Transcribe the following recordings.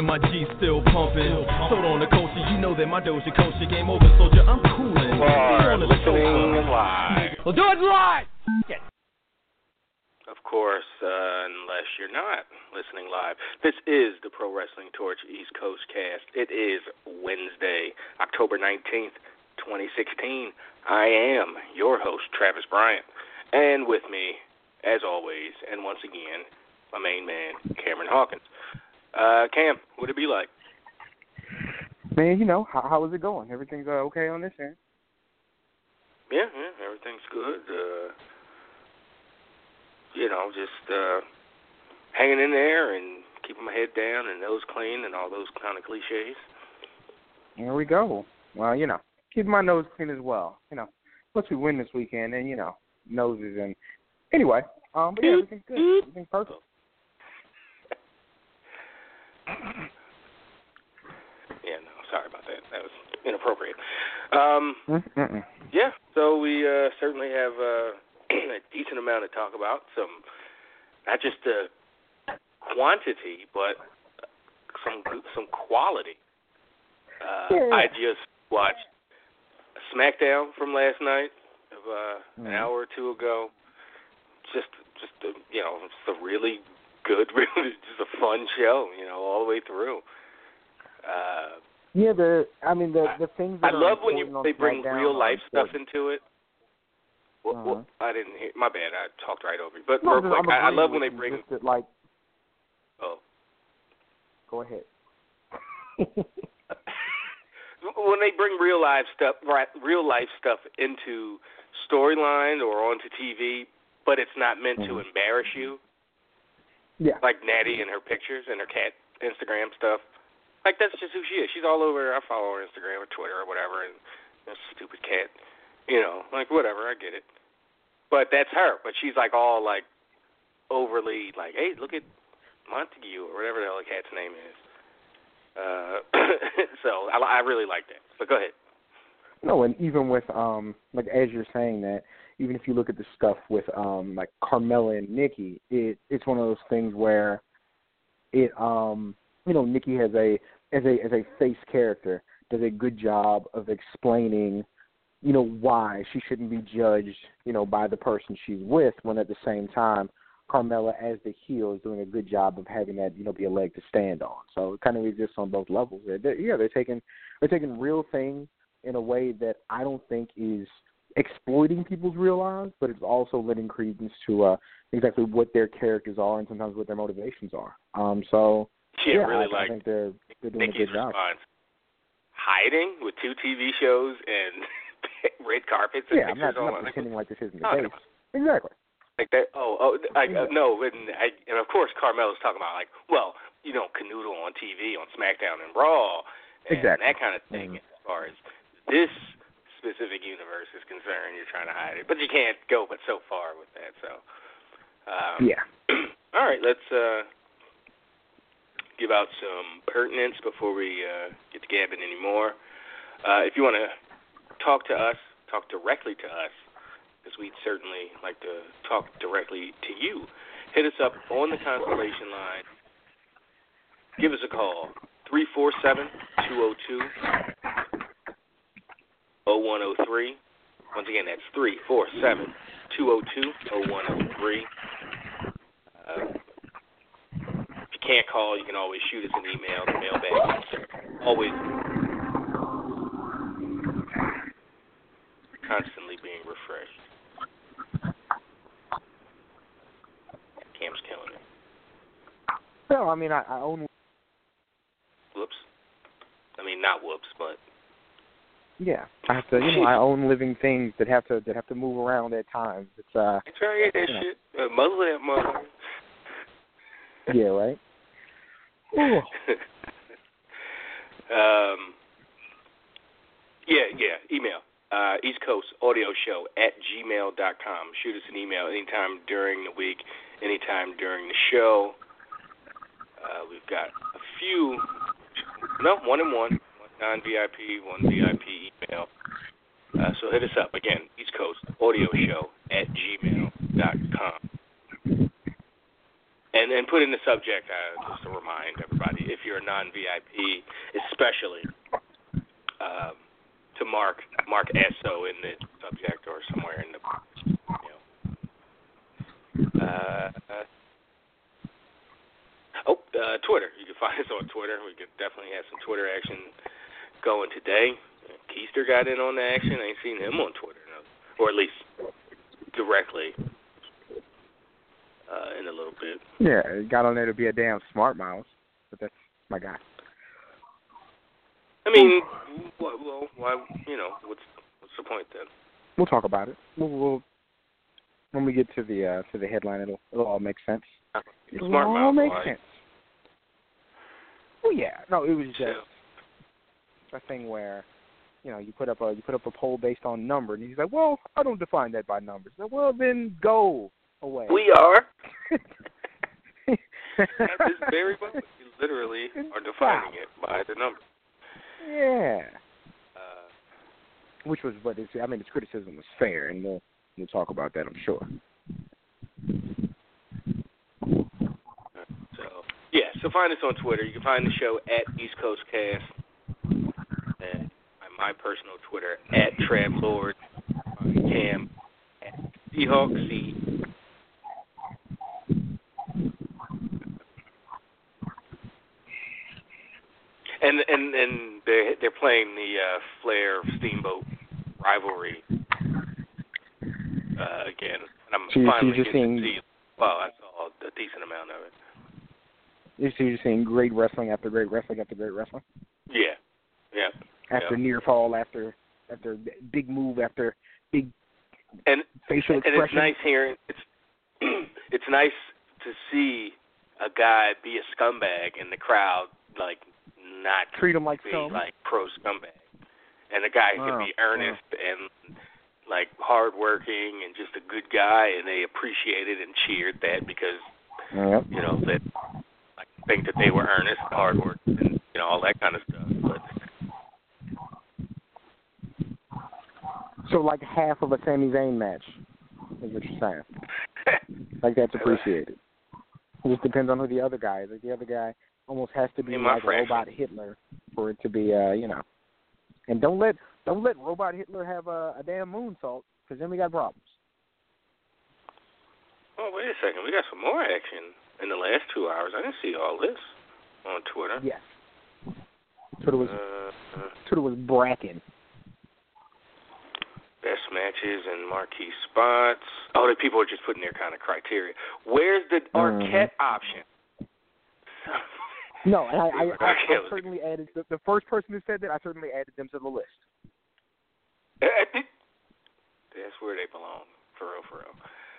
My G still pumping. Sold on the culture, you know that my Doja culture. Game over, soldier, I'm coolin'. Listening live. We'll do it live! Yeah. Of course, unless you're not listening live. This is the Pro Wrestling Torch East Coast Cast. It is Wednesday, October 19th, 2016. I am your host, Travis Bryant. And with me, as always, and once again, my main man, Cameron Hawkins. Cam, what'd it be like? Man, you know, how is it going? Everything's okay on this end? Yeah, everything's good. Just hanging in there and keeping my head down and nose clean and all those kind of cliches. There we go. Well, you know, keeping my nose clean as well. You know, plus we win this weekend and, you know, noses and... Anyway, but yeah, everything's good. Everything's perfect. Yeah, no, sorry about that. That was inappropriate. Yeah, so we certainly have a decent amount to talk about. Some, not just the quantity, but some quality. I just watched SmackDown from last night, an hour or two ago. It's a really good, really just a fun show, you know, all the way through. The things that I love when they bring real life stuff into it. Well, I didn't hear. My bad. I talked right over you. But no, real quick, I love when they bring it, like. Oh, go ahead. When they bring real life stuff into storyline or onto TV, but it's not meant to embarrass you. Yeah. Like Natty and her pictures and her cat Instagram stuff. Like, that's just who she is. She's all over. I follow her Instagram or Twitter or whatever, and that stupid cat. You know, like, whatever, I get it. But that's her. But she's, like, all, like, overly, like, hey, look at Montague or whatever the hell the cat's name is. So I really like that. But go ahead. No, and even with, like, as you're saying that, even if you look at the stuff with, like, Carmella and Nikki, it's one of those things where it, you know, Nikki as a face character does a good job of explaining, you know, why she shouldn't be judged, you know, by the person she's with, when at the same time Carmella as the heel is doing a good job of having that, you know, be a leg to stand on. So it kind of exists on both levels. They're taking real things in a way that I don't think is exploiting people's real lives, but it's also lending credence to exactly what their characters are and sometimes what their motivations are. I think they're doing Nikki's a good job. Hiding with two TV shows and red carpets and pictures on. Yeah, I'm not pretending like this isn't the case. Exactly. Like that. And of course Carmella's talking about, like, well, you know, Canoodle on TV on SmackDown and Raw and that kind of thing. As far as this specific universe is concerned, you're trying to hide it, but you can't go but so far with that. So, yeah. All right, let's give out some pertinence before we get to gabbing anymore. If you want to talk to us, talk directly to us, because we'd certainly like to talk directly to you. Hit us up on the Constellation line. Give us a call, 347-202-0103. Once again, that's 347-202-0103. Can't call, you can always shoot us an email, the mailbag. Always constantly being refreshed. Cam's killing it. No, I mean, I own... Whoops. I mean, not whoops, but... Yeah, I have to, you know, I own living things that have to move around at times. It's, I try to get that shit. Muzzle that mother. Yeah, right? Yeah, email. East Coast Audio Show @gmail.com. Shoot us an email anytime during the week, anytime during the show. We've got a few, one non-VIP, one VIP email. So hit us up again, East Coast Audio Show @gmail.com. And put in the subject, just to remind everybody, if you're a non-VIP, especially, to Mark Esso in the subject or somewhere in the, Twitter. You can find us on Twitter. We could definitely have some Twitter action going today. Keister got in on the action. I ain't seen him on Twitter, or at least directly. In a little bit. Yeah, got on there to be a damn smart mouse, but that's my guy. I mean, well, why? You know, what's the point then? We'll talk about it. We'll when we get to the headline, it'll all make sense. It'll all make sense. Oh yeah, no, it was just a thing where you put up a poll based on number, and he's like, well, I don't define that by numbers. Like, well, then go away. We are. At this very moment, you literally are defining it by the number. Yeah. Which was, but it's, I mean, its criticism was fair, and we'll talk about that, I'm sure. So find us on Twitter. You can find the show @EastCoastCast, and my personal Twitter @TravLord, Cam @Seahawks. And they're playing the Flair Steamboat rivalry again. And I'm finally getting to see. Well, I saw a decent amount of it. So you're seeing great wrestling after great wrestling after great wrestling. Yeah. After near fall, after big move, after big facial expression. And it's nice hearing. It's nice to see a guy be a scumbag in the crowd, like. Not treat him like scum, like pro scumbag, and the guy can be earnest and like hardworking and just a good guy, and they appreciated and cheered that because that I think that they were earnest, hardworking, and all that kind of stuff. But so like half of a Sami Zayn match is what you're saying. Like that's appreciated. It just depends on who the other guy is. Like the other guy almost has to be like Robot Hitler for it to be, And don't let Robot Hitler have a damn moonsault, because then we got problems. Oh, wait a second. We got some more action in the last 2 hours. I didn't see all this on Twitter. Yes. Twitter was bracking. Best matches and marquee spots. Oh, the people are just putting their kind of criteria. Where's the Arquette option? No, and I certainly added the first person who said that. I certainly added them to the list. That's where they belong, for real.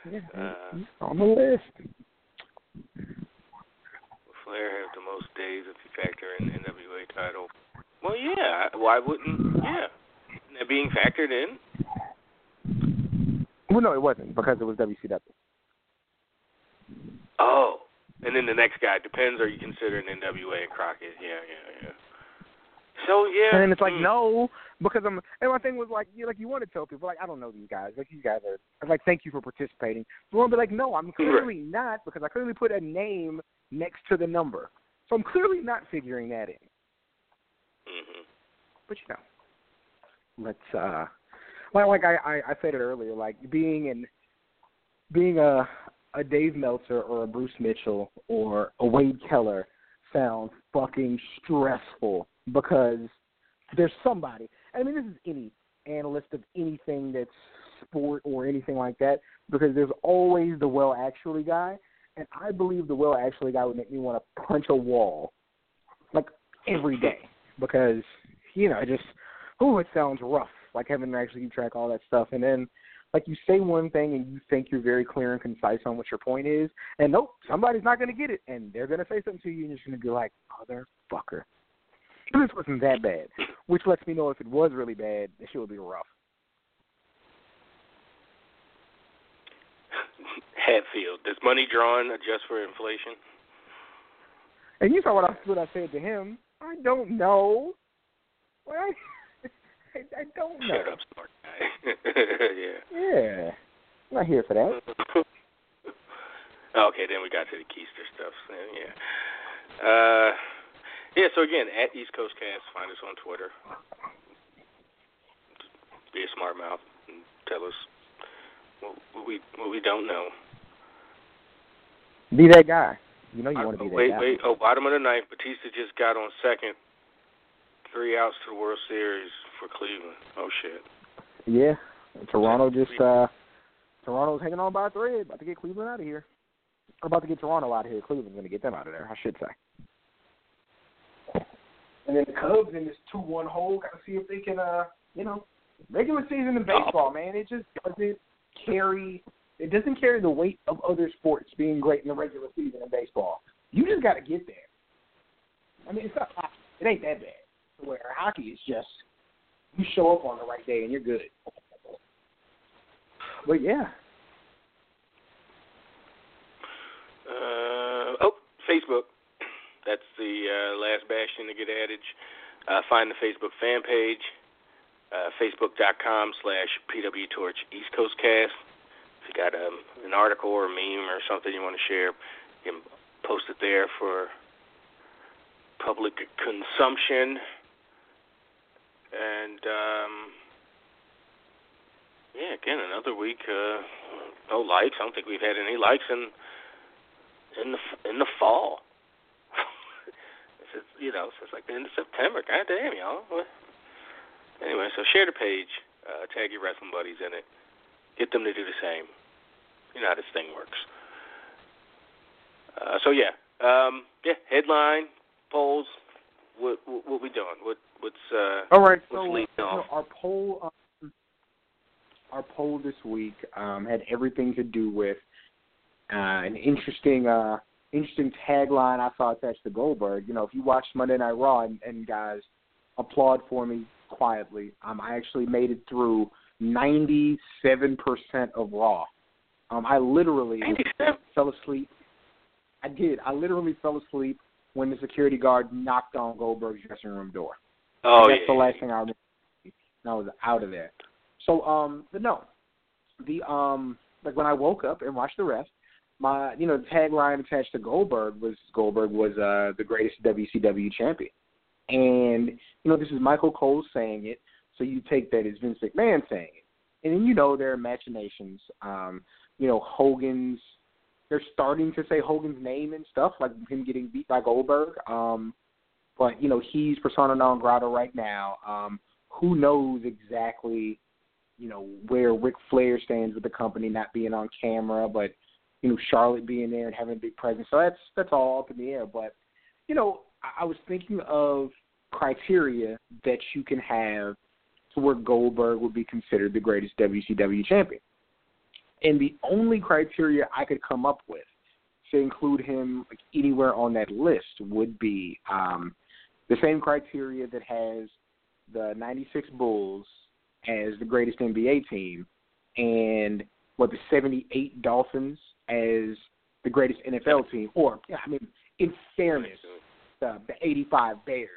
Yeah, on the list. Will Flair have the most days if you factor in the NWA title? Well, yeah. Why wouldn't? Yeah, that being factored in. Well, no, it wasn't because it was WCW. Oh. And then the next guy depends. Are you considering NWA and Crockett? Yeah. So yeah. And then it's like no, because my thing was like, you want to tell people like I don't know these guys. Like these guys are like thank you for participating. So I'm gonna be like no, I'm clearly not because I clearly put a name next to the number. So I'm clearly not figuring that in. Mm-hmm. But let's like I said it earlier, like being a Dave Meltzer or a Bruce Mitchell or a Wade Keller sounds fucking stressful because there's somebody. I mean, this is any analyst of anything that's sport or anything like that because there's always the well-actually guy, and I believe the well-actually guy would make me want to punch a wall, like, every day because, it sounds rough, like having to actually keep track of all that stuff, and then like you say one thing and you think you're very clear and concise on what your point is, and nope, somebody's not going to get it, and they're going to say something to you, and you're just going to be like, motherfucker. This wasn't that bad, which lets me know if it was really bad, the shit would be rough. Hatfield, does money drawn adjust for inflation? And you saw what I said to him. I don't know. Well, I don't know. Shut up, smart guy. Yeah. I'm not here for that. Okay, then we got to the Keister stuff. So, yeah. So again, at East Coast Cast, find us on Twitter. Be a smart mouth and tell us what we don't know. Be that guy. You know you want to be that guy. Wait. Oh, bottom of the ninth, Batista just got on second. 3 outs to the World Series for Cleveland. Oh, shit. Yeah. Toronto's hanging on by a thread. About to get Cleveland out of here. We're about to get Toronto out of here. Cleveland's going to get them out of there, I should say. And then the Cubs in this 2-1 hole. Got to see if they can, regular season in baseball, man. It just doesn't carry. It doesn't carry the weight of other sports being great in the regular season in baseball. You just got to get there. I mean, it's not hockey. It ain't that bad. Where hockey is just you show up on the right day and you're good. But yeah. Facebook. That's the last bastion to get adage. Find the Facebook fan page, facebook.com/PWTorch East Coast Cast. If you got an article or a meme or something you want to share, you can post it there for public consumption. And again, another week. No likes. I don't think we've had any likes in the fall. Since like the end of September. God damn, y'all. Anyway, so share the page. Tag your wrestling buddies in it. Get them to do the same. You know how this thing works. Headline polls. What we doing? What's all right. What's so leading off? Our poll this week had everything to do with. An interesting tagline I saw attached to Goldberg. You know, if you watched Monday Night Raw, and guys, applaud for me quietly. I actually made it through 97% of Raw. I literally fell asleep. I did. I literally fell asleep when the security guard knocked on Goldberg's dressing room door. Oh, and that's the last thing I remember. I was out of there. So, when I woke up and watched the rest. My, the tagline attached to Goldberg was the greatest WCW champion. And, this is Michael Cole saying it, so you take that as Vince McMahon saying it. And then, there are machinations. Hogan's, they're starting to say Hogan's name and stuff, like him getting beat by Goldberg. But, he's persona non grata right now. Who knows exactly, where Ric Flair stands with the company not being on camera, but, Charlotte being there and having a big presence. So that's all up in the air. But, I was thinking of criteria that you can have to where Goldberg would be considered the greatest WCW champion. And the only criteria I could come up with to include him anywhere on that list would be the same criteria that has the 96 Bulls as the greatest NBA team and the 78 Dolphins as the greatest NFL team, in fairness, the 85 Bears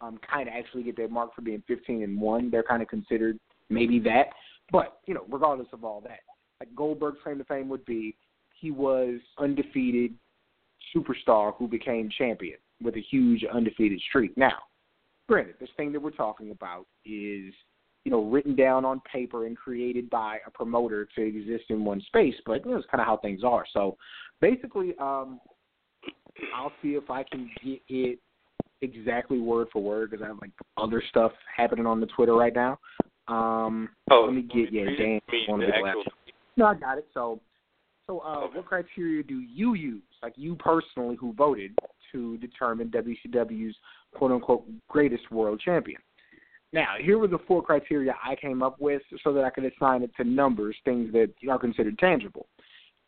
kind of actually get that mark for being 15-1. They're kind of considered maybe that. But, regardless of all that, like Goldberg's claim to fame would be he was undefeated superstar who became champion with a huge undefeated streak. Now, granted, this thing that we're talking about is – written down on paper and created by a promoter to exist in one space, but it's kind of how things are. So basically, I'll see if I can get it exactly word for word because I have other stuff happening on the Twitter right now. Dan. No, I got it. So, what criteria do you use, like you personally who voted, to determine WCW's quote-unquote greatest world champion? Now, here were the 4 criteria I came up with so that I could assign it to numbers, things that are considered tangible.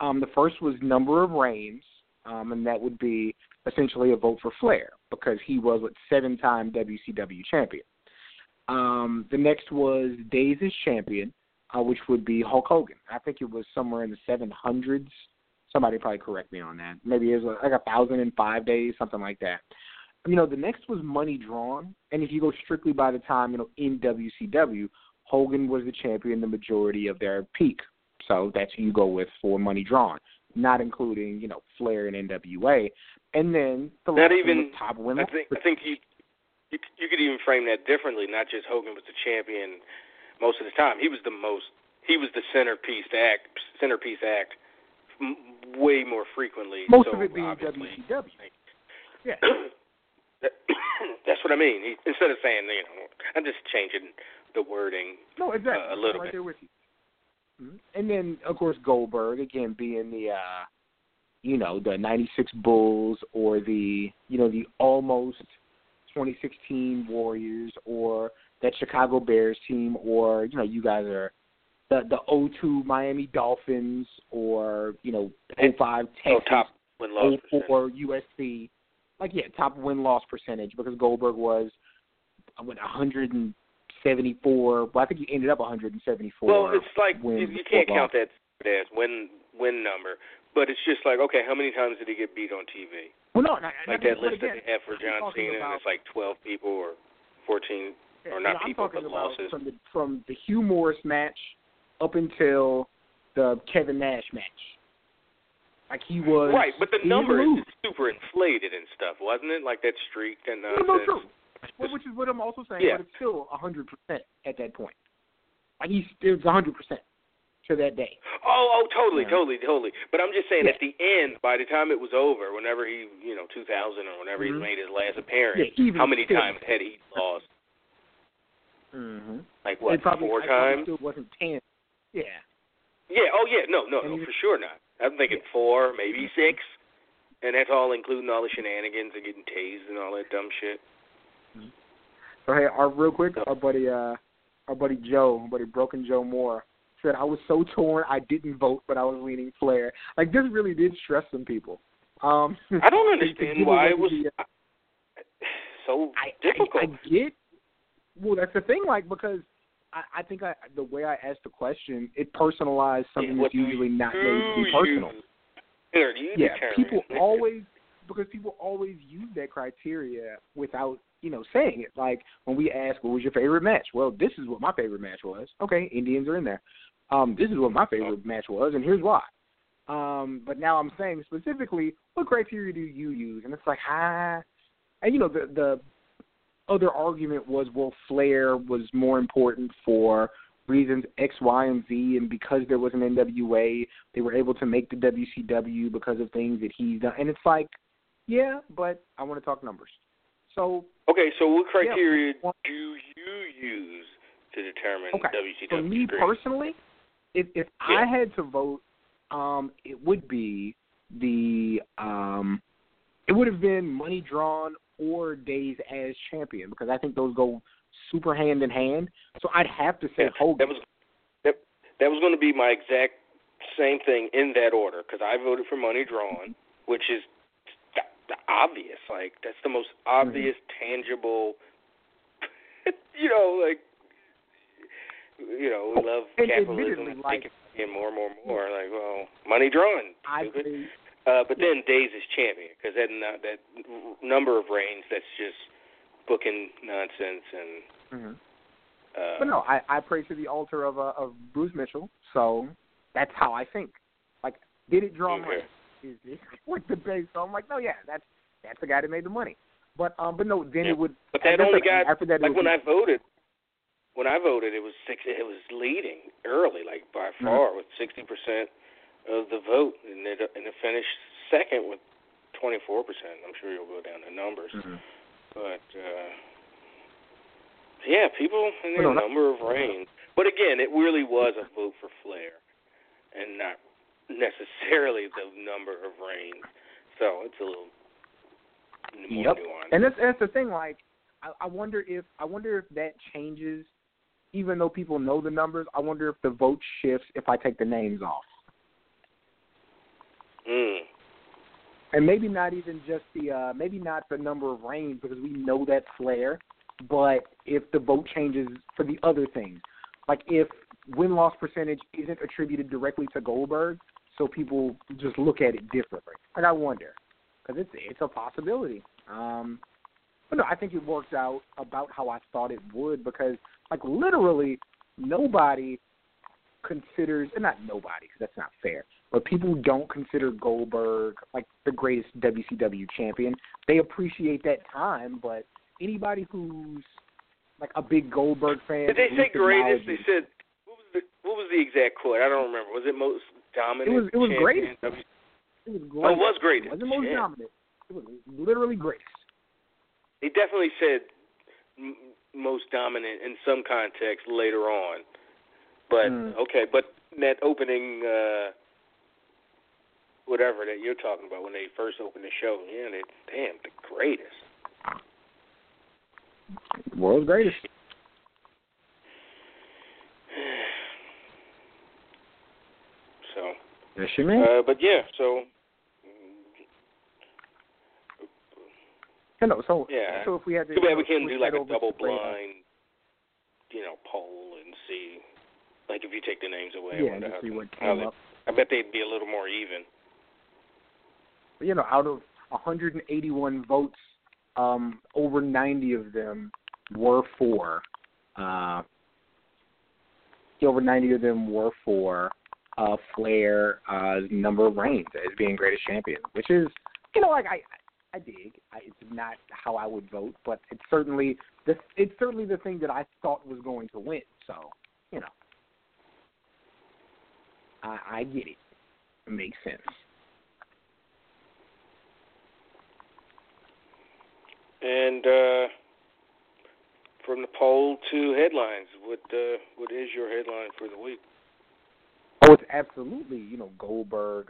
The first was number of reigns, and that would be essentially a vote for Flair because he was a 7-time WCW champion. The next was Days as Champion, which would be Hulk Hogan. I think it was somewhere in the 700s. Somebody probably correct me on that. Maybe it was like 1,005 days, something like that. You know, the next was Money Drawn, and if you go strictly by the time, you know, in WCW, Hogan was the champion the majority of their peak. So that's who you go with for Money Drawn, not including, you know, Flair and NWA. And then the not even top women. I think you could even frame that differently. Not just Hogan was the champion most of the time. He was the centerpiece act way more frequently. Most of it being obviously WCW. Yeah. That's what I mean. Instead of saying, you know, I'm just changing the wording a little bit. There with you. And then, of course, Goldberg, again, being the, the 96 Bulls or the, you know, the almost 2016 Warriors or that Chicago Bears team or, you know, you guys are the 02 Miami Dolphins or, you know, 05 Texas, 04 USC. Like, yeah, top win-loss percentage because Goldberg was, 174. Well, I think he ended up 174. Well, it's like you can't count that as win number, but it's just like, okay, how many times did he get beat on TV? Well, no, like that list that they have for John Cena, and it's like 12 people or 14, or not people, but losses. From the Hugh Morris match up until the Kevin Nash match. Like he was right, but the number is super inflated and stuff, wasn't it? Like that streak and true. Which is what I'm also saying. Yeah. But it's still 100% at that point. Like it was 100% to that day. Oh, totally. But I'm just saying, at the end, by the time it was over, whenever he, 2000 or whenever he made his last appearance, how many times had he lost? Mm-hmm. Like what? Probably, 4 times. It still wasn't 10. Yeah. Yeah. Oh yeah. No. For sure not. I'm thinking 4, maybe 6, and that's all including all the shenanigans and getting tased and all that dumb shit. So hey, real quick, our buddy Broken Joe Moore said, "I was so torn, I didn't vote, but I was leaning Flair." Like this really did stress some people. I don't understand why it was so difficult. I get. Well, that's the thing, like because. I think the way I asked the question, it personalized something that's usually not made to be personal. People always use that criteria without, saying it. Like when we ask, what was your favorite match? Well, this is what my favorite match was. Okay, Indians are in there. This is what my favorite match was, and here's why. But now I'm saying specifically, what criteria do you use? And it's like, and the other argument was, well, Flair was more important for reasons X, Y, and Z, and because there was an NWA, they were able to make the WCW because of things that he's done. And it's like, yeah, but I want to talk numbers. So what criteria do you use to determine WCW? For me personally, if I had to vote, it would have been Money Drawn or Days as Champion, because I think those go super hand in hand. So I'd have to say Hogan. That was going to be my exact same thing in that order, because I voted for Money Drawn, which is the obvious. Like that's the most obvious, tangible. We love capitalism and like, more. Like, well, Money Drawn. But then Days as Champion, because that number of reigns, that's just booking nonsense. And but no, I pray to the altar of Bruce Mitchell, so that's how I think. Like, did it draw money? Is this what the base? So I'm like, no, yeah, that's the guy that made the money. But no, then it would. But that only got after that. Like when I voted, it was leading early, like by far, with 60%. Of the vote, and it finished second with 24%. I'm sure you'll go down to numbers, but people and their number of reigns. But again, it really was a vote for Flair, and not necessarily the number of reigns. So it's a little more nuanced. And that's the thing. Like, I wonder if that changes, even though people know the numbers. I wonder if the vote shifts if I take the names off. And maybe not even just the maybe not the number of reigns, because we know that's Flair, but if the vote changes for the other things, like if win-loss percentage isn't attributed directly to Goldberg, so people just look at it differently. Like, I wonder, because it's a possibility. But no, I think it works out about how I thought it would, because, like, literally nobody considers, and not nobody, because that's not fair, but people don't consider Goldberg, like, the greatest WCW champion. They appreciate that time, but anybody who's, like, a big Goldberg fan. Did they say greatest? They said, what was the exact quote? I don't remember. Was it most dominant? It was greatest. It was greatest. It wasn't most dominant. It was literally greatest. They definitely said most dominant in some context later on. But, okay, but that opening, whatever that you're talking about, when they first opened the show, yeah, the greatest. World's greatest. So. Yes, you mean. But, yeah, so. No, so, yeah. So if we had to, we can do like a double blind, poll and see, like if you take the names away, I bet they'd be a little more even. But, out of 181 votes, over 90 of them were for. Flair's number of reigns as being greatest champion, which is, I dig. It's not how I would vote, but it's certainly the thing that I thought was going to win. So, I get it. It makes sense. And from the poll to headlines, what is your headline for the week? Oh, it's absolutely Goldberg.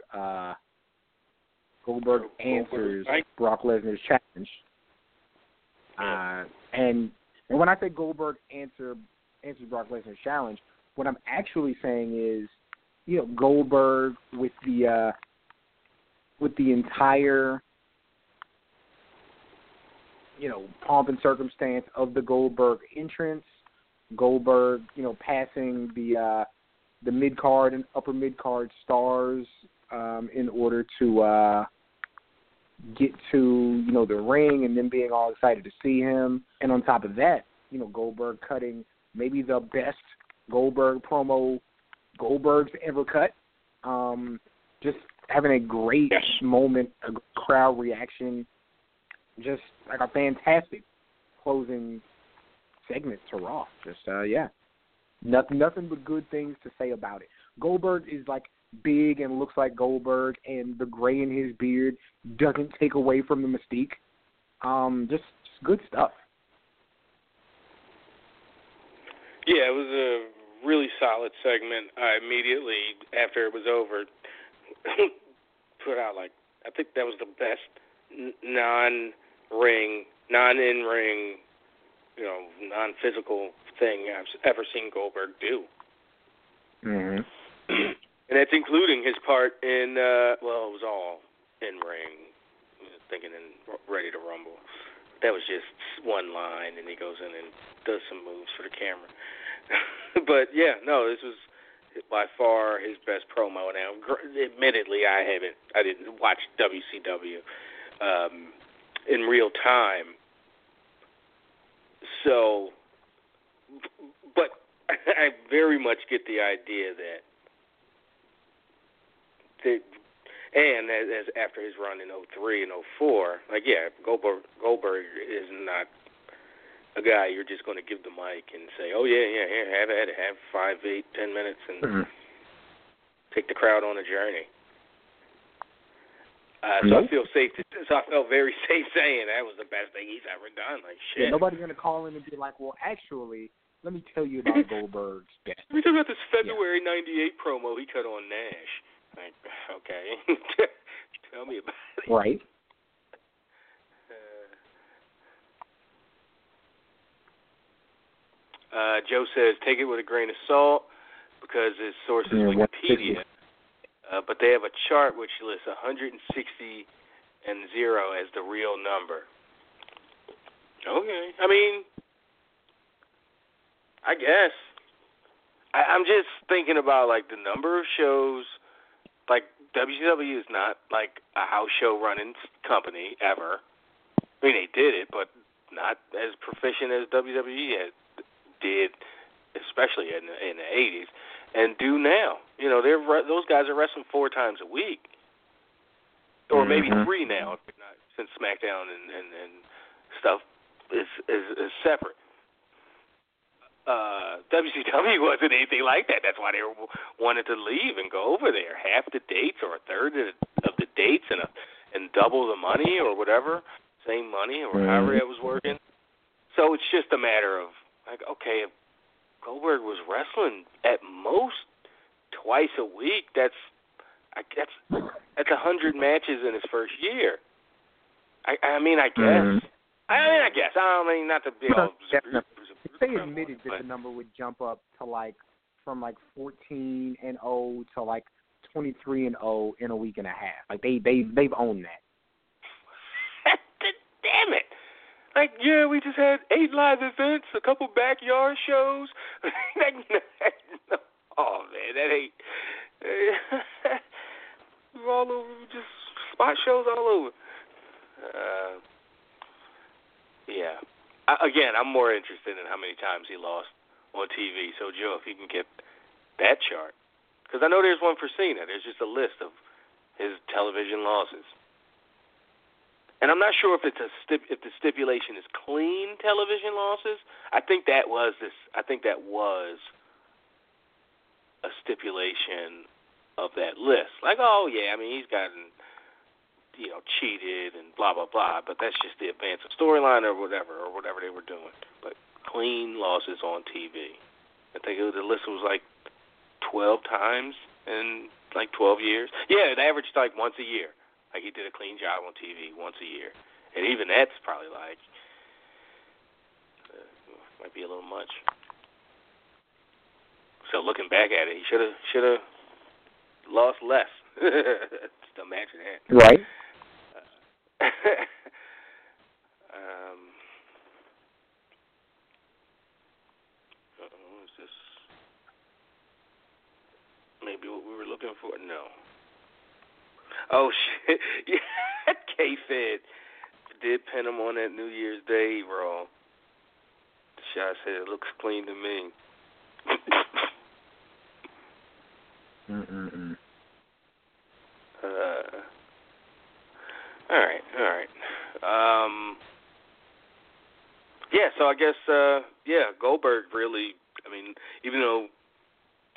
Goldberg answers Brock Lesnar's challenge. And when I say Goldberg answers Brock Lesnar's challenge, what I'm actually saying is, Goldberg with the entire pomp and circumstance of the Goldberg entrance, Goldberg, passing the mid-card and upper mid-card stars in order to get to, the ring, and then being all excited to see him. And on top of that, Goldberg cutting maybe the best Goldberg promo Goldberg's ever cut. Just having a great moment, a crowd reaction, just like a fantastic closing segment to Raw. Just, nothing but good things to say about it. Goldberg is like big and looks like Goldberg, and the gray in his beard doesn't take away from the mystique. Just good stuff. Yeah, it was a really solid segment. I immediately, after it was over, put out, like, I think that was the best non-in-ring, non-physical thing I've ever seen Goldberg do. Mm-hmm. And that's including his part in, it was all in-ring, thinking in Ready to Rumble. That was just one line, and he goes in and does some moves for the camera. But, this was by far his best promo. Now, admittedly, I didn't watch WCW in real time. So, but I very much get the idea that, and as after his run in 2003 and 2004, Goldberg is not a guy you're just going to give the mic and say, oh, here, have at it, have 5, 8, 10 minutes and take the crowd on a journey. So I feel safe. So I felt very safe saying that was the best thing he's ever done. Like, shit. Yeah, nobody's going to call in and be like, well, actually, let me tell you about Goldberg's best. We talk about this February 98 promo he cut on Nash. Like, okay, tell me about it. Right. Joe says, take it with a grain of salt because his source is Wikipedia. But they have a chart which lists 160 and 0 as the real number. Okay. I mean, I guess. I'm just thinking about, like, the number of shows. Like, WCW is not, like, a house show running company ever. I mean, they did it, but not as proficient as WWE did, especially in the 80s, and do now. You know, those guys are wrestling 4 times a week. Or maybe 3 now, if not, since SmackDown and stuff is separate. WCW wasn't anything like that. That's why they wanted to leave and go over there. Half the dates or a third of the dates and double the money or whatever, same money or however it was working. So it's just a matter of, like, okay, if Goldberg was wrestling at most twice a week, that's 100 matches in his first year. I mean, I guess. I mean, not to be all... They admitted that the number would jump up to, like, from, like, 14-0 to, like, 23-0 in a week and a half. Like, they've owned that. Damn it. Like, yeah, we just had 8 live events, a couple backyard shows. Oh, man, that ain't... all over, just spot shows all over. Yeah. Again, I'm more interested in how many times he lost on TV. So, Joe, if you can get that chart. Because I know there's one for Cena. There's just a list of his television losses. And I'm not sure if it's if the stipulation is clean television losses. I think that was a stipulation of that list. Like, oh, yeah, I mean, he's gotten... you know, cheated and blah, blah, blah, but that's just the advance of storyline or whatever they were doing. But clean losses on TV. I think the list was like 12 times in like 12 years. Yeah, it averaged like once a year. Like he did a clean job on TV once a year. And even that's probably like, might be a little much. So looking back at it, he should have lost less. Just imagine that. Right. Is this maybe what we were looking for? No. Oh shit! Yeah, K-Fed did pin him on that New Year's Day Raw. Shia said it looks clean to me. All right. Yeah, so I guess, Goldberg really, I mean, even though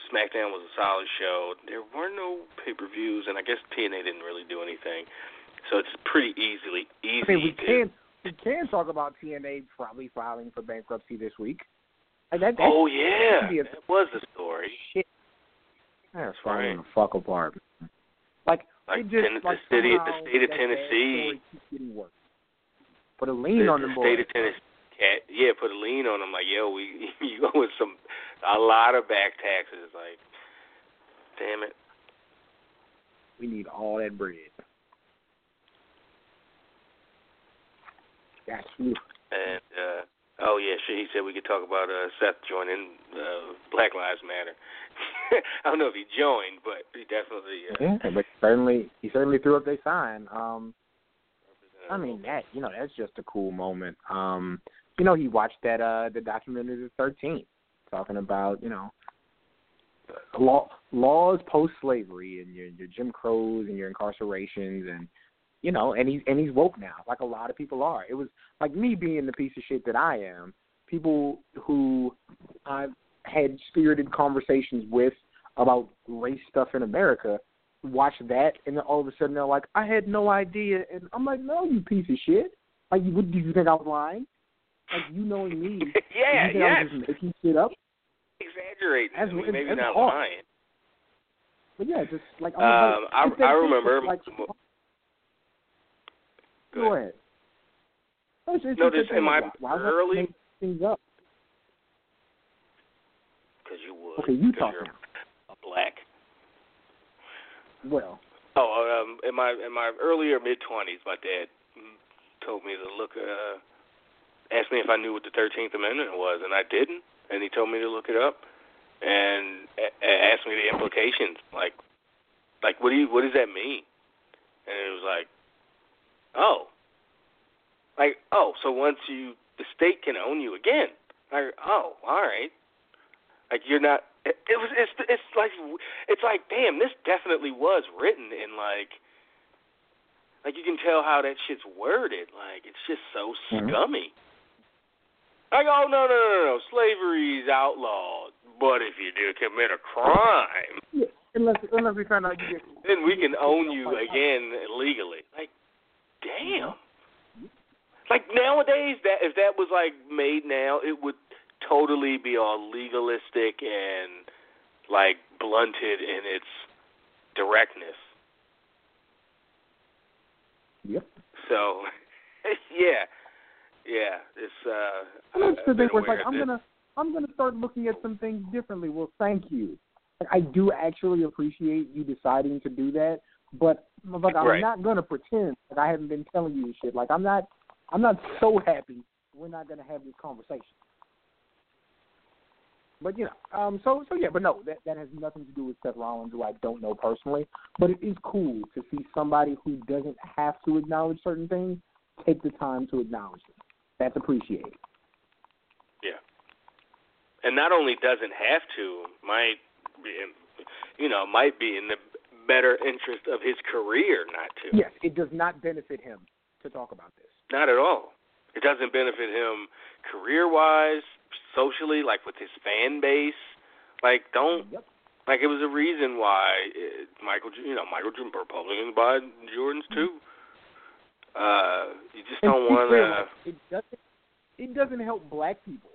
SmackDown was a solid show, there were no pay-per-views, and I guess TNA didn't really do anything. So it's pretty easy. I mean, we can talk about TNA probably filing for bankruptcy this week. That was the story. Shit. That's falling the fuck apart. The state of Tennessee didn't work. Put a lien on them. The state of Tennessee, put a lien on them. Like, yo, you owe us a lot of back taxes. Like, damn it, we need all that bread. That's you. And he said we could talk about Seth joining Black Lives Matter. I don't know if he joined, but he definitely. He certainly threw up their sign. I mean that's just a cool moment. He watched that the documentary The 13th, talking about laws post slavery and your Jim Crows and your incarcerations and he's woke now, like a lot of people are. It was like me being the piece of shit that I am. People who I've had spirited conversations with about race stuff in America, watch that, and then all of a sudden they're like, I had no idea. And I'm like, no, you piece of shit. Like, what, do you think I was lying? Like, you knowing me. Yeah, yeah. I was just making shit up? Exaggerating. Maybe not lying. But yeah, just like... I remember... Like, go ahead. Notice in my early... things up? Because you would. Okay, you talk now. A black. Well, Oh, in my early or mid-20s, my dad told me to look, asked me if I knew what the 13th Amendment was, and I didn't. And he told me to look it up and asked me the implications, like what does that mean? And it was like, oh, so once the state can own you again. Like, oh, all right. Like, you're not. It's like, damn, this definitely was written in like you can tell how that shit's worded. Like, it's just so scummy. Like, oh, no, slavery's outlawed, but if you do commit a crime, yeah, unless we find out you didn't, then we can own you again legally. Like, damn. Like, nowadays, that if that was like made now, it would totally be all legalistic and like blunted in its directness. Yep. So, yeah. It's I'm gonna start looking at some things differently. Well, thank you. I do actually appreciate you deciding to do that, but I'm not gonna pretend that I haven't been telling you shit. Like, I'm not so happy we're not gonna have this conversation. But, you know, so yeah, but no, that has nothing to do with Seth Rollins, who I don't know personally. But it is cool to see somebody who doesn't have to acknowledge certain things take the time to acknowledge them. That's appreciated. Yeah. And not only doesn't have to, might be in the better interest of his career not to. Yes, it does not benefit him to talk about this. Not at all. It doesn't benefit him career-wise, socially, like with his fan base. Like, it was a reason why Michael Jordan, probably by Jordans too. You just don't want to. It doesn't help black people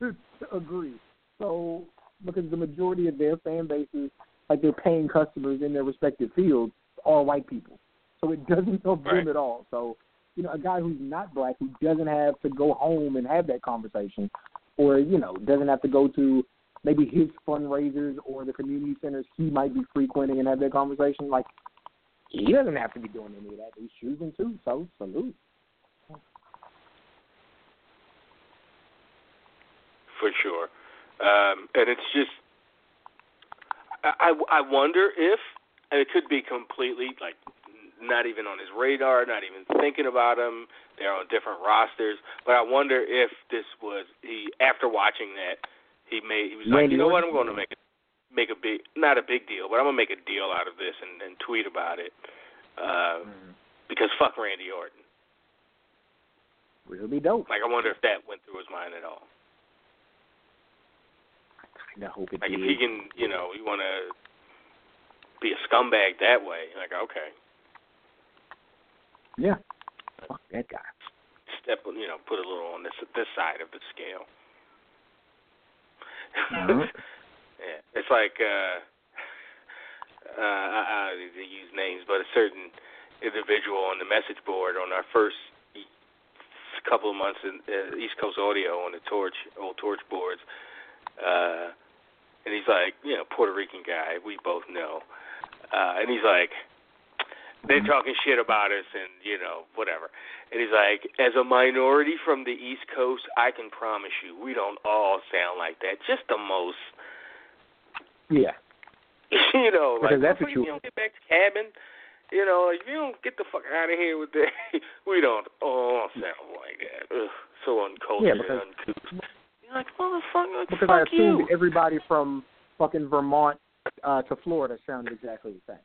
to agree. So, because the majority of their fan bases, like their paying customers in their respective fields, are white people. So it doesn't help them at all. So, you know, a guy who's not black, who doesn't have to go home and have that conversation, or, you know, doesn't have to go to maybe his fundraisers or the community centers he might be frequenting and have that conversation, like, he doesn't have to be doing any of that. He's choosing to, so salute. For sure. And it's just, I wonder if, and it could be completely, like, not even on his radar, not even thinking about him. They're on different rosters. But I wonder if this was after watching that, he was like, you know what, I'm going to make a big, not a big deal, but I'm going to make a deal out of this and tweet about it. Because fuck Randy Orton. Really dope. Like, I wonder if that went through his mind at all. I kind of hope it did. Like, if he can, you know, you want to be a scumbag that way. Like, okay. Yeah, fuck that guy. Put a little on this side of the scale. Uh-huh. Yeah, it's like I don't need to use names, but a certain individual on the message board on our first couple of months in East Coast Audio on the old torch boards, and he's like, you know, Puerto Rican guy, we both know, and he's like, they're talking shit about us and, you know, whatever. And he's like, as a minority from the East Coast, I can promise you we don't all sound like that. Just the most. Yeah. You know, because like, if you don't get back to cabin, you know, if you don't get the fuck out of here with that, we don't all sound like that. Ugh, so uncultured and uncouth. You're like, motherfucker, because fuck I assumed everybody from fucking Vermont to Florida sounded exactly the same.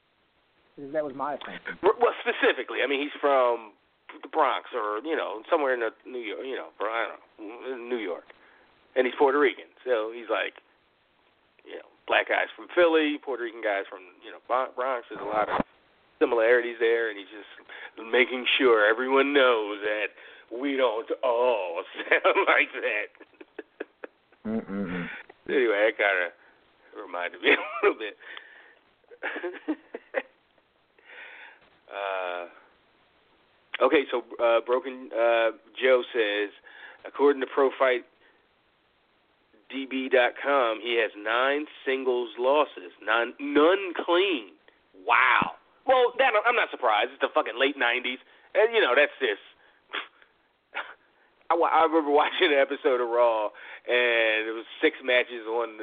That was my opinion. Well, specifically, I mean, he's from the Bronx or, you know, somewhere in New York, you know, I don't know, New York. And he's Puerto Rican. So he's like, you know, black guys from Philly, Puerto Rican guys from, you know, Bronx. There's a lot of similarities there. And he's just making sure everyone knows that we don't all sound like that. Anyway, that kind of reminded me a little bit. Okay, so Broken Joe says, according to ProFightDB.com, he has 9 singles losses, none clean. Wow. Well, that I'm not surprised. It's the fucking late 90s. And, you know, that's this. I remember watching an episode of Raw, and it was 6 matches on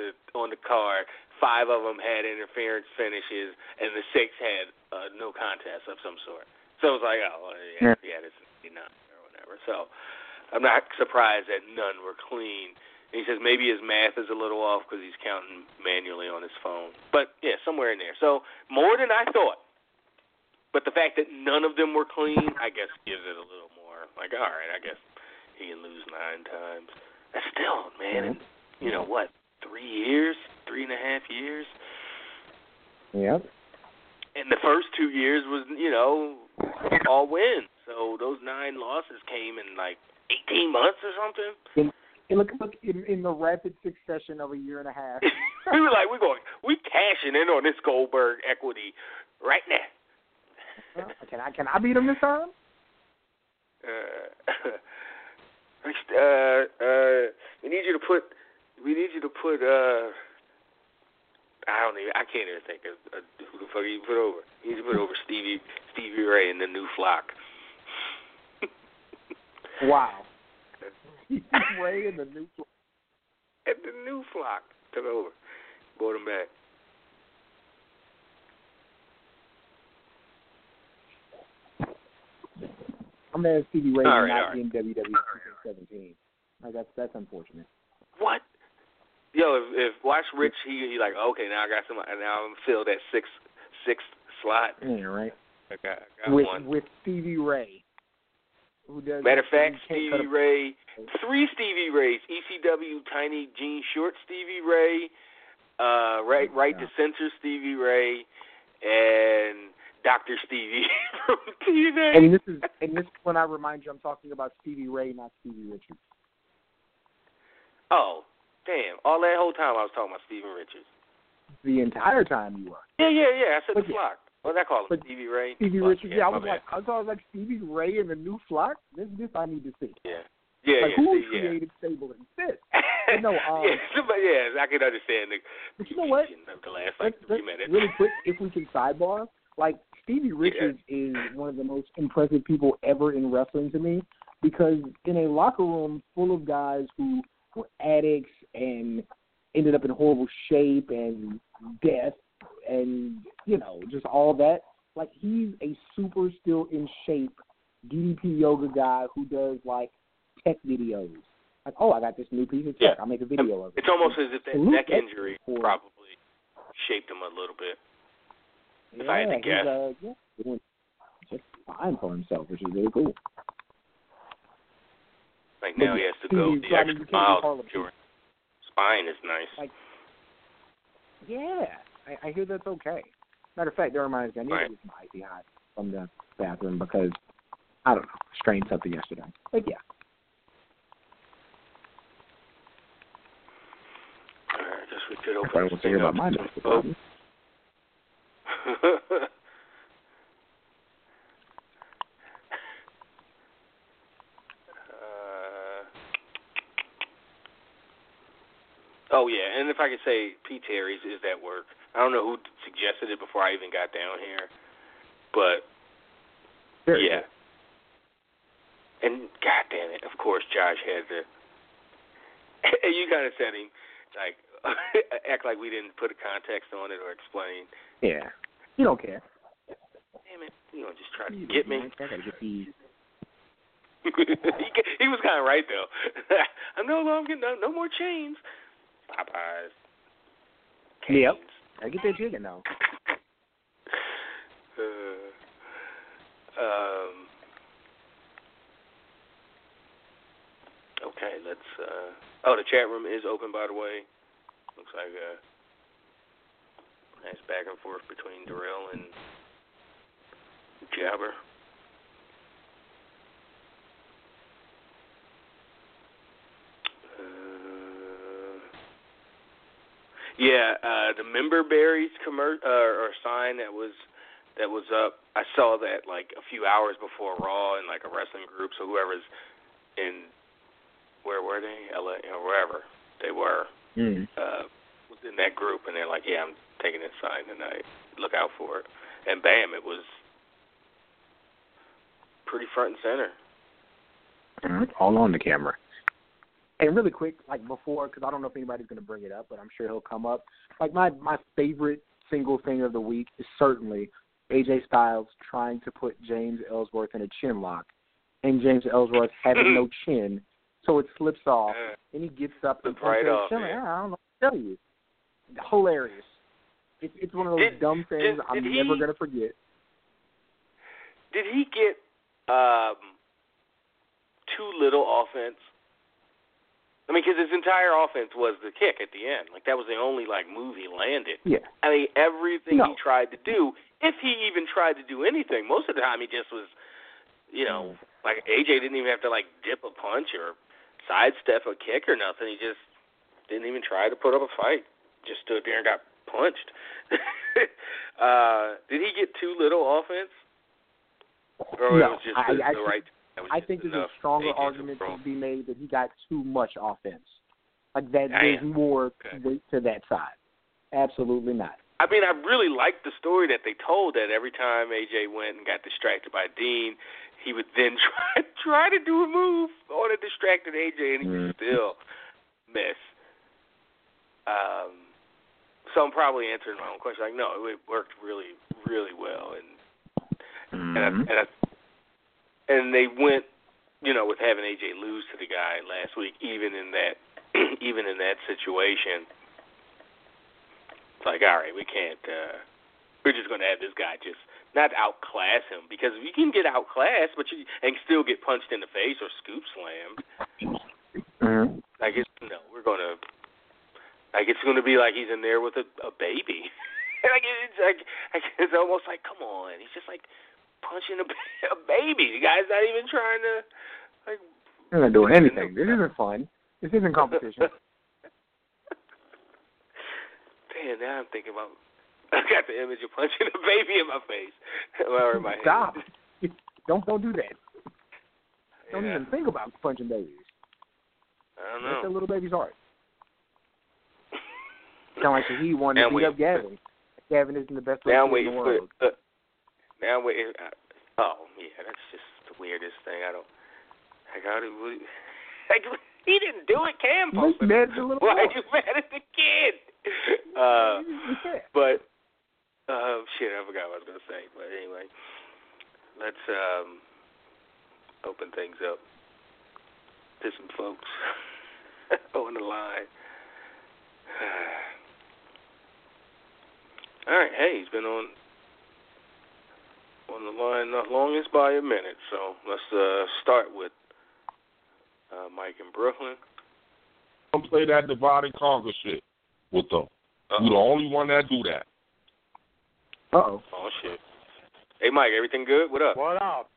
the card. 5 of them had interference finishes, and the 6 had no contest of some sort. So it was like, oh, yeah, this is not or whatever. So I'm not surprised that none were clean. And he says maybe his math is a little off because he's counting manually on his phone. But, yeah, somewhere in there. So more than I thought. But the fact that none of them were clean, I guess, gives it a little more. Like, all right, I guess he can lose 9 times. That's still, man, you know what, 3 years, 3.5 years? Yep. And the first 2 years was, you know, all wins. So those 9 losses came in, like, 18 months or something. Look in the rapid succession of a 1.5 years. We were like, we're cashing in on this Goldberg equity right now. Can I beat him this time? We need you to put I can't even think of who the fuck you put over. You need to put over Stevie Ray and the New Flock. Wow. Ray and the New Flock. And the New Flock took over. Brought him back. I'm mad at Stevie Ray not being WWE 2017. Like that's unfortunate. What? Yo, if watch Rich, he like, okay, now I got some. Now I'm filled that sixth slot. Yeah, right. I got with Stevie Ray. Matter of fact, Stevie Ray, 3 Stevie Rays, ECW Tiny Jean Short Stevie Ray, Right to Censor Stevie Ray, and Dr. Stevie from TNA. And this is when I remind you I'm talking about Stevie Ray, not Stevie Richards. Oh, damn. All that whole time I was talking about Stevie Richards. The entire time you were. Yeah. I said the Flock. What did I call him? Stevie Ray? Stevie Richards. Yeah, I was like Stevie Ray and the New Flock? This I need to see. Yeah. Yeah, like, yeah. Who created Stable and Fist? I can understand the you know what? The last, like, 3 minutes. Really quick, if we can sidebar, like, Stevie Richards is one of the most impressive people ever in wrestling to me, because in a locker room full of guys who were addicts and ended up in horrible shape and death and, you know, just all that, like, he's a super still in shape DDP yoga guy who does, like, tech videos. Like, oh, I got this new piece of tech. I'll make a video of it. It's almost as if that neck injury probably shaped him a little bit. If I had to guess. He's just fine for himself, which is really cool. Like, now he has to go the extra mile. Spine is nice. Like, yeah, I hear that's okay. Matter of fact, that reminds me, I need to get some Icy Hot from the bathroom because, I don't know, strained something yesterday. Like, yeah. All right, just we could open this thing up. And if I could say P. Terry's is at work. I don't know who suggested it before I even got down here, but very good. And god damn it, of course Josh had to. And you kind of said him like act like we didn't put a context on it or explain. Yeah, you don't care. Damn it, you don't just try to get me. I gotta get these. He was kind of right though. I'm no longer no more chains. Popeyes. Yep. I get that chicken though. Okay, let's. The chat room is open, by the way. Looks like a nice back and forth between Darrell and Jabber. The Member Berries or sign that was up. I saw that like a few hours before Raw in like a wrestling group. So whoever's in, where were they? LA or wherever they were, in that group, and they're like, yeah, I'm taking this sign tonight. Look out for it. And bam, it was pretty front and center. Mm-hmm. All on the camera. And really quick, like before, because I don't know if anybody's going to bring it up, but I'm sure he'll come up. Like my favorite single thing of the week is certainly AJ Styles trying to put James Ellsworth in a chin lock, and James Ellsworth having no chin, so it slips off, and he gets up and puts right off, I don't know what to tell you. Hilarious. It's one of those dumb things I'm never going to forget. Did he get too little offense? I mean, because his entire offense was the kick at the end. Like, that was the only, like, move he landed. Yeah. I mean, everything he tried to do, if he even tried to do anything, most of the time he just was, you know, like, AJ didn't even have to, like, dip a punch or sidestep a kick or nothing. He just didn't even try to put up a fight. Just stood there and got punched. Did he get too little offense? Or no, it was just the right... I think there's a stronger argument to be made that he got too much offense. Like that, there's more weight to that side. Absolutely not. I mean, I really liked the story that they told that every time AJ went and got distracted by Dean, he would then try to do a move on a distracted AJ, and he would still miss. So I'm probably answering my own question. Like, no, it worked really, really well, And they went, you know, with having AJ lose to the guy last week, even in that situation. It's like, all right, we can't. We're just going to have this guy just not outclass him, because if you can get outclassed, but and still get punched in the face or scoop slammed, I guess we're going to. Like, it's going to be like he's in there with a baby. It's almost like, come on, he's just like. Punching a baby. The guy's not even trying to, like... They're not doing anything. This isn't fun. This isn't competition. Man, now I'm thinking about... I got the image of punching a baby in my face. Or in my Stop. Head. Don't do that. Don't even think about punching babies. I don't know. That's a little baby's heart. Sounds like he wanted to beat up Gavin. Gavin isn't the best wrestler in the world. Now, that's just the weirdest thing. He didn't do it, Cam. Why are you mad at the kid? I forgot what I was gonna say. But anyway, let's open things up to some folks on the line. All right, hey, he's been on the line not long, it's by a minute, so let's start with Mike in Brooklyn. Don't play that divide and conquer shit with them. You're the only one that do that. Uh-oh. Oh, shit. Hey, Mike, everything good? What up? What up?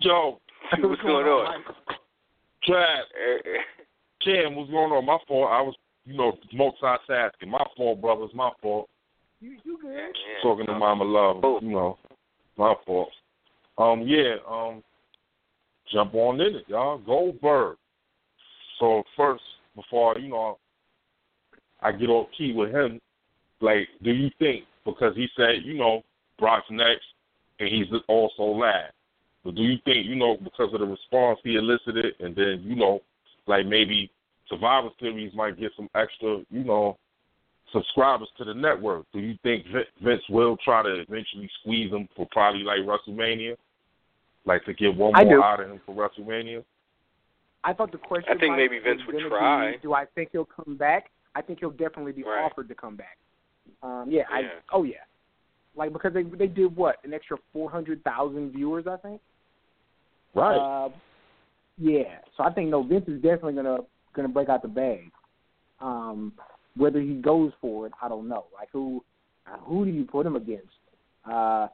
Yo. What's going on? Chad. Cam, what's going on? My fault. I was, multitasking. My fault, brothers. My fault. You good? Yeah, talking to Mama Love, my fault. Jump on in it, y'all. Goldberg. So first, before I get off key with him, like, do you think because he said Brock's next and he's also last, but do you think because of the response he elicited, and then like maybe Survivor Series might get some extra subscribers to the network. Do you think Vince will try to eventually squeeze him for probably like WrestleMania? Like to get one more out of him for WrestleMania? I thought the question I think maybe Vince would try. Do I think he'll come back? I think he'll definitely be offered to come back. Like, because they did what? An extra 400,000 viewers, I think? Right. So I think, Vince is definitely going to break out the bag. Whether he goes for it, I don't know. Like, who do you put him against? Because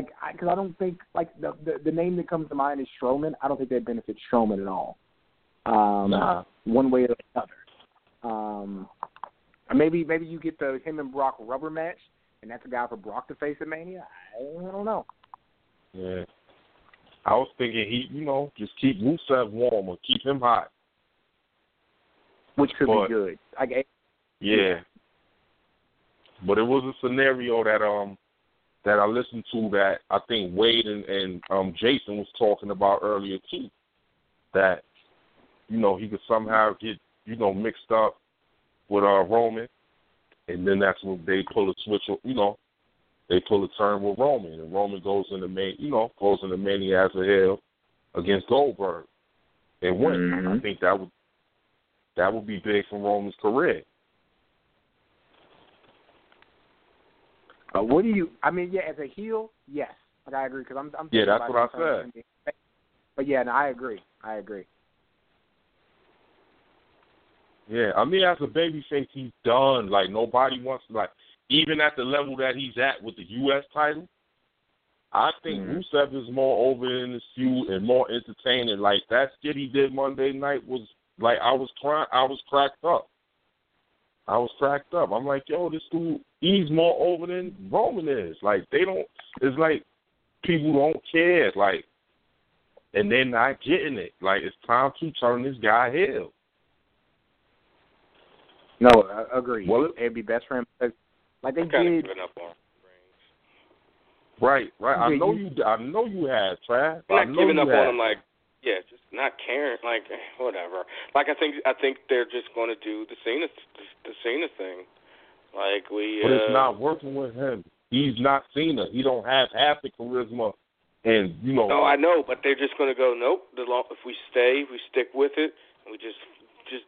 I don't think, the name that comes to mind is Strowman. I don't think that benefits Strowman at all. One way or the other. Maybe you get the him and Brock rubber match, and that's a guy for Brock to face at Mania. I don't know. Yeah. I was thinking he, just keep Rusev warm or keep him hot. which could be good. Yeah. But it was a scenario that I listened to that I think Wade and Jason was talking about earlier too, that he could somehow get mixed up with Roman, and then that's when they pull a switch. They pull a turn with Roman, and Roman goes in the Mania as a heel against Goldberg and win. Mm-hmm. I think that would be big for Roman's career. As a heel, yes. I agree, because I'm thinking that's about what I said. But yeah, no, I agree. Yeah, as a babyface, he's done. Nobody wants to, even at the level that he's at with the U.S. title, I think Rusev is more over in this feud and more entertaining. That shit he did Monday night was, I was cracked up. I'm like, yo, this dude, he's more over than Roman is. It's like people don't care. And they're not getting it. It's time to turn this guy heel. No, I agree. Well, it'd be best for him. They did. Right. I know you have, Trav. I'm not giving up on him. Yeah, just not caring. Whatever. I think they're just going to do the Cena thing. But it's not working with him. He's not Cena. He don't have half the charisma, and. No, I know, but they're just going to go. Nope. If we stay, we stick with it, and we just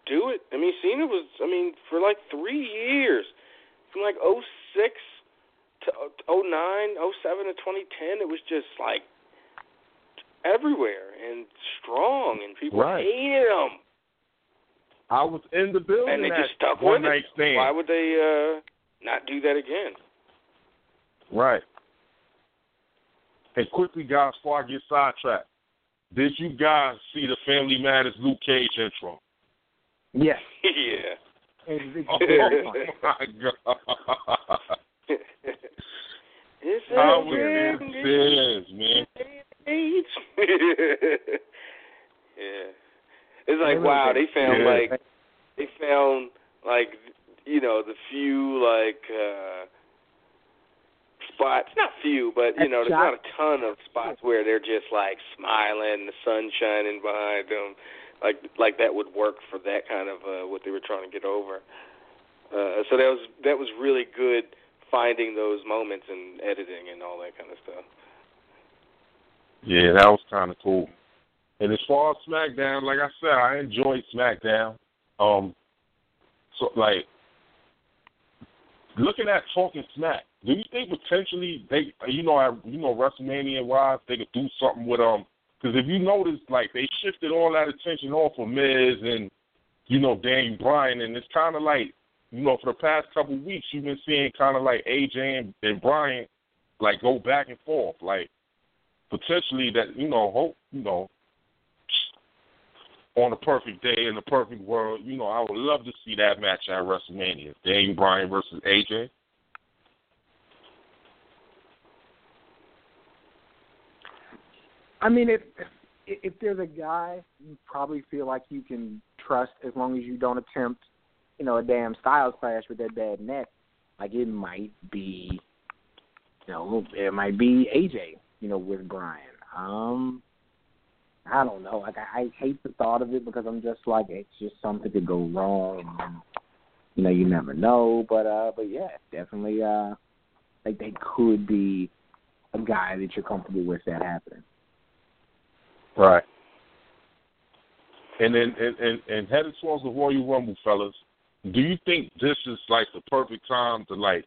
do it. Cena was. For 3 years. From 06 to 09, 07 to 2010, it was just everywhere and strong, and people hated him. I was in the building, and they just stuck with it. Why would they not do that again? Right. And quickly, guys, before I get sidetracked, did you guys see the Family Matters Luke Cage intro? Yes. Yeah. Oh my God. How was this, man? Yeah. It's wow, they found the few spots, not few, but there's not a ton of spots where they're just smiling, the sun shining behind them. That would work for that kind of what they were trying to get over. So that was really good, finding those moments and editing and all that kind of stuff. Yeah, that was kind of cool. And as far as SmackDown, like I said, I enjoyed SmackDown. Looking at Talking Smack, do you think potentially they, WrestleMania wise, they could do something with because if you notice, they shifted all that attention off of Miz and, Daniel Bryan, and it's kind of for the past couple of weeks, you've been seeing kind of AJ and Bryan, go back and forth. Potentially that, hope, on a perfect day in the perfect world, I would love to see that match at WrestleMania, Daniel Bryan versus AJ. If there's a guy you probably feel like you can trust, as long as you don't attempt, a damn Styles clash with that bad neck, it might be AJ, with Bryan. I don't know. I hate the thought of it, because I'm just it's just something could go wrong, and you never know. But yeah, definitely. They could be a guy that you're comfortable with that happening. Right. And then and headed towards the Royal Rumble, fellas, do you think this is the perfect time to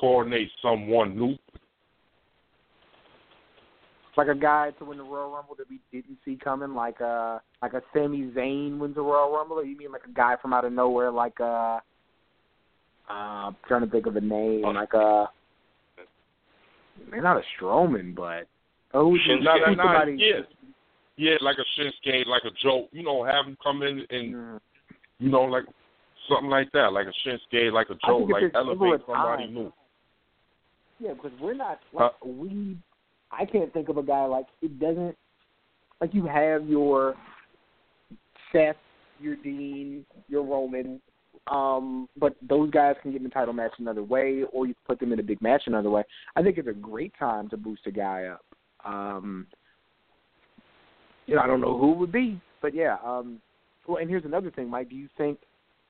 coordinate someone new? Like a guy to win the Royal Rumble that we didn't see coming, like a Sami Zayn wins the Royal Rumble, or you mean a guy from out of nowhere, I'm trying to think of a name, not a Strowman, but like a Shinsuke, like a Joe, have him come in and, something like that, like a Shinsuke, like a Joe, elevate somebody new. Yeah, because we're not, I can't think of a guy, it doesn't, you have your Seth, your Dean, your Roman. But those guys can get in a title match another way, or you can put them in a big match another way. I think it's a great time to boost a guy up. I don't know who it would be, but yeah. Well, and here's another thing, Mike. Do you think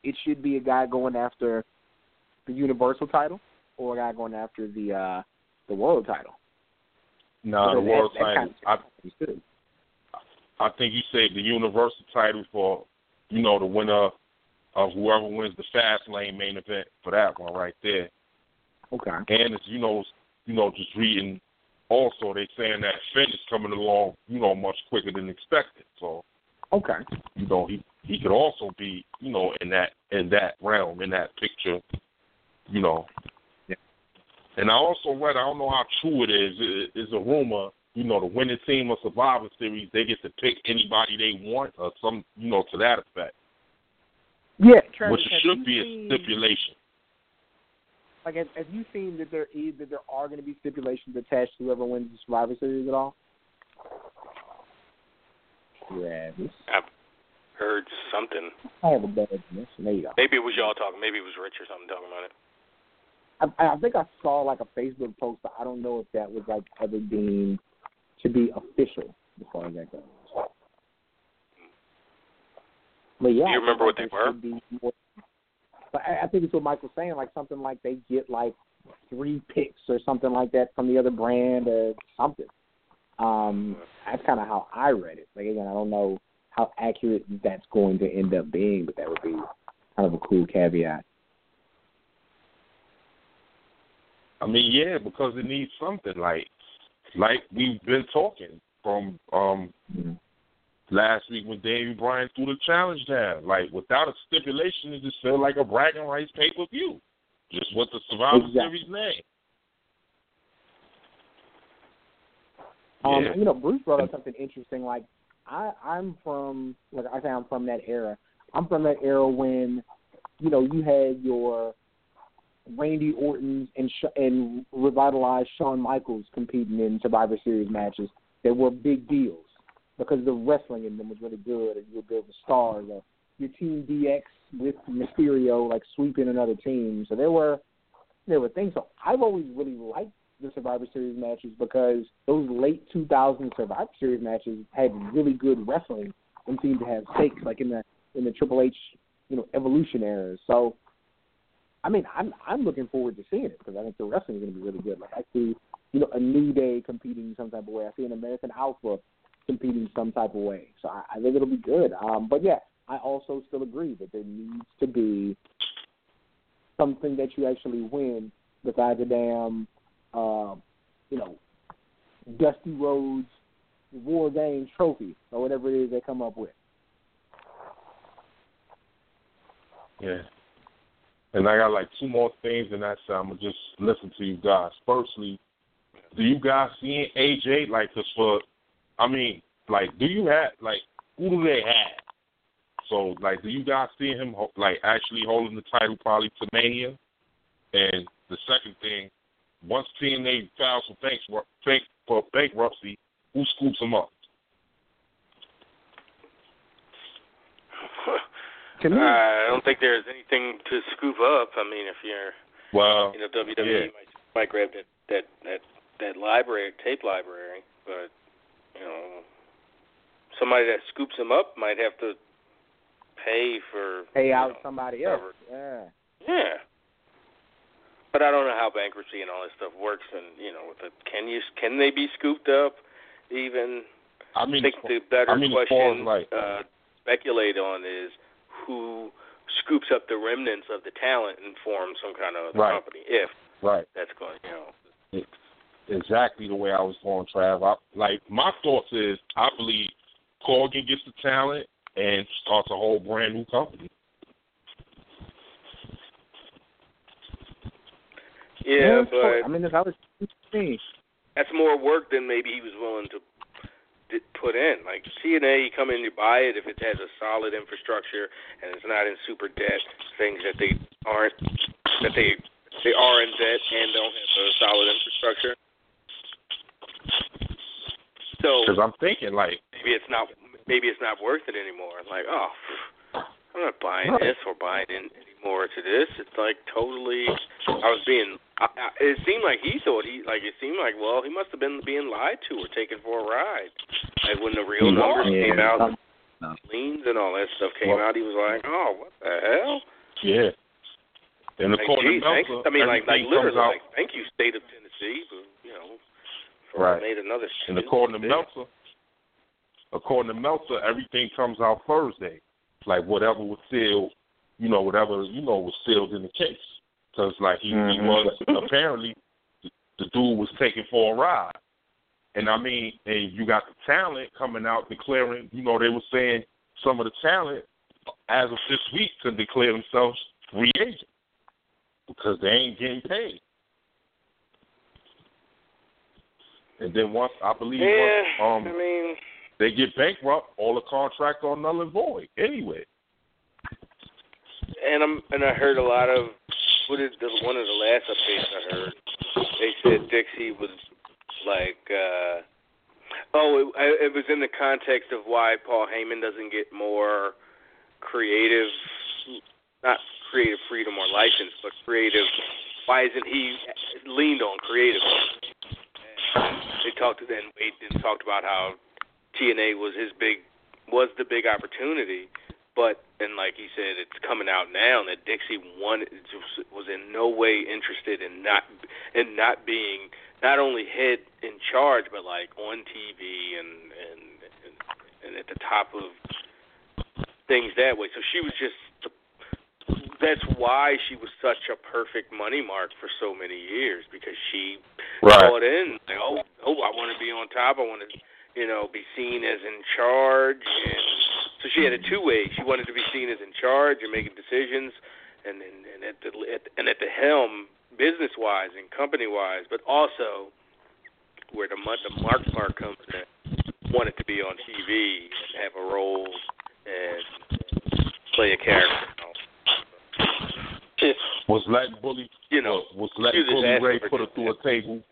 it should be a guy going after the Universal title or a guy going after the World title? No, the World title. I think you saved the Universal title for, you know, the winner of whoever wins the Fastlane main event for that one right there. Okay. And it's, you know, just reading. Also, they saying that Finn is coming along, much quicker than expected. So, okay, he could also be, in that realm, in that picture, Yeah. And I also read, I don't know how true it is. It's a rumor, the winning team of Survivor Series, they get to pick anybody they want, or some, to that effect. Yeah, Travis, which should be a stipulation. Like, have you seen that there are going to be stipulations attached to whoever wins the Survivor Series at all? Travis. I've heard something. I have a bad guess. There you go. Maybe it was y'all talking. Maybe it was Rich or something talking about it. I think I saw, a Facebook post, but I don't know if that was, ever deemed to be official as far as that goes. But, yeah. Do you remember what they were? I think it's what Mike was saying, something like they get, 3 picks or something like that from the other brand or something. That's kind of how I read it. Again, I don't know how accurate that's going to end up being, but that would be kind of a cool caveat. I mean, yeah, because it needs something. Like we've been talking from last week when Daniel Bryan threw the challenge down. Without a stipulation, it just felt like a bragging rights pay-per-view. Just with the Survivor Series name. Yeah. Bruce brought up something interesting. I'm from that era. I'm from that era when, you had your Randy Orton's and revitalized Shawn Michaels competing in Survivor Series matches that were big deals because the wrestling in them was really good, and you would build the stars. Or your Team DX with Mysterio, sweeping another team. So there were things. So I've always really liked the Survivor Series matches because those late 2000 Survivor Series matches had really good wrestling and seemed to have stakes, in the Triple H, Evolution era. So, I'm looking forward to seeing it because I think the wrestling is going to be really good. I see, a New Day competing some type of way. I see an American Alpha competing some type of way. So I think it'll be good. But yeah, I also still agree that there needs to be something that you actually win besides a damn Dusty Rhodes War Games trophy or whatever it is they come up with. Yeah. And I got 2 more things, and that's I'm going to just listen to you guys. Firstly, do you guys see AJ do you have, who do they have? So, do you guys see him, actually holding the title probably to Mania? And the second thing, once TNA files for bankruptcy, who scoops him up? I don't think there's anything to scoop up. If you're, WWE might grab that library, tape library, but somebody that scoops him up might have to pay out somebody else. Yeah. But I don't know how bankruptcy and all that stuff works, and can they be scooped up? Even question speculate on is who scoops up the remnants of the talent and forms some kind of company. If that's going, exactly the way I was going, Trav. My thoughts is I believe Corgan gets the talent and starts a whole brand new company. Yeah, but that's more work than maybe he was willing to put in. CNA, you come in, you buy it if it has a solid infrastructure and it's not in super debt. Things that they are in debt and don't have a solid infrastructure. So, because I'm thinking maybe it's not worth it anymore. I'm not buying this or buying in anymore to this. It's like totally. It seemed like he thought It seemed like he must have been being lied to or taken for a ride. Like when the real numbers came out, liens and all that stuff came out, he was like, "Oh, what the hell?" Yeah. And like, according to Belsa, thank you, state of Tennessee, but you know, made another. And according to Meltzer, everything comes out Thursday. Like whatever was sealed, was sealed in the case. Because like he was apparently the dude was taken for a ride, and you got the talent coming out declaring. They were saying some of the talent as of this week to declare themselves free agents because they ain't getting paid. And then once they get bankrupt, all the contracts are null and void anyway. And I heard a lot of one of the last updates I heard. They said Dixie was like, it was in the context of why Paul Heyman doesn't get more creative, not creative freedom or license, but creative. Why isn't he leaned on creative? And Wade then talked about how TNA was the big opportunity, but and like he said, it's coming out now that Dixie was in no way interested in not being not only head in charge, but like on TV and at the top of things that way. So she was just that's why she was such a perfect money mark for so many years because she bought in. Like, I want to be on top. I want to. Be seen as in charge. And so she had it two ways. She wanted to be seen as in charge and making decisions and at the helm business-wise and company-wise, but also where the mark part comes in, wanted to be on TV and have a role and play a character. Was letting Bully, Ray put her through a table?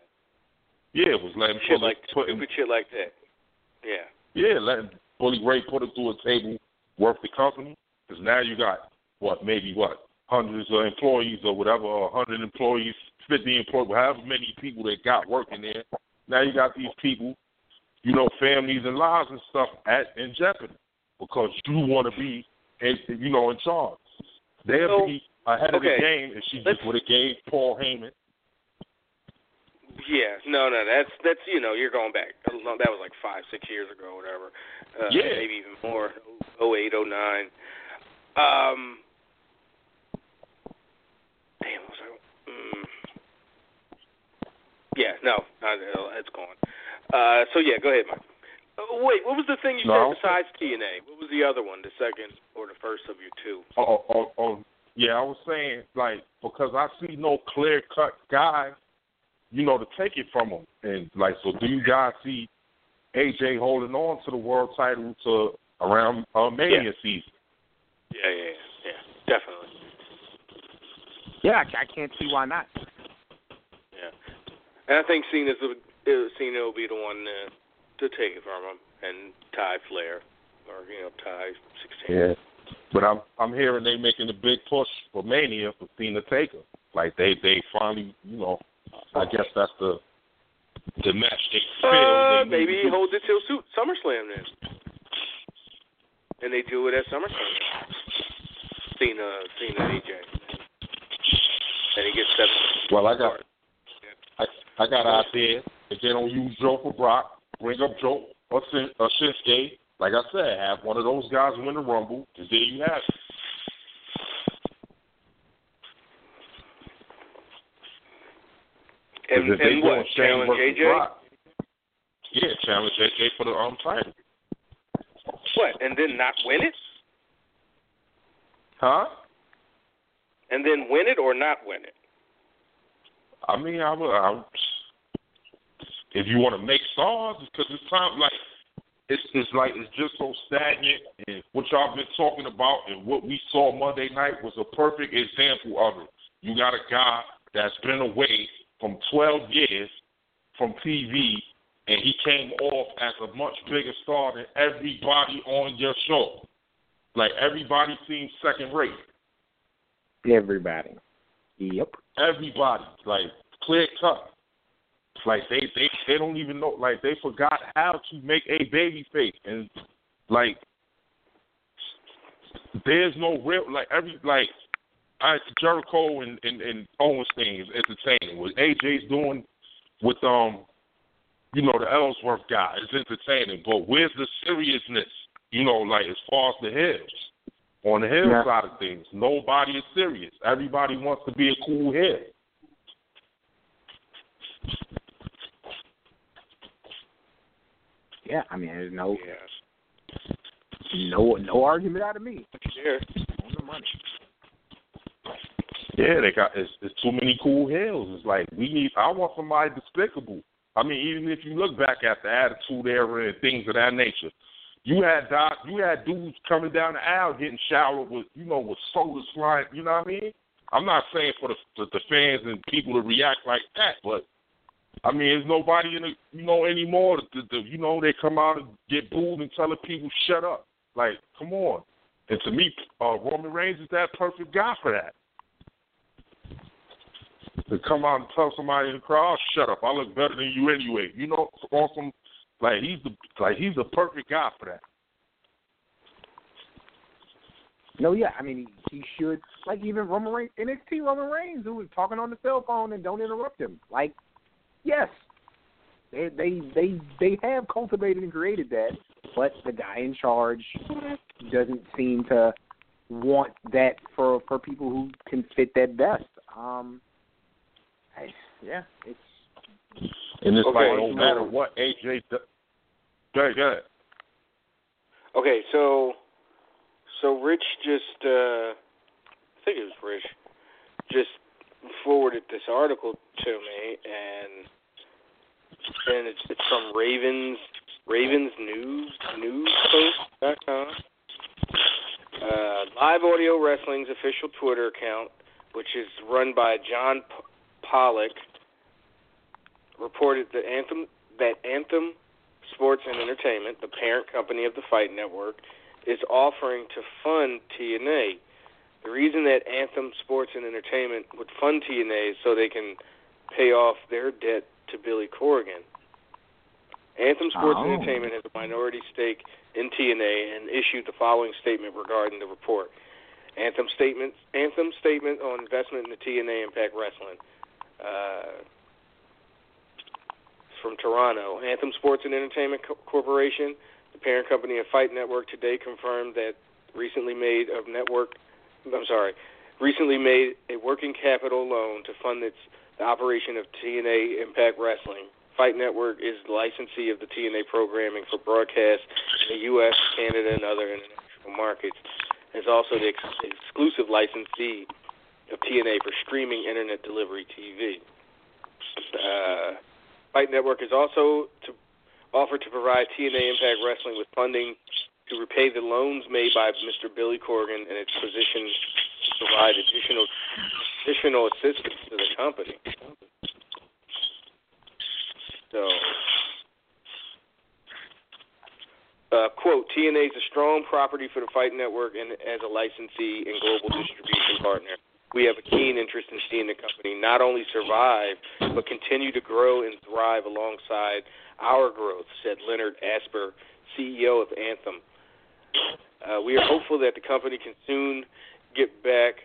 Yeah, was letting Bully stupid shit like that. Yeah. Yeah, letting Bully Ray put it through a table worth the company. Because now you got, hundreds of employees or whatever, 100 employees, 50 employees, however many people they got working there. Now you got these people, families and lives and stuff in jeopardy because you want to be, in charge. They'll be ahead of the game if she just would have gave Paul Heyman. Yeah, no, that's you're going back. That was like 5-6 years ago, or whatever. Maybe even more. 2008, 2009. It's gone. Go ahead, Mike. Wait, what was the thing you said besides TNA? What was the other one, the second or the first of your two? I was saying because I see no clear cut guy. To take it from them. And, so do you guys see AJ holding on to the world title to around Mania season? Yeah, definitely. Yeah, I can't see why not. Yeah. And I think Cena will be the one to take it from him and tie Flair or, tie 16. Yeah. But I'm hearing they making a big push for Mania for Cena Taker. They finally, I guess that's the match they failed. Maybe he holds it till SummerSlam then. And they do it at SummerSlam. Cena AJ. And he gets 7. Well, I got an idea. If they don't use Joe for Brock, bring up Joe or Shinsuke. Like I said, have one of those guys win the Rumble, and there you have it. And what? Challenge AJ? Yeah, challenge AJ for the title. What? And then not win it? Huh? And then win it or not win it? I would, if you want to make stars, because it's time. It's just so stagnant. And what y'all been talking about and what we saw Monday night was a perfect example of it. You got a guy that's been away from 12 years from TV, and he came off as a much bigger star than everybody on your show. Like, everybody seems second rate. Everybody. Yep. Everybody. Like, clear cut. Like, they don't even know. Like, they forgot how to make a baby face. And, like, there's no real, like, every, like, Jericho and Owenstein is entertaining. What AJ's doing with, you know, the Ellsworth guy is entertaining. But where's the seriousness, you know, like, as far as the hills? On the hill side of things, nobody is serious. Everybody wants to be a cool head. Yeah, I mean, there's no argument out of me. Sure. On the money. Yeah, they got it's too many cool heels. It's like I want somebody despicable. I mean, even if you look back at the Attitude Era and things of that nature, you had dudes coming down the aisle getting showered with, you know, with sodas flying. You know what I mean? I'm not saying for the fans and people to react like that, but I mean, there's nobody in the, you know, anymore. You know, they come out and get booed and telling people shut up. Like, come on. And to me, Roman Reigns is that perfect guy for that. To come out and tell somebody in the crowd, shut up, I look better than you anyway. You know, it's awesome. Like, he's the perfect guy for that. No, yeah, I mean, he should. Like, even Roman Reigns, NXT Roman Reigns, who was talking on the cell phone and don't interrupt him. Like, yes, they have cultivated and created that, but the guy in charge doesn't seem to want that for people who can fit that best. Like, no matter what AJ does. Go ahead. Okay, so Rich just, I think it was Rich, just forwarded this article to me, and it's from RavensNewsPost.com. Live Audio Wrestling's official Twitter account, which is run by John Pollock, reported that Anthem Sports and Entertainment, the parent company of the Fight Network, is offering to fund TNA. The reason that Anthem Sports and Entertainment would fund TNA is so they can pay off their debt to Billy Corrigan. Anthem Sports and Entertainment has a minority stake in TNA and issued the following statement regarding the report. Anthem statement on investment in the TNA Impact Wrestling. From Toronto. Anthem Sports and Entertainment Corporation, the parent company of Fight Network, today confirmed that recently made a working capital loan to fund the operation of TNA Impact Wrestling. Fight Network is the licensee of the TNA programming for broadcast in the U.S., Canada, and other international markets. It's also the exclusive licensee of TNA for streaming internet delivery TV. Fight Network is also offered to provide TNA Impact Wrestling with funding to repay the loans made by Mr. Billy Corgan and its position to provide additional assistance to the company. So, quote, TNA is a strong property for the Fight Network and as a licensee and global distribution partner. We have a keen interest in seeing the company not only survive, but continue to grow and thrive alongside our growth, said Leonard Asper, CEO of Anthem. We are hopeful that the company can soon get back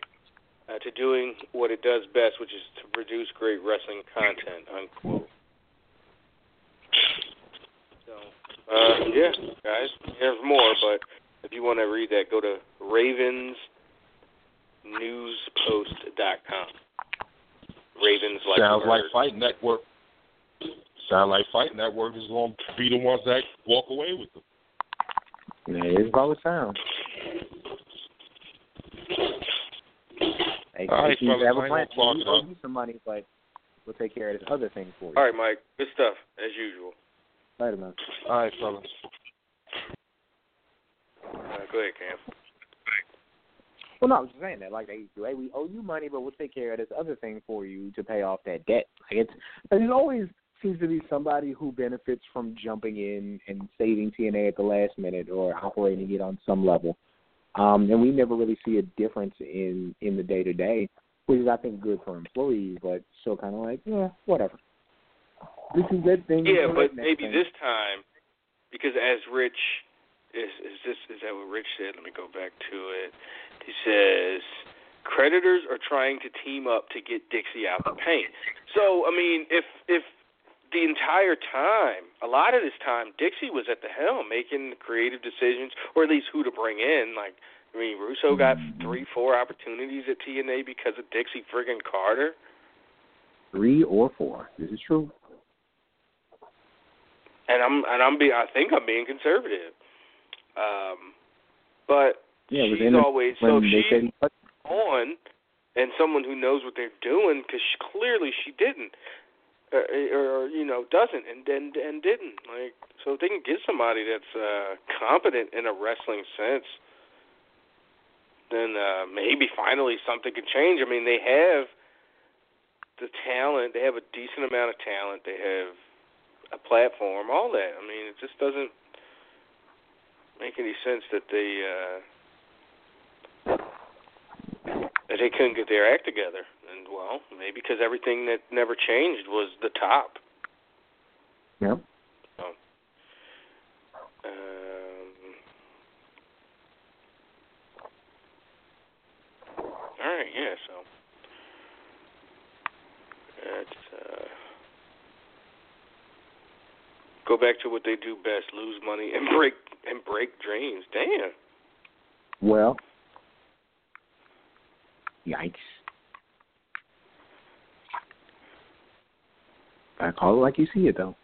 to doing what it does best, which is to produce great wrestling content, unquote. So, yeah, guys, there's more, but if you want to read that, go to RavensNewsPost.com. Ravens like sounds like Fight Network. Sounds like Fight Network is going to be the ones that walk away with them. It's going to sound. All right, we'll give you some money, but we'll take care of this other thing for you. All right, Mike. Good stuff, as usual. Later, man. All right, fellas. Go ahead, Cam. Well, no, I was just saying that, like, hey, we owe you money, but we'll take care of this other thing for you to pay off that debt. Like, there always seems to be somebody who benefits from jumping in and saving TNA at the last minute or operating it on some level. And we never really see a difference in the day-to-day, which is, I think, good for employees, but still kind of like, yeah, whatever. This is that thing. Yeah, but maybe this time, because as Rich, is that what Rich said? Let me go back to it. He says, creditors are trying to team up to get Dixie out of the paint. So, I mean, if the entire time, a lot of this time, Dixie was at the helm making the creative decisions, or at least who to bring in. Like, I mean, Russo got 3-4 opportunities at TNA because of Dixie friggin' Carter. 3 or 4. This is true. And I think I'm being conservative. But yeah, she's always so she's on, and someone who knows what they're doing, because clearly she didn't, or you know, doesn't, and didn't. Like, so if they can get somebody that's competent in a wrestling sense, then maybe finally something could change. I mean, they have the talent. They have a decent amount of talent. They have a platform, all that. I mean, it just doesn't make any sense that they couldn't get their act together. And, well, maybe because everything that never changed was the top. Yeah. So, all right, yeah, so that's... Go back to what they do best: lose money and break dreams. Damn. Well, yikes! I call it like you see it, though.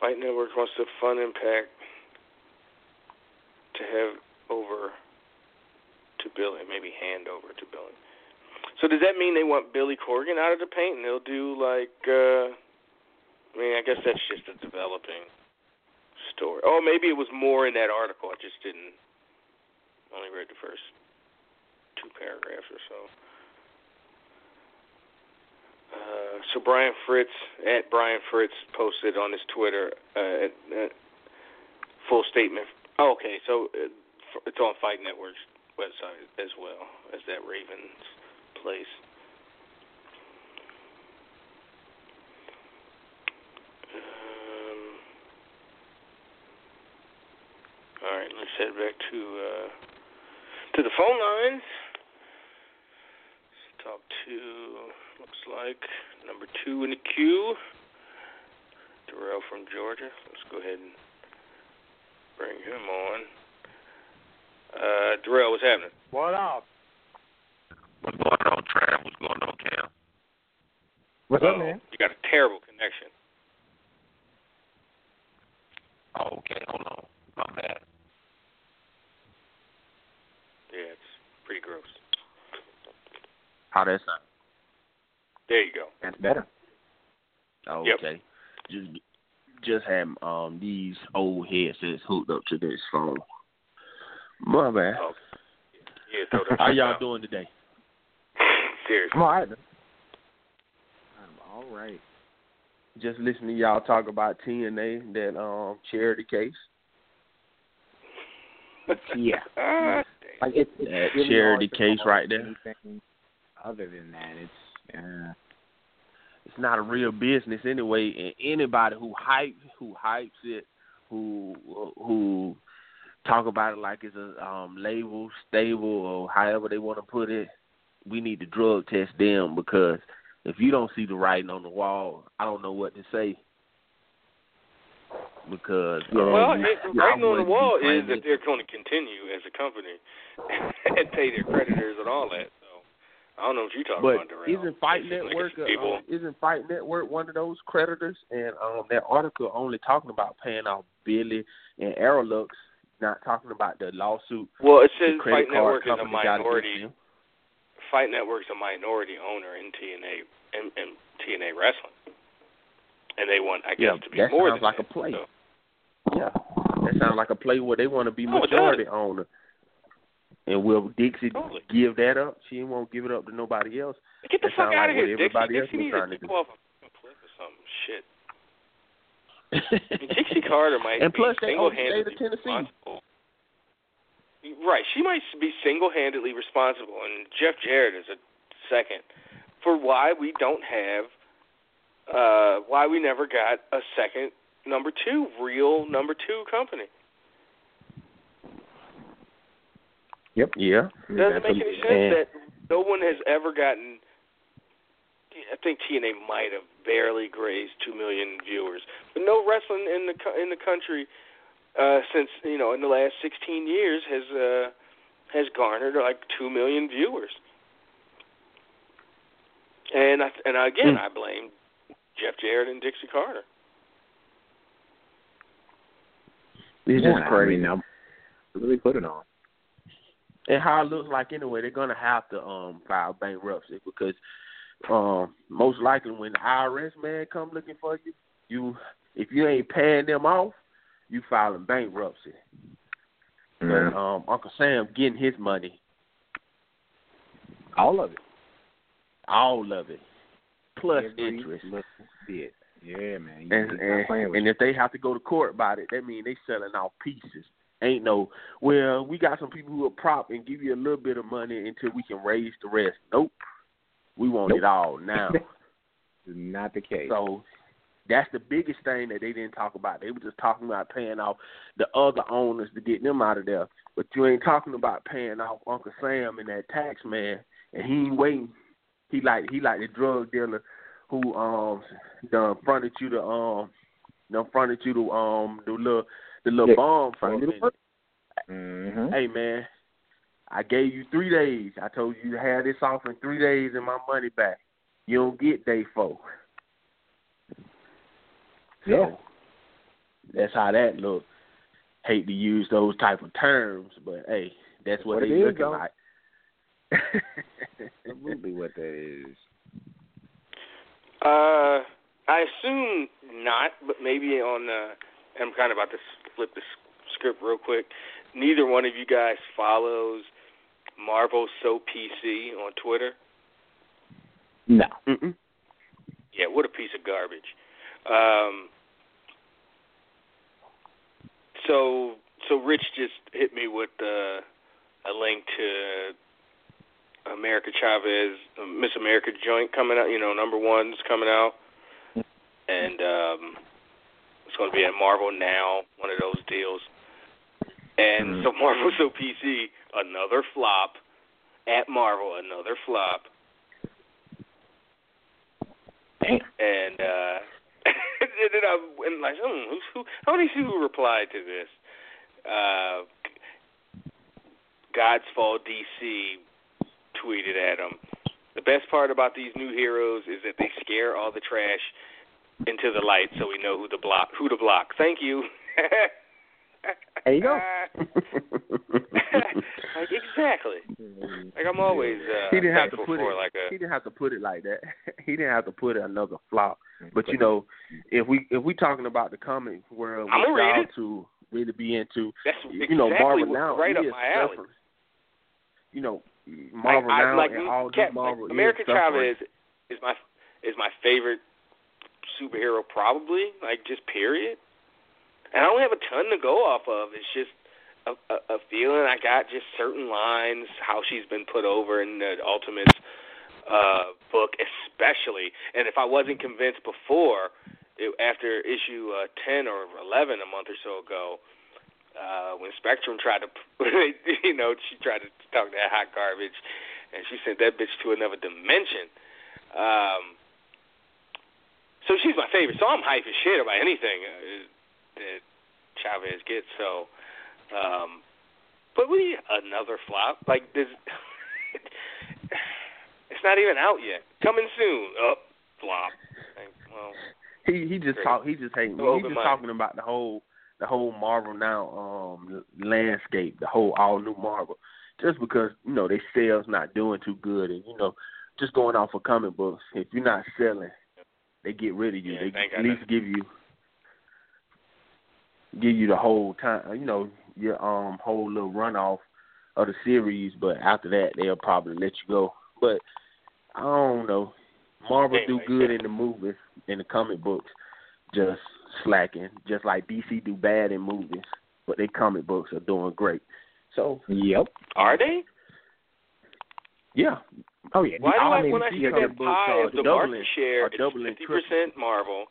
Fight Network wants the Fun Impact to have over to Billy, maybe hand over to Billy. So does that mean they want Billy Corgan out of the paint, and they'll do like? I mean, I guess that's just a developing story. Oh, maybe it was more in that article. I just didn't. Only read the first 2 paragraphs or so. So Brian Fritz, at Brian Fritz, posted on his Twitter full statement. Oh, okay, so it's on Fight Network's website as well as that Ravens place. All right, let's head back to the phone lines. Let's talk to, looks like, number 2 in the queue, Darrell from Georgia. Let's go ahead and bring him on. Darrell, what's happening? What up? What's going on, Trav? What's going on, Cam? What's up, man? You got a terrible connection. Oh, okay, hold on. My bad. Yeah, it's pretty gross. How does that? There you go. That's better. Okay. Yep. Just have these old headsets hooked up to this phone. My bad. Oh. Yeah, how y'all doing today? Seriously. I'm all right. I'm all right. Just listening to y'all talk about TNA, that charity case. Yeah. Like it's charity case right there. Other than that, it's not a real business anyway. And anybody who hypes it, who talk about it like it's a label, stable, or however they want to put it, we need to drug test them, because if you don't see the writing on the wall, I don't know what to say. Because writing on the wall is that they're going to continue as a company and pay their creditors and all that. So I don't know what you're talking about, Darrell. Isn't Fight Network one of those creditors? And that article only talking about paying off Billy and Aerolux, not talking about the lawsuit. Well, it says Fight Network is a minority. Fight Network's a minority owner in TNA and TNA wrestling, and they want, I guess, to be more than that. That sounds like a play. So. Yeah, that sounds like a play where they want to be majority owner. And will Dixie give that up? She won't give it up to nobody else. Get the fuck out of here, Dixie. Dixie needs to go off a cliff or some shit. I mean, Dixie Carter might be single-handedly responsible. Right. She might be single-handedly responsible, and Jeff Jarrett is a second, for why we don't have, why we never got a second number two, real number two company. Yep. Yeah. Doesn't make any sense that no one has ever gotten. I think TNA might have barely grazed 2 million viewers, but no wrestling in the country since, you know, in the last 16 years has garnered like 2 million viewers. And I blame Jeff Jarrett and Dixie Carter. It's just crazy now. Really put it on. And how it looks like anyway, they're gonna have to file bankruptcy because most likely when the IRS man come looking for you, if you ain't paying them off, you filing bankruptcy. Mm-hmm. And Uncle Sam getting his money. All of it. Plus interest. Yeah, man. And if they have to go to court about it, that means they selling off pieces. Ain't no, well, we got some people who will prop and give you a little bit of money until we can raise the rest. Nope. We want it all now. Not the case. So that's the biggest thing that they didn't talk about. They were just talking about paying off the other owners to get them out of there. But you ain't talking about paying off Uncle Sam and that tax man, and he ain't waiting. He like the drug dealer who fronted you the little bomb from him. Mm-hmm. Hey man, I gave you 3 days. I told you to have this off in 3 days and my money back. You don't get day 4. Yeah. So that's how that look. Hate to use those type of terms, but hey, that's what they looking like. Absolutely what that is. I assume not, but maybe on I'm kind of about to flip the script real quick. Neither one of you guys follows Marvel So PC on Twitter? No. Mm-mm. Yeah, what a piece of garbage. So Rich just hit me with a link to America Chavez, Miss America joint coming out, you know, number one's coming out. And it's going to be at Marvel Now, one of those deals. And so Marvel So PC, another flop. At Marvel, another flop. And then I'm like, how many people replied to this? Godfall DC tweeted at him, the best part about these new heroes is that they scare all the trash into the light, so we know who to block. Thank you. There you go. Like, exactly. Like I'm always he didn't have to put it like that. He didn't have to put another flop. But you know, if we talking about the comic world, I'm gonna read it to really be into. That's exactly Marvel Now right up my alley. You know, Marvel Now and all these Marvel. Like, America Chavez is my favorite superhero, probably. Like just period. And I don't have a ton to go off of. It's just a feeling I got, just certain lines, how she's been put over in the Ultimate book especially. And if I wasn't convinced before, after issue 10 or 11 a month or so ago, when Spectrum tried to, she tried to talk that hot garbage, and she sent that bitch to another dimension. So she's my favorite. So I'm hype as shit about anything that Chavez gets, so but we need another flop. Like this it's not even out yet. Coming soon. Flop. Like, well, talking about the whole Marvel Now landscape, the whole all new Marvel. Just because, they sales not doing too good and just going off of comic books, if you're not selling, they get rid of you. Yeah, they at least give you the whole time, your whole little runoff of the series, but after that, they'll probably let you go. But I don't know. Marvel do good in the movies, in the comic books, just slacking, just like DC do bad in movies, but their comic books are doing great. So yep. Are they? Yeah. Oh yeah. Why do I when I see that pie of the market share, it's 50% Marvel,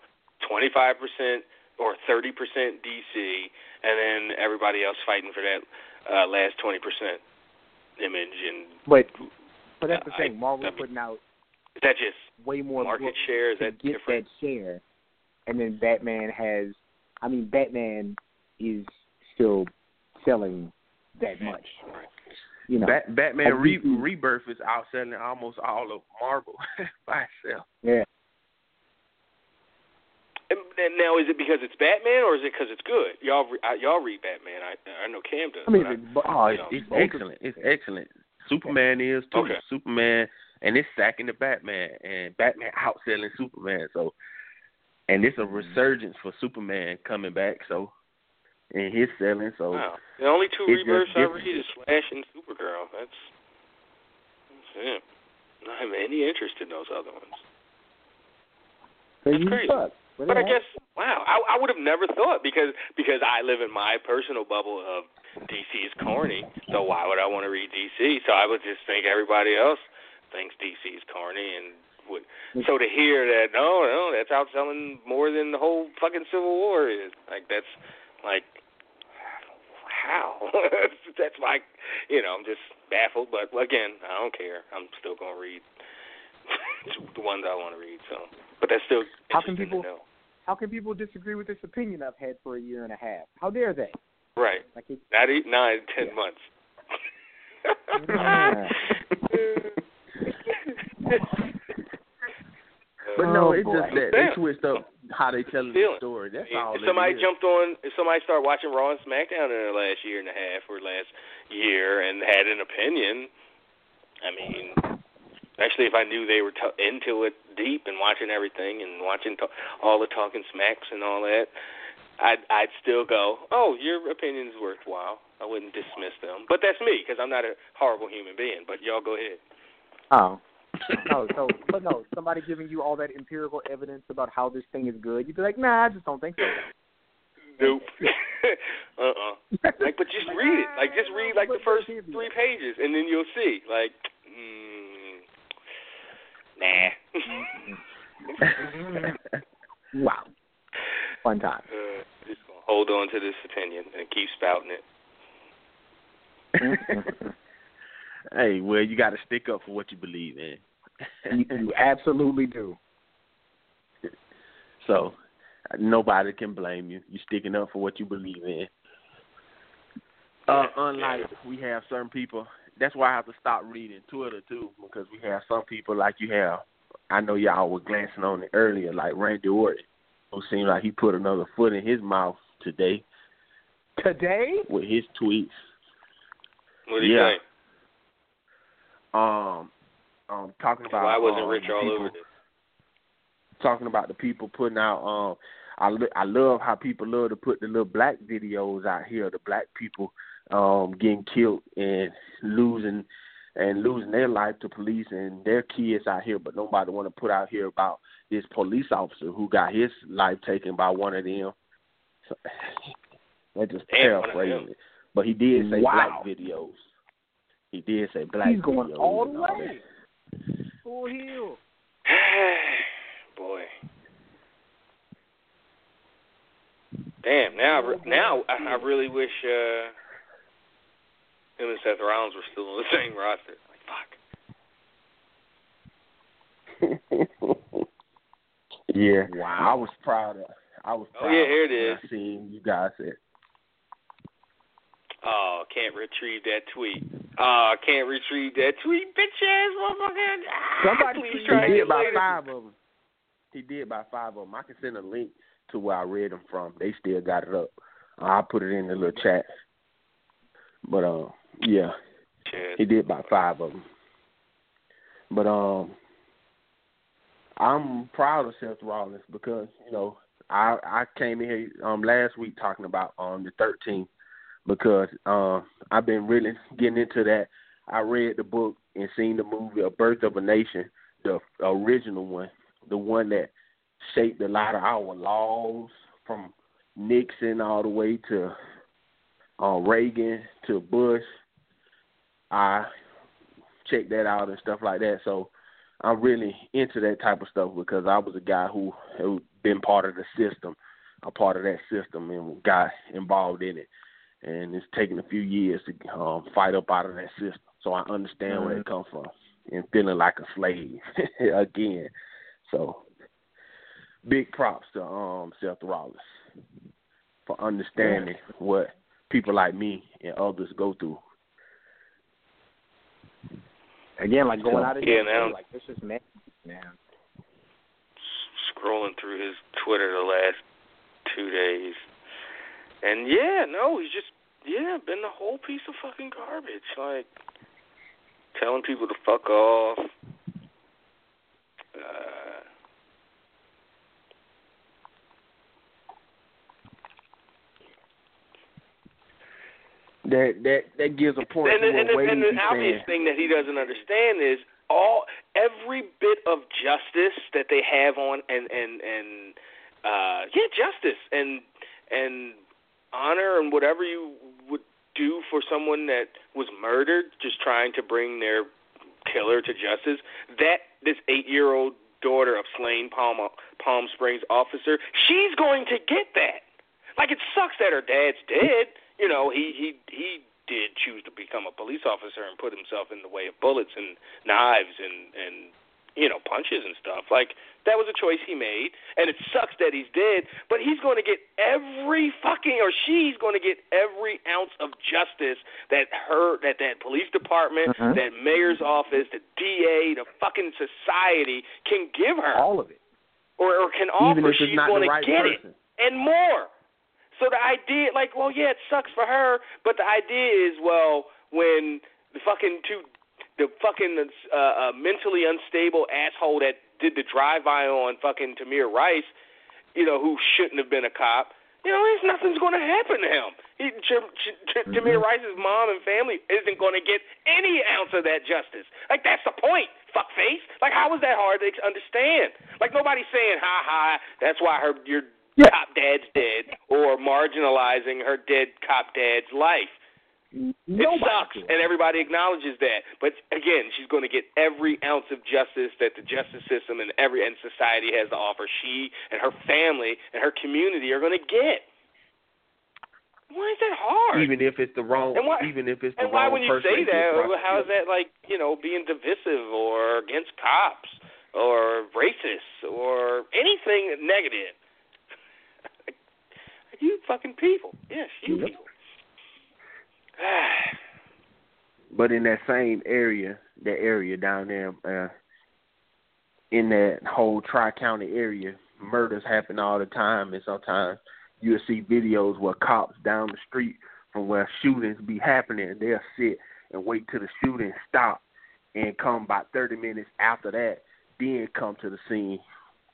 25% or 30% DC, and then everybody else fighting for that last 20% image and. But that's the thing. Marvel's putting out. Is that just way more market share? Is that get different? That share, and then Batman has. I mean, Batman is still selling that much. Right. You know, Batman Rebirth is outselling almost all of Marvel by itself. Yeah. And now, is it because it's Batman, or is it because it's good? Y'all read Batman. I know Cam does. I mean, it's excellent. It's excellent. Superman is too. Okay. Superman, and it's sacking the Batman, and Batman outselling Superman. So, and it's a resurgence for Superman coming back. So, and he's selling. So, wow. The only two rebirths I read is Flash and Supergirl. That's him. I don't have any interest in those other ones. So that's crazy. But I guess, wow, I would have never thought because I live in my personal bubble of DC is corny, so why would I want to read DC? So I would just think everybody else thinks DC is corny. So to hear that, no, that's outselling more than the whole fucking Civil War is. Like, that's like, how? That's like, I'm just baffled. But, again, I don't care. I'm still going to read the ones I want to read, so. But that's still interesting to know. How can people disagree with this opinion I've had for a year and a half? How dare they? Right. Like 9, 10 months. But no, it's just that they twist up how they tell the story. That's all. If somebody started watching Raw and SmackDown in the last year and a half or last year and had an opinion, I mean, actually, if I knew they were into it deep and watching everything and watching all the talking smacks and all that, I'd still go, oh, your opinion's worthwhile. I wouldn't dismiss them. But that's me because I'm not a horrible human being, but y'all go ahead. Oh. No, somebody giving you all that empirical evidence about how this thing is good, you'd be like, nah, I just don't think so. Nope. Like, but just read it. Like, just read, like, the first 3 pages, and then you'll see. Like, nah. Wow. Fun time. Just gonna hold on to this opinion and keep spouting it. Hey, well, you got to stick up for what you believe in. You absolutely do. So, nobody can blame you. You're sticking up for what you believe in. Unlike we have certain people. That's why I have to stop reading Twitter, too, because we have some people like you have. I know y'all were glancing on it earlier, like Randy Orton, who seemed like he put another foot in his mouth today. Today? With his tweets. What do you think? Talking about why wasn't Rich all over this? Talking about the people putting out I love how people love to put the little black videos out here, the black people getting killed and losing their life to police and their kids out here, but nobody want to put out here about this police officer who got his life taken by one of them. So, that just paraphrasing it. But he did say black videos. He did say black. He's going all the way. Full heel. Boy. Damn. Now I really wish him and Seth Rollins were still on the same roster. Like fuck. Yeah. Wow. I was proud. Oh yeah, here it is. I seen you guys said. Oh, can't retrieve that tweet. Bitch ass motherfucker. Somebody did about 5 of them. He did about 5 of them. I can send a link to where I read them from. They still got it up. I put it in the little chat. But yeah, he did about 5 of them. But I'm proud of Seth Rollins because I came in here last week talking about the 13th. Because I've been really getting into that. I read the book and seen the movie A Birth of a Nation, the original one, the one that shaped a lot of our laws from Nixon all the way to Reagan to Bush. I checked that out and stuff like that. So I'm really into that type of stuff because I was a guy who been part of the system, a part of that system, and got involved in it. And it's taken a few years to fight up out of that system. So I understand where it comes from and feeling like a slave again. So big props to Seth Rollins for understanding what people like me and others go through. Again, like going out of jail, like this is mad, man. Scrolling through his Twitter the last 2 days. And, he's just, been a whole piece of fucking garbage. Like, telling people to fuck off. That gives a point. And the obvious thing that he doesn't understand is every bit of justice that they have on justice and honor and whatever you would do for someone that was murdered, just trying to bring their killer to justice. That this 8-year-old daughter of slain Palm Springs officer, she's going to get that. Like, it sucks that her dad's dead. You know, he did choose to become a police officer and put himself in the way of bullets and knives and you know, punches and stuff. Like, that was a choice he made, and it sucks that he's dead, but he's going to get she's going to get every ounce of justice that police department, that mayor's office, the DA, the fucking society can give her. All of it. Or can offer. Even if she's going to get person. It. And more. So the idea, it sucks for her, but the idea is, when the mentally unstable asshole that did the drive-by on fucking Tamir Rice, who shouldn't have been a cop, nothing's going to happen to him. Tamir Rice's mom and family isn't going to get any ounce of that justice. Like, that's the point, fuckface. Like, how is that hard to understand? Like, nobody's saying, that's why your cop dad's dead, or marginalizing her dead cop dad's life. Nobody sucks, and everybody acknowledges that. But, again, she's going to get every ounce of justice that the justice system and society has to offer. She and her family and her community are going to get. Why is that hard? Even if it's the wrong person. And why would you say that? How is that, being divisive or against cops or racist or anything negative? You fucking people. Yes, you people. But in that same area, that area down there, in that whole Tri-County area, murders happen all the time, and sometimes you'll see videos where cops down the street from where shootings be happening, and they'll sit and wait till the shooting stop and come about 30 minutes after that, then come to the scene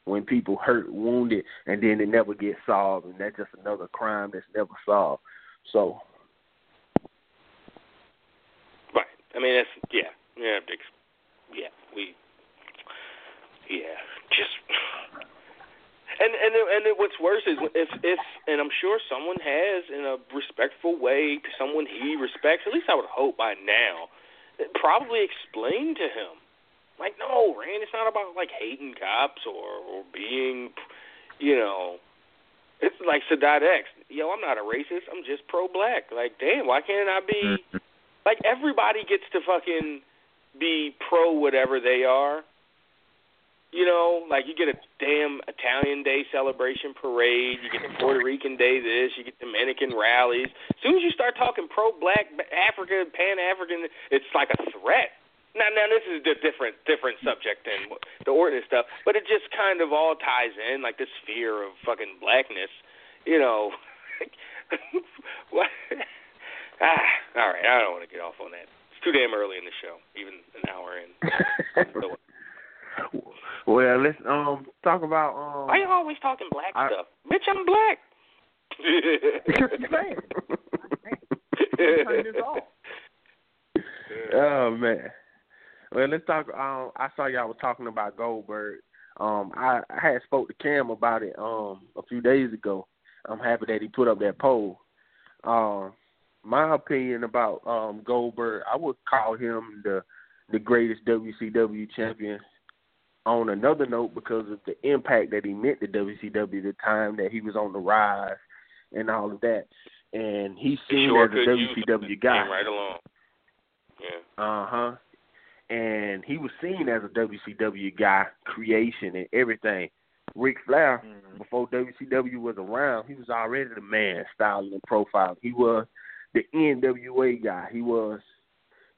when people hurt, wounded, and then it never gets solved, and that's just another crime that's never solved. So... I mean, that's, and what's worse is if and I'm sure someone has, in a respectful way, someone he respects, at least I would hope by now, probably explained to him, like, no, Rand, it's not about, hating cops or being, it's like Sadat X. I'm not a racist, I'm just pro-black. Like, damn, why can't I be... Like, everybody gets to fucking be pro whatever they are. Like, you get a damn Italian Day celebration parade. You get the Puerto Rican Day this. You get Dominican rallies. As soon as you start talking pro-black, Africa, Pan-African, it's like a threat. Now this is a different subject than the ordinance stuff, but it just kind of all ties in, like this fear of fucking blackness, What? All right, I don't want to get off on that. It's too damn early in the show, even an hour in. Well, let's talk about... Why are you always talking black stuff? Bitch, I'm black. Oh, man. Well, let's talk... I saw y'all were talking about Goldberg. I had spoke to Cam about it a few days ago. I'm happy that he put up that poll. my opinion about Goldberg, I would call him the greatest WCW champion. On another note, because of the impact that he meant to WCW, the time that he was on the rise and all of that, and he's seen sure as a WCW guy. Right along. Yeah. Uh-huh. And he was seen as a WCW guy, creation and everything. Ric Flair, before WCW was around, he was already the man, styling and profiling. He was the NWA guy. He was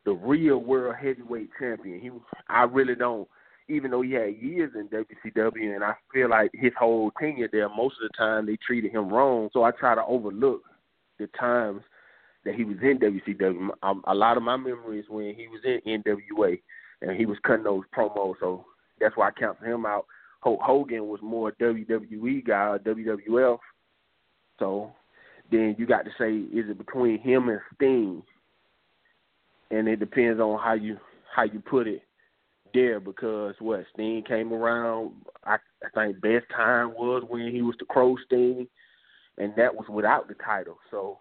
the real world heavyweight champion. I really don't, even though he had years in WCW, and I feel like his whole tenure there, most of the time they treated him wrong. So I try to overlook the times that he was in WCW. A lot of my memories when he was in NWA and he was cutting those promos, so that's why I count him out. Hulk Hogan was more a WWE guy, WWF. So then you got to say, is it between him and Sting? And it depends on how you put it there, because what Sting came around, I think best time was when he was the Crow Sting, and that was without the title. So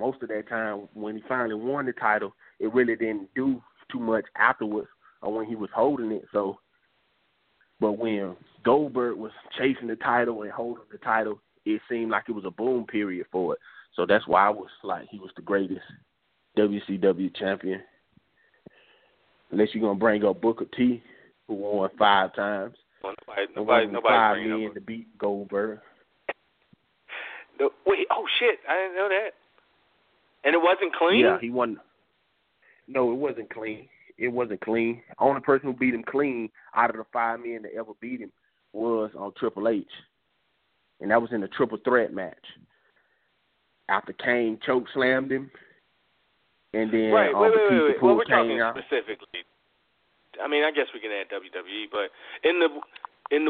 most of that time, when he finally won the title, it really didn't do too much afterwards or when he was holding it. So, but when Goldberg was chasing the title and holding the title, it seemed like it was a boom period for it. So that's why I was like, he was the greatest WCW champion. Unless you're going to bring up Booker T, who won 5 times. Well, nobody 5 men to beat Goldberg. Wait, oh shit, I didn't know that. And it wasn't clean? Yeah, he won. No, it wasn't clean. It wasn't clean. Only person who beat him clean out of the 5 men that ever beat him was on Triple H. And that was in a triple threat match. After Kane choke slammed him. And then right, wait. Well, we're talking out. Specifically. I mean, I guess we can add WWE, but in the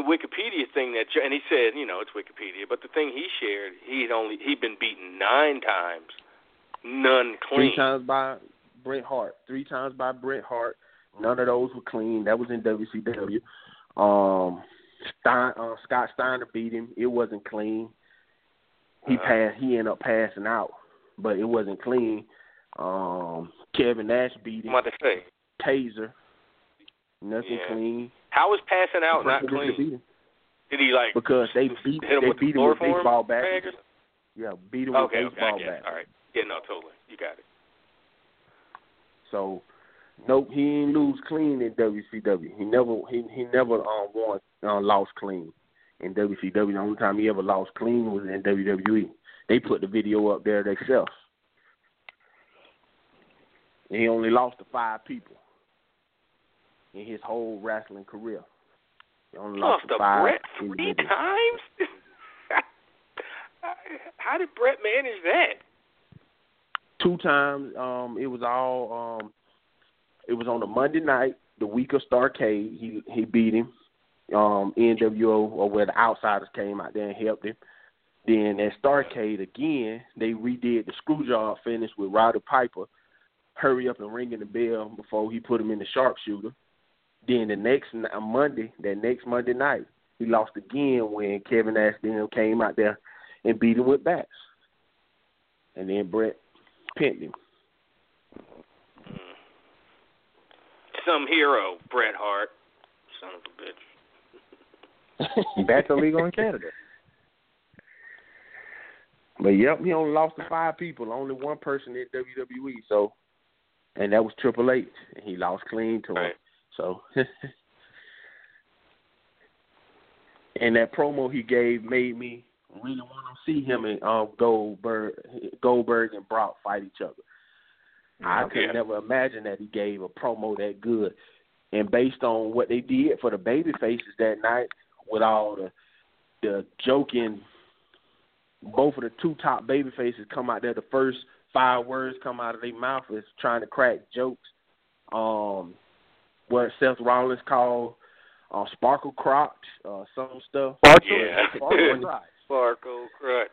Wikipedia thing that, and he said, you know, it's Wikipedia, but the thing he shared, he'd been beaten 9 times. None clean. 3 times by Bret Hart. None of those were clean. That was in WCW. Scott Steiner beat him. It wasn't clean. He ended up passing out, but it wasn't clean. Kevin Nash beat him. What did they say? Taser. Nothing clean. How was passing out not clean? Did he like? Because they beat him with baseball bat. Yeah, beat him with baseball bat. All right. Yeah, no, totally. You got it. So, nope, he didn't lose clean in WCW. He never won, lost clean in WCW. The only time he ever lost clean was in WWE. They put the video up there themselves. And he only lost to 5 people in his whole wrestling career. He only lost to 5 Bret 3 times? How did Bret manage that? 2 times, it was on a Monday night, the week of Starrcade. He beat him, NWO, or where the Outsiders came out there and helped him. Then at Starrcade again, they redid the Screwjob finish with Roddy Piper, hurry up and ringing the bell before he put him in the sharpshooter. Then that next Monday night, he lost again when Kevin Nash came out there and beat him with bats. And then Bret pinned him. Some hero, Bret Hart. Son of a bitch. Back to legal in Canada. But yep, he only lost to 5 people. Only one person in WWE. So, and that was Triple H. And he lost clean to him. So, and that promo he gave made me really want to see him and Goldberg and Brock fight each other. I could never imagine that he gave a promo that good. And based on what they did for the baby faces that night, with all the joking, both of the 2 top baby faces come out there. The first 5 words come out of their mouth is trying to crack jokes. What Seth Rollins called Sparkle Crotch, some stuff. Sparkle Crotch.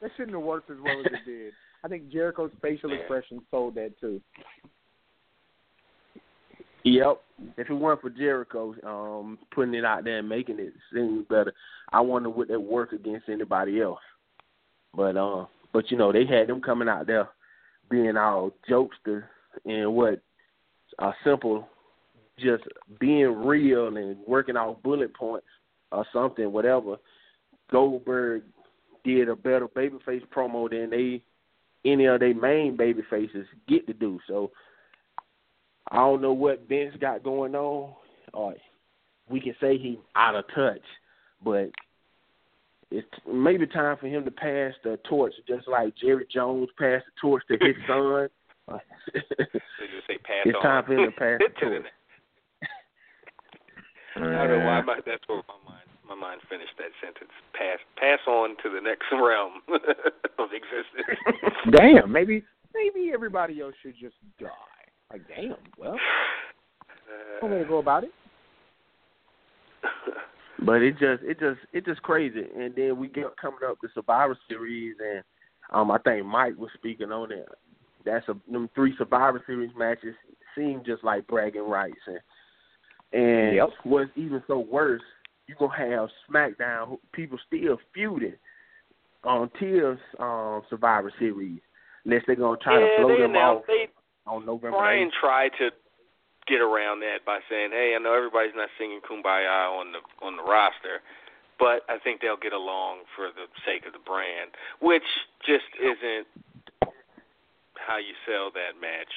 That shouldn't have worked as well as it did. I think Jericho's facial expression sold that too. Yep. If it weren't for Jericho putting it out there and making it seem better, I wonder would that work against anybody else. But But, you know, they had them coming out there being all jokester and what are simple, just being real and working off bullet points or something, whatever. Goldberg did a better babyface promo than any of their main babyfaces get to do. So I don't know what Vince got going on. Or we can say he's out of touch, but it's maybe time for him to pass the torch, just like Jerry Jones passed the torch to his son. It's time for him to pass the torch. I don't know why that's what my mind finished that sentence. Pass on to the next realm of existence. Damn, maybe everybody else should just die. Like, damn, well, I'm gonna go about it. But it's just crazy. And then we get coming up the Survivor Series, and I think Mike was speaking on it. That's them three Survivor Series matches seem just like bragging rights. And yep. What's even so worse, you're going to have SmackDown people still feuding on TL's Survivor Series, unless they're going to try to blow them off on November 8th. Brian tried to get around that by saying, hey, I know everybody's not singing Kumbaya on the roster, but I think they'll get along for the sake of the brand, which just isn't how you sell that match.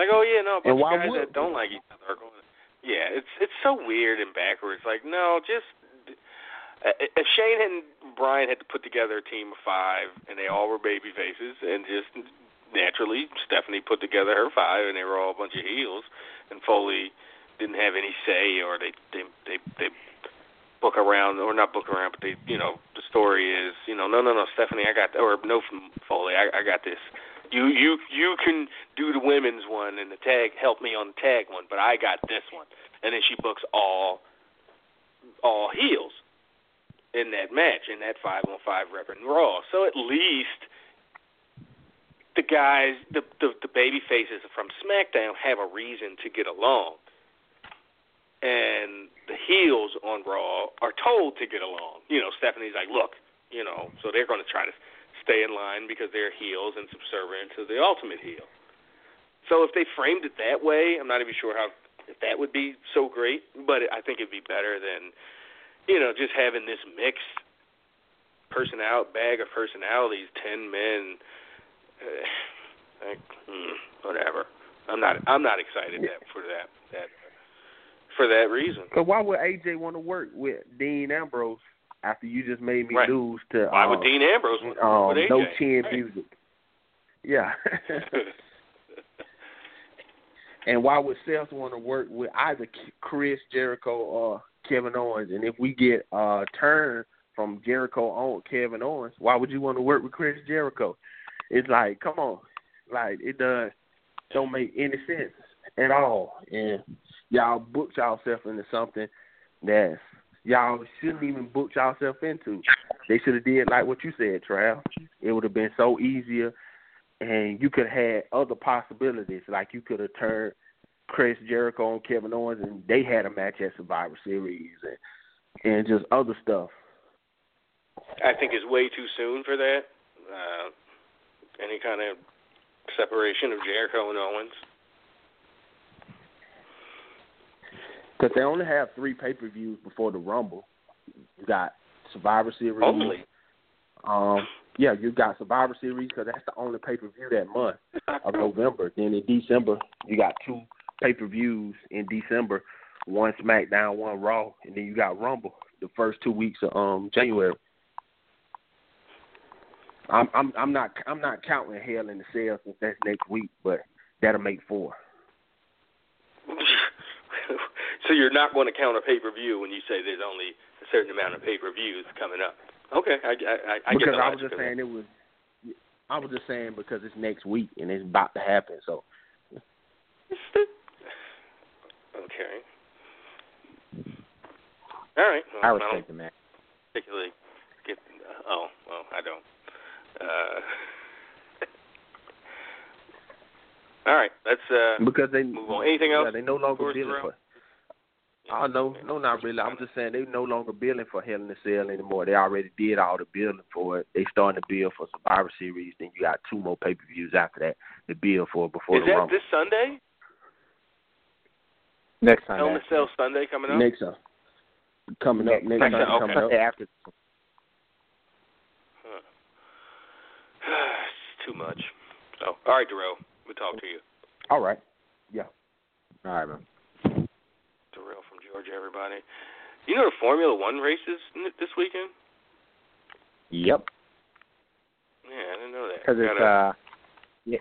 Like, oh, yeah, no, but guys that don't like each other are going to... Yeah, it's so weird and backwards. Like, no, just... If Shane and Brian had to put together a team of five, and they all were baby faces, and just naturally Stephanie put together her five, and they were all a bunch of heels, and Foley didn't have any say, or they book around, or not book around, but they, you know, the story is, you know, no, Stephanie, I got... Or no, Foley, I got this... You can do the women's one and the tag, help me on the tag one, but I got this one. And then she books all heels in that match, in that 5-on-5 rep and Raw. So at least the guys, the baby faces from SmackDown have a reason to get along. And the heels on Raw are told to get along. You know, Stephanie's like, look, you know, so they're going to try to stay in line because they're heels and subservient to the ultimate heel. So if they framed it that way, I'm not even sure how if that would be so great, but I think it'd be better than, you know, just having this mixed bag of personalities, 10 men. Whatever. I'm not excited for that reason. But why would AJ want to work with Dean Ambrose? After you just made me lose to... Why would Dean Ambrose with AJ? No Chin Music. Yeah. And why would Seth want to work with either Chris Jericho or Kevin Owens? And if we get a turn from Jericho on Kevin Owens, why would you want to work with Chris Jericho? It's like, come on. Like, it don't make any sense at all. And y'all booked yourself into something that's... Y'all shouldn't even book yourself into. They should have did like what you said, Trav. It would have been so easier, and you could have had other possibilities. Like you could have turned Chris Jericho and Kevin Owens, and they had a match at Survivor Series and just other stuff. I think it's way too soon for that. Any kind of separation of Jericho and Owens. Because they only have 3 pay-per-views before the Rumble. You got Survivor Series. Only? You got Survivor Series because that's the only pay-per-view that month of November. Then in December, you got 2 pay-per-views in December, one SmackDown, one Raw, and then you got Rumble the first 2 weeks of January. I'm not counting Hell in the Cell since that's next week, but that'll make 4. So you're not going to count a pay-per-view when you say there's only a certain amount of pay-per-views coming up. Okay, I get that. Because I was just saying because it's next week and it's about to happen. So. Okay. All right. Well, I respect the match. Particularly. I don't. All right. Let's move on. Anything else? Yeah, they no longer dealing for. Oh, no, not really. I'm just saying they no longer building for Hell in a Cell anymore. They already did all the building for it. They starting to build for Survivor Series. Then you got 2 more pay-per-views after that to build for before the Rumble. Is that this Sunday? Next Sunday. Hell in a Cell Sunday coming up? Next Sunday. Coming up. Next Sunday coming up. After. Huh. It's too much. So, all right, Darrell. We'll talk to you. All right. Yeah. All right, man. Darrell from Georgia, everybody. You know the Formula One races this weekend? Yep. Yeah, I didn't know that. Because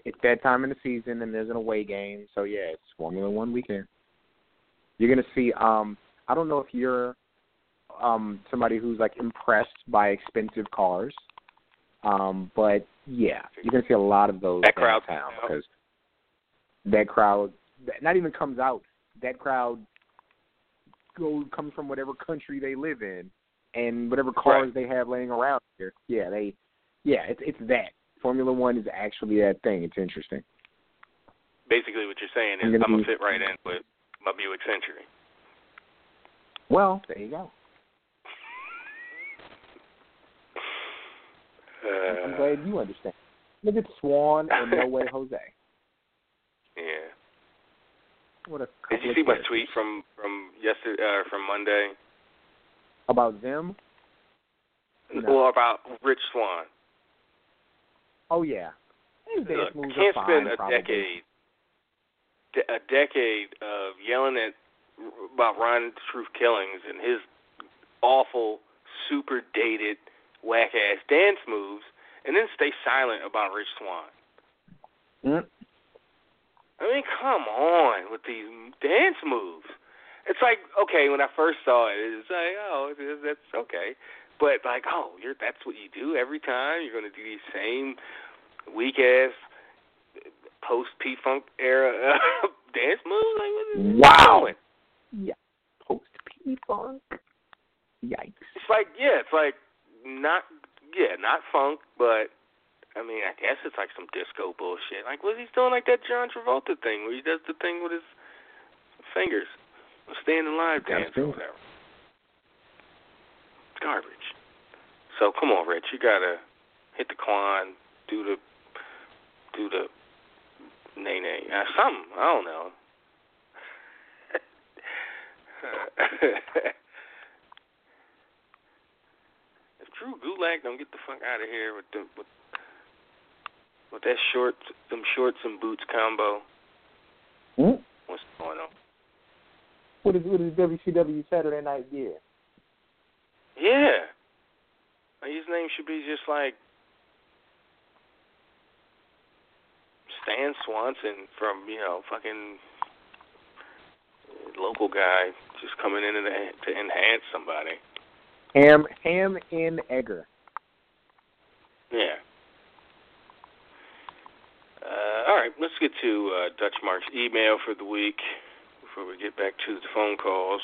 it's that time in the season, and there's an away game. So, yeah, it's Formula One weekend. You're going to see, I don't know if you're somebody who's, like, impressed by expensive cars. But, yeah, you're going to see a lot of those in town. Because that crowd, not even comes out. That crowd comes from whatever country they live in and whatever cars they have laying around here. Yeah, it's that. Formula One is actually that thing. It's interesting. Basically what you're saying is I'm going to fit right in with my Buick Century. Well, there you go. I'm glad you understand. Look at Swan or No Way Jose. Yeah. Did you see my tweet from yesterday from Monday about them? No. Well, about Rich Swann. Oh yeah, look, can't spend a decade of yelling about Ron Truth Killings and his awful, super dated, whack ass dance moves, and then stay silent about Rich Swann. Mm. I mean, come on with these dance moves. It's like, okay, when I first saw it, it's like, oh, that's okay. But, like, oh, that's what you do every time. You're going to do these same weak-ass post-P-Funk era dance moves? Like, what is this? Yeah. Post-P-Funk? Yikes. It's like not funk, but... I mean, I guess it's like some disco bullshit. Like, what is he doing? Like that John Travolta thing where he does the thing with his fingers, standing live dance or whatever. It's garbage. So come on, Rich, you gotta hit the quan, do the nay something. I don't know. If Drew Gulak don't get the fuck out of here with that shorts and boots combo. Mm. What's going on? What is WCW Saturday Night Gear? Yeah. His name should be just like Stan Swanson from, fucking local guy just coming in to enhance somebody. Ham in Egger. Yeah. All right, let's get to Dutch Mark's email for the week before we get back to the phone calls.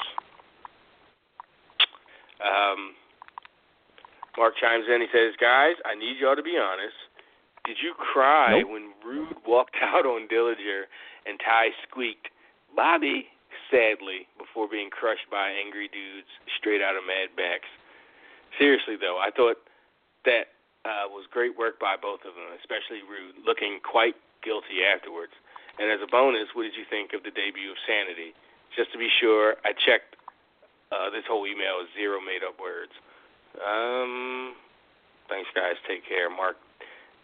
Mark chimes in. He says, guys, I need y'all to be honest. Did you cry when Rude walked out on Dillinger and Ty squeaked, Bobby, sadly, before being crushed by angry dudes straight out of Mad Max? Seriously, though, I thought that was great work by both of them, especially Rude, looking quite guilty afterwards. And as a bonus, what did you think of the debut of Sanity? Just to be sure, I checked this whole email is 0 made-up words. Thanks, guys. Take care, Mark.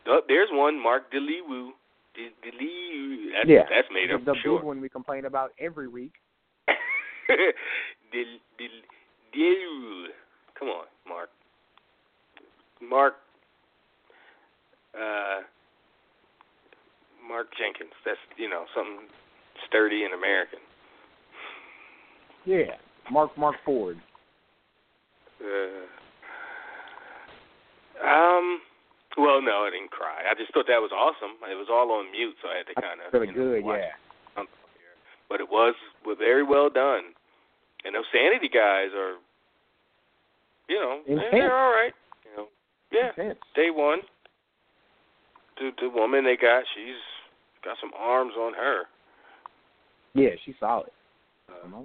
Oh, there's one, Mark DeLiwu. That's made up for sure. The big one we complain about every week. Come on, Mark. Mark Jenkins. That's, something sturdy and American. Yeah. Mark Ford. Well, no, I didn't cry. I just thought that was awesome. It was all on mute, so I had to kind of watch it. But it was very well done. And those Sanity guys are, they're all right. Yeah, day one. The woman they got, she's got some arms on her. Yeah, she's solid.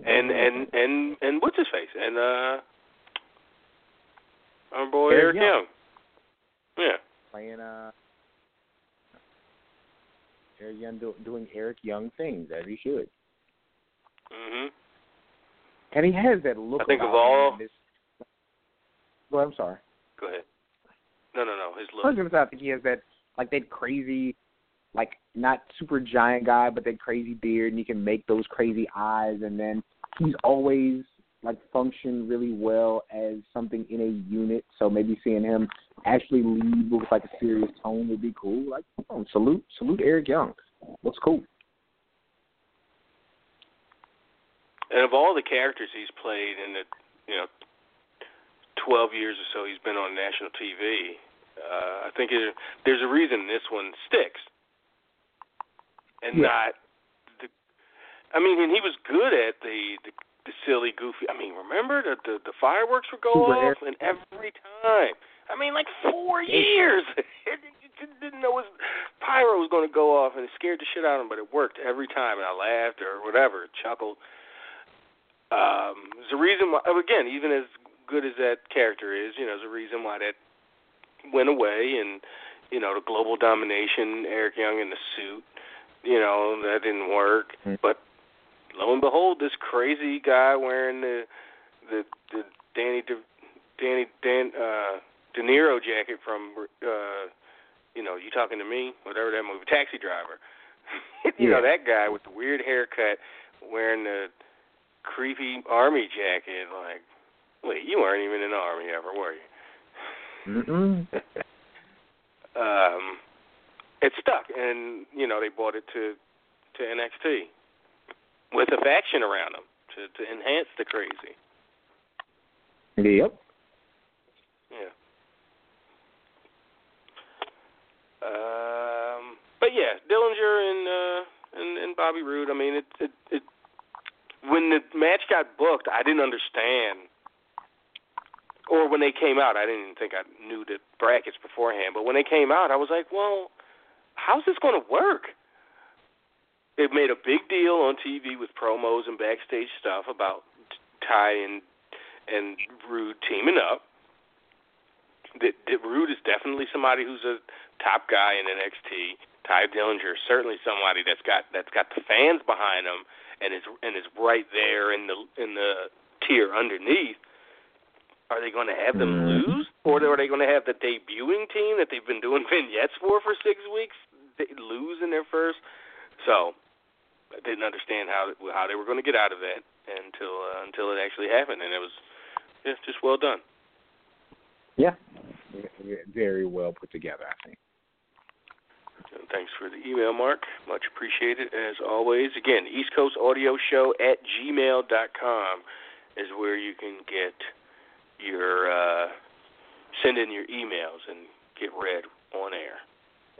and what's his face, and our boy Eric Young. Yeah. Playing Eric Young doing Eric Young things as he should. Mhm. And he has that look. I think of all. Well, I'm sorry. Go ahead. No. His look. I think he has that, like, that crazy, like, not super giant guy, but that crazy beard, and he can make those crazy eyes, and then he's always, like, functioned really well as something in a unit. So maybe seeing him actually lead with, like, a serious tone would be cool. Like, oh, salute Eric Young. Looks cool. And of all the characters he's played in the, 12 years or so he's been on national TV, I think there's a reason this one sticks. And and he was good at the silly, goofy. I mean, remember the fireworks would go off, and every time. I mean, like 4 years. You didn't know his pyro was going to go off, and it scared the shit out of him, but it worked every time, and I laughed or whatever, chuckled. There's a reason why, again, even as good as that character is, there's a reason why that went away, and the global domination, Eric Young in the suit, that didn't work. Mm-hmm. But lo and behold, this crazy guy wearing the De Niro jacket from You Talking to Me, whatever that movie, Taxi Driver. That guy with the weird haircut, wearing the creepy army jacket, like. Wait, you weren't even in the Army ever, were you? Mm-mm. It stuck, and, they brought it to NXT with a faction around them to enhance the crazy. Yep. Yeah. But, yeah, Dillinger and Bobby Roode, I mean, it when the match got booked, I didn't understand. Or when they came out, I didn't even think I knew the brackets beforehand. But when they came out, I was like, well, how's this going to work? They've made a big deal on TV with promos and backstage stuff about Ty and Rude teaming up. That Rude is definitely somebody who's a top guy in NXT. Ty Dillinger is certainly somebody that's got the fans behind him and is right there in the tier underneath. Are they going to have them lose, or are they going to have the debuting team that they've been doing vignettes for 6 weeks they lose in their first? So I didn't understand how they were going to get out of that until it actually happened, and it was just well done. Yeah, very well put together, I think. Thanks for the email, Mark. Much appreciated, as always. Again, East Coast Audio Show @gmail.com is where you can get send in your emails and get read on air.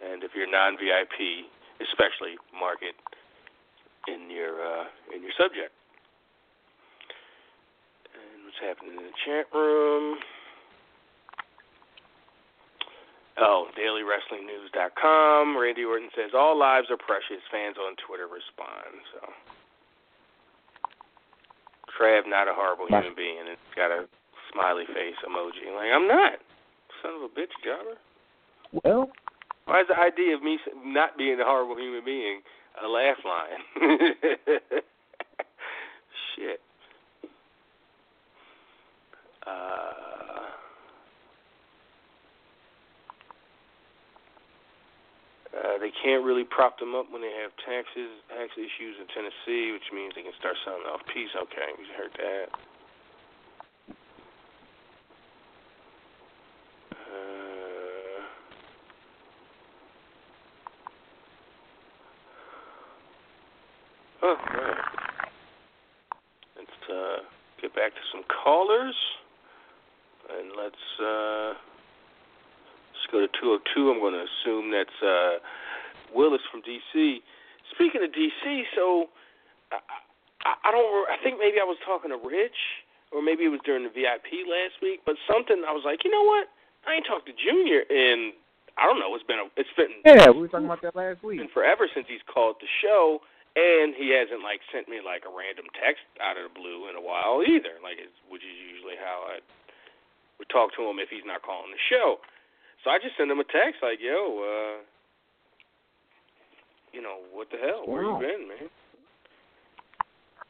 And if you're non-VIP, especially, mark it in your subject. And what's happening in the chat room? Oh, dailywrestlingnews.com. Randy Orton says, all lives are precious. Fans on Twitter respond. So Trav, not a horrible human being. It's got a smiley face emoji. Like, I'm not. Son of a bitch, jobber. Well, why is the idea of me not being a horrible human being a laugh line? Shit. They can't really prop them up when they have tax issues in Tennessee, which means they can start selling off peace. Okay, we heard that. Oh, right. Let's get back to some callers, and let's go to 202. I'm going to assume that's Willis from DC. Speaking of DC, so I don't. I think maybe I was talking to Rich, or maybe it was during the VIP last week. But something I was like, you know what? I ain't talked to Junior in, I don't know. It's been we were talking about that last week. It's been forever since he's called the show. And he hasn't, like, sent me, like, a random text out of the blue in a while either, like, which is usually how I would talk to him if he's not calling the show. So I just send him a text, like, yo, you know, what the hell? Where you been, man?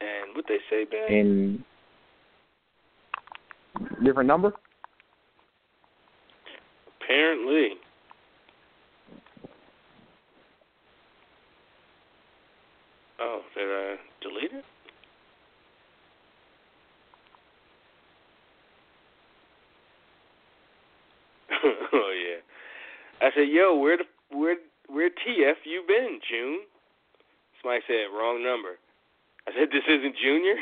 And what they say, Ben? In different number? Apparently. Oh, did I delete it? Oh yeah. I said, "Yo, where TF you been, June?" Somebody said, "Wrong number." I said, "This isn't Junior."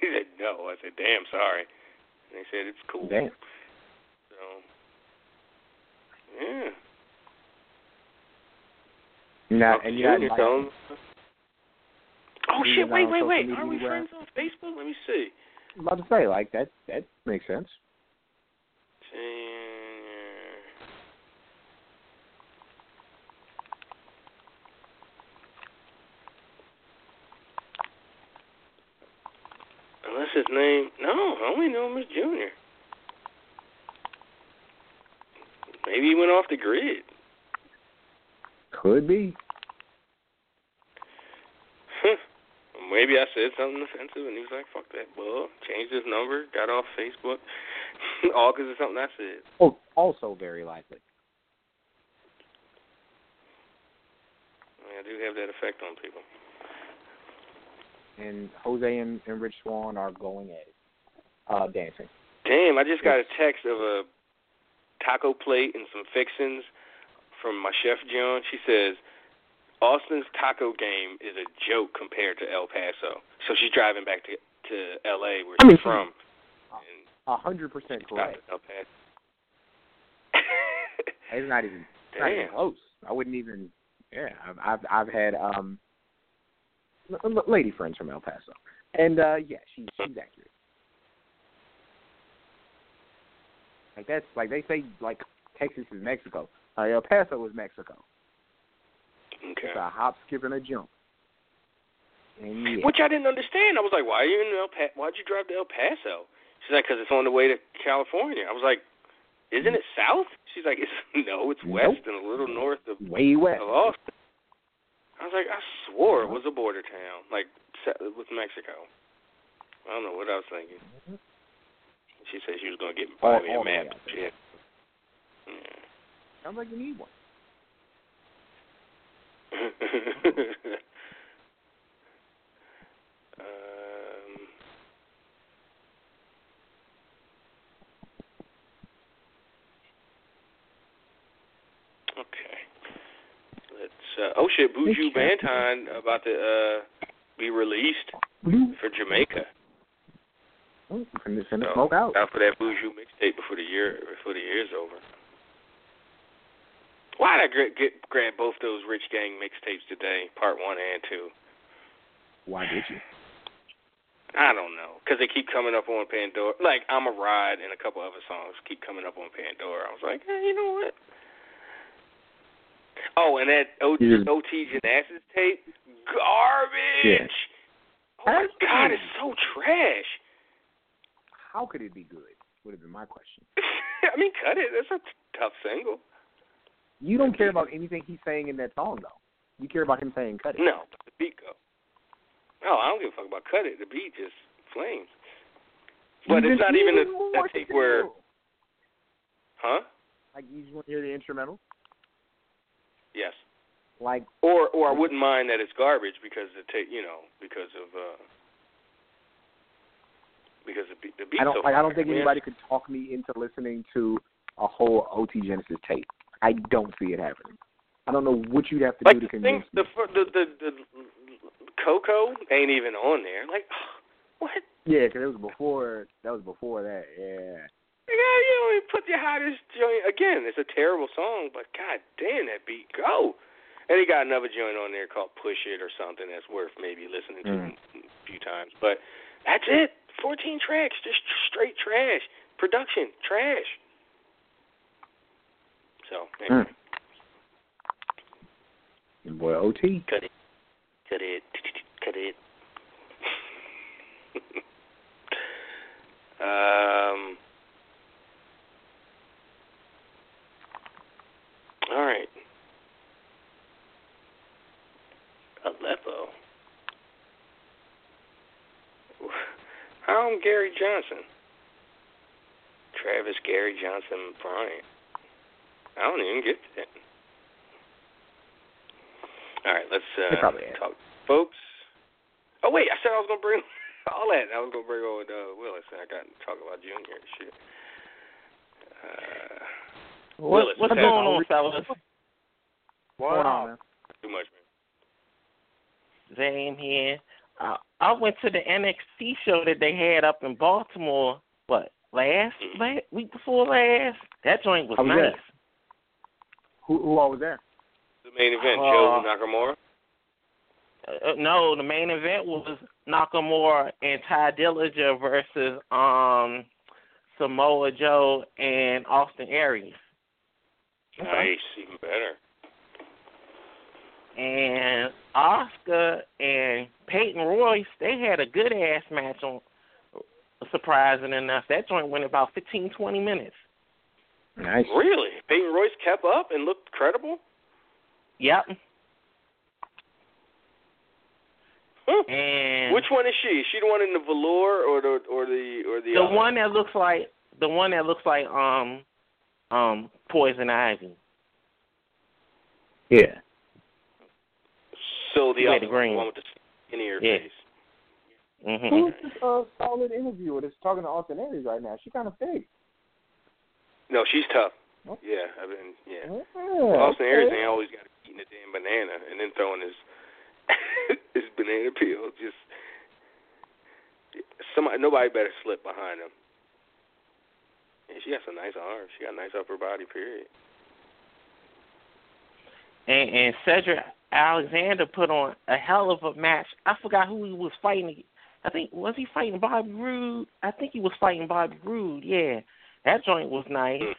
He said, "No." I said, "Damn, sorry." And they said, "It's cool." Damn. So, yeah. Not and you're not. Oh, shit, wait. Are we friends on Facebook? Let me see. I'm about to say, like, that makes sense. Unless his name... No, I only know him as Junior. Maybe he went off the grid. Could be. Maybe I said something offensive, and he was like, fuck that, bull. Changed his number, got off Facebook, all because of something I said. Oh, also very likely. I do have that effect on people. And Jose and Rich Swan are going at it, dancing. Damn, I just got a text of a taco plate and some fixings from my chef, John. She says, Austin's taco game is a joke compared to El Paso. So she's driving back to L.A. where she's from. 100% correct. El Paso. It's not even close. I wouldn't even. Yeah, I've had lady friends from El Paso, and yeah, she's accurate. Like that's like they say like Texas is Mexico. El Paso is Mexico. Okay. It's a hop, skip, and a jump. And yeah. Which I didn't understand. I was like, why are you in why'd you drive to El Paso? She's like, because it's on the way to California. I was like, isn't it south? She's like, it's west and a little north of way west. Of Austin. I was like, I swore it was a border town, like with Mexico. I don't know what I was thinking. She said she was going to buy me a map. Yeah. Sounds like you need one. Okay. Let's. Oh shit! Buju Banton about to be released for Jamaica. Oh, send the smoke out. Out for that Buju mixtape before the year's over. Why did I grab both those Rich Gang mixtapes today, part 1 and 2? Why did you? I don't know, because they keep coming up on Pandora. Like, I'm a Ride and a couple other songs keep coming up on Pandora. I was like, hey, you know what? Oh, and that OT Genesis tape? Garbage! Yeah. Oh, my God, it's so trash. How could it be good? Would have been my question. I mean, cut it. That's a tough single. You don't care about anything he's saying in that song, though. You care about him saying cut it. No, the beat go. No, I don't give a fuck about cut it. The beat just flames. But it's not even a tape where... Huh? Like, you just want to hear the instrumental? Yes. Like... Or I wouldn't mind that it's garbage because the tape, you know, because the beat's so fire. I don't think anybody could talk me into listening to a whole OT Genesis tape. I don't see it happening. I don't know what you'd have to do to convince me. The Coco ain't even on there. Like, what? Yeah, because that was before that, yeah. Yeah, you don't even put your hottest joint. Again, it's a terrible song, but god damn, that beat go. And he got another joint on there called Push It or something that's worth maybe listening to a few times. But that's it. 14 tracks, just straight trash. Production, trash. So, anyway. Your boy OT. Cut it. Cut it. All right. Aleppo. I'm Gary Johnson. Travis Gary Johnson Bryant. I don't even get to that. All right, let's talk, folks. Oh wait, I said I was gonna bring all that. I was gonna bring over Willis, and I got to talk about Junior and shit. What's going on, fellas? What's going on, man? Too much, man. Same here. I went to the NXT show that they had up in Baltimore. What last week before last? That joint was nice. There. Who all was there? The main event, Joe Nakamura? No, the main event was Nakamura and Ty Dillinger versus Samoa Joe and Austin Aries. Nice, even better. And Oscar and Peyton Royce, they had a good-ass match on, surprising enough. That joint went about 15, 20 minutes. Nice. Really? Peyton Royce kept up and looked credible? Yep. Huh. And which one is she? Is she the one in the velour or the other? one that looks like Poison Ivy. Yeah. So the other one with the skinnier face. Mm-hmm. Who's this solid interviewer that's talking to Austin Aries right now? She kind of fake. No, she's tough. Oh. Yeah, Austin Aries ain't always got to be eating a damn banana and then throwing his his banana peel. Just nobody better slip behind him. And she got some nice arms. She got a nice upper body. Period. And Cedric Alexander put on a hell of a match. I forgot who he was fighting. I think he was fighting Bobby Roode. Yeah, that joint was nice. Mm.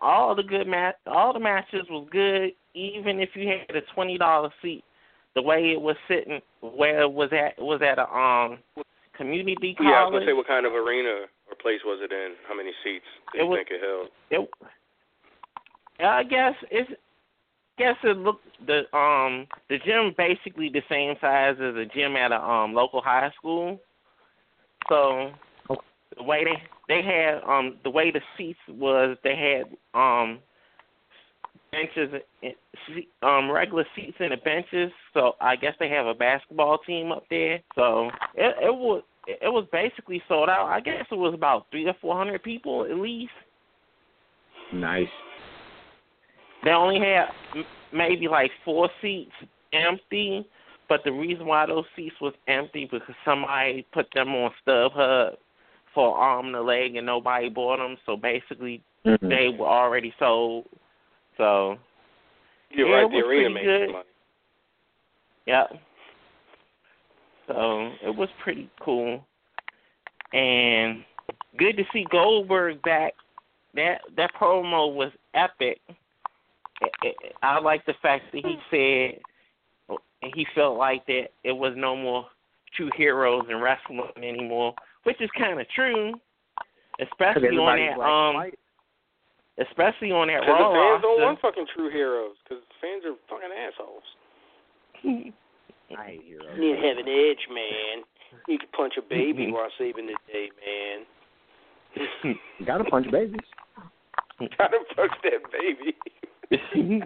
All the matches was good, even if you had a $20 seat. The way it was sitting, where it was at a community college. Yeah, I was gonna say, what kind of arena or place was it in? How many seats do you think it held? I guess it looked the gym basically the same size as a gym at a local high school. So the way they had the way the seats was, they had benches, regular seats and the benches. So I guess they have a basketball team up there. So it was basically sold out. I guess it was about 300 or 400 people at least. Nice. They only had maybe like 4 seats empty, but the reason why those seats was empty because somebody put them on StubHub for arm and a leg, and nobody bought them, so basically they were already sold. So you're right, the arena made some money. Yep. So it was pretty cool, and good to see Goldberg back. That promo was epic. I like the fact that he said he felt like that it was no more true heroes in wrestling anymore. Which is kind of true, especially on that Raw roster. Fans don't want fucking true heroes because fans are fucking assholes. I hate heroes. You need to have an edge, man. You can punch a baby while saving the day, man. You gotta punch babies. Gotta punch that baby.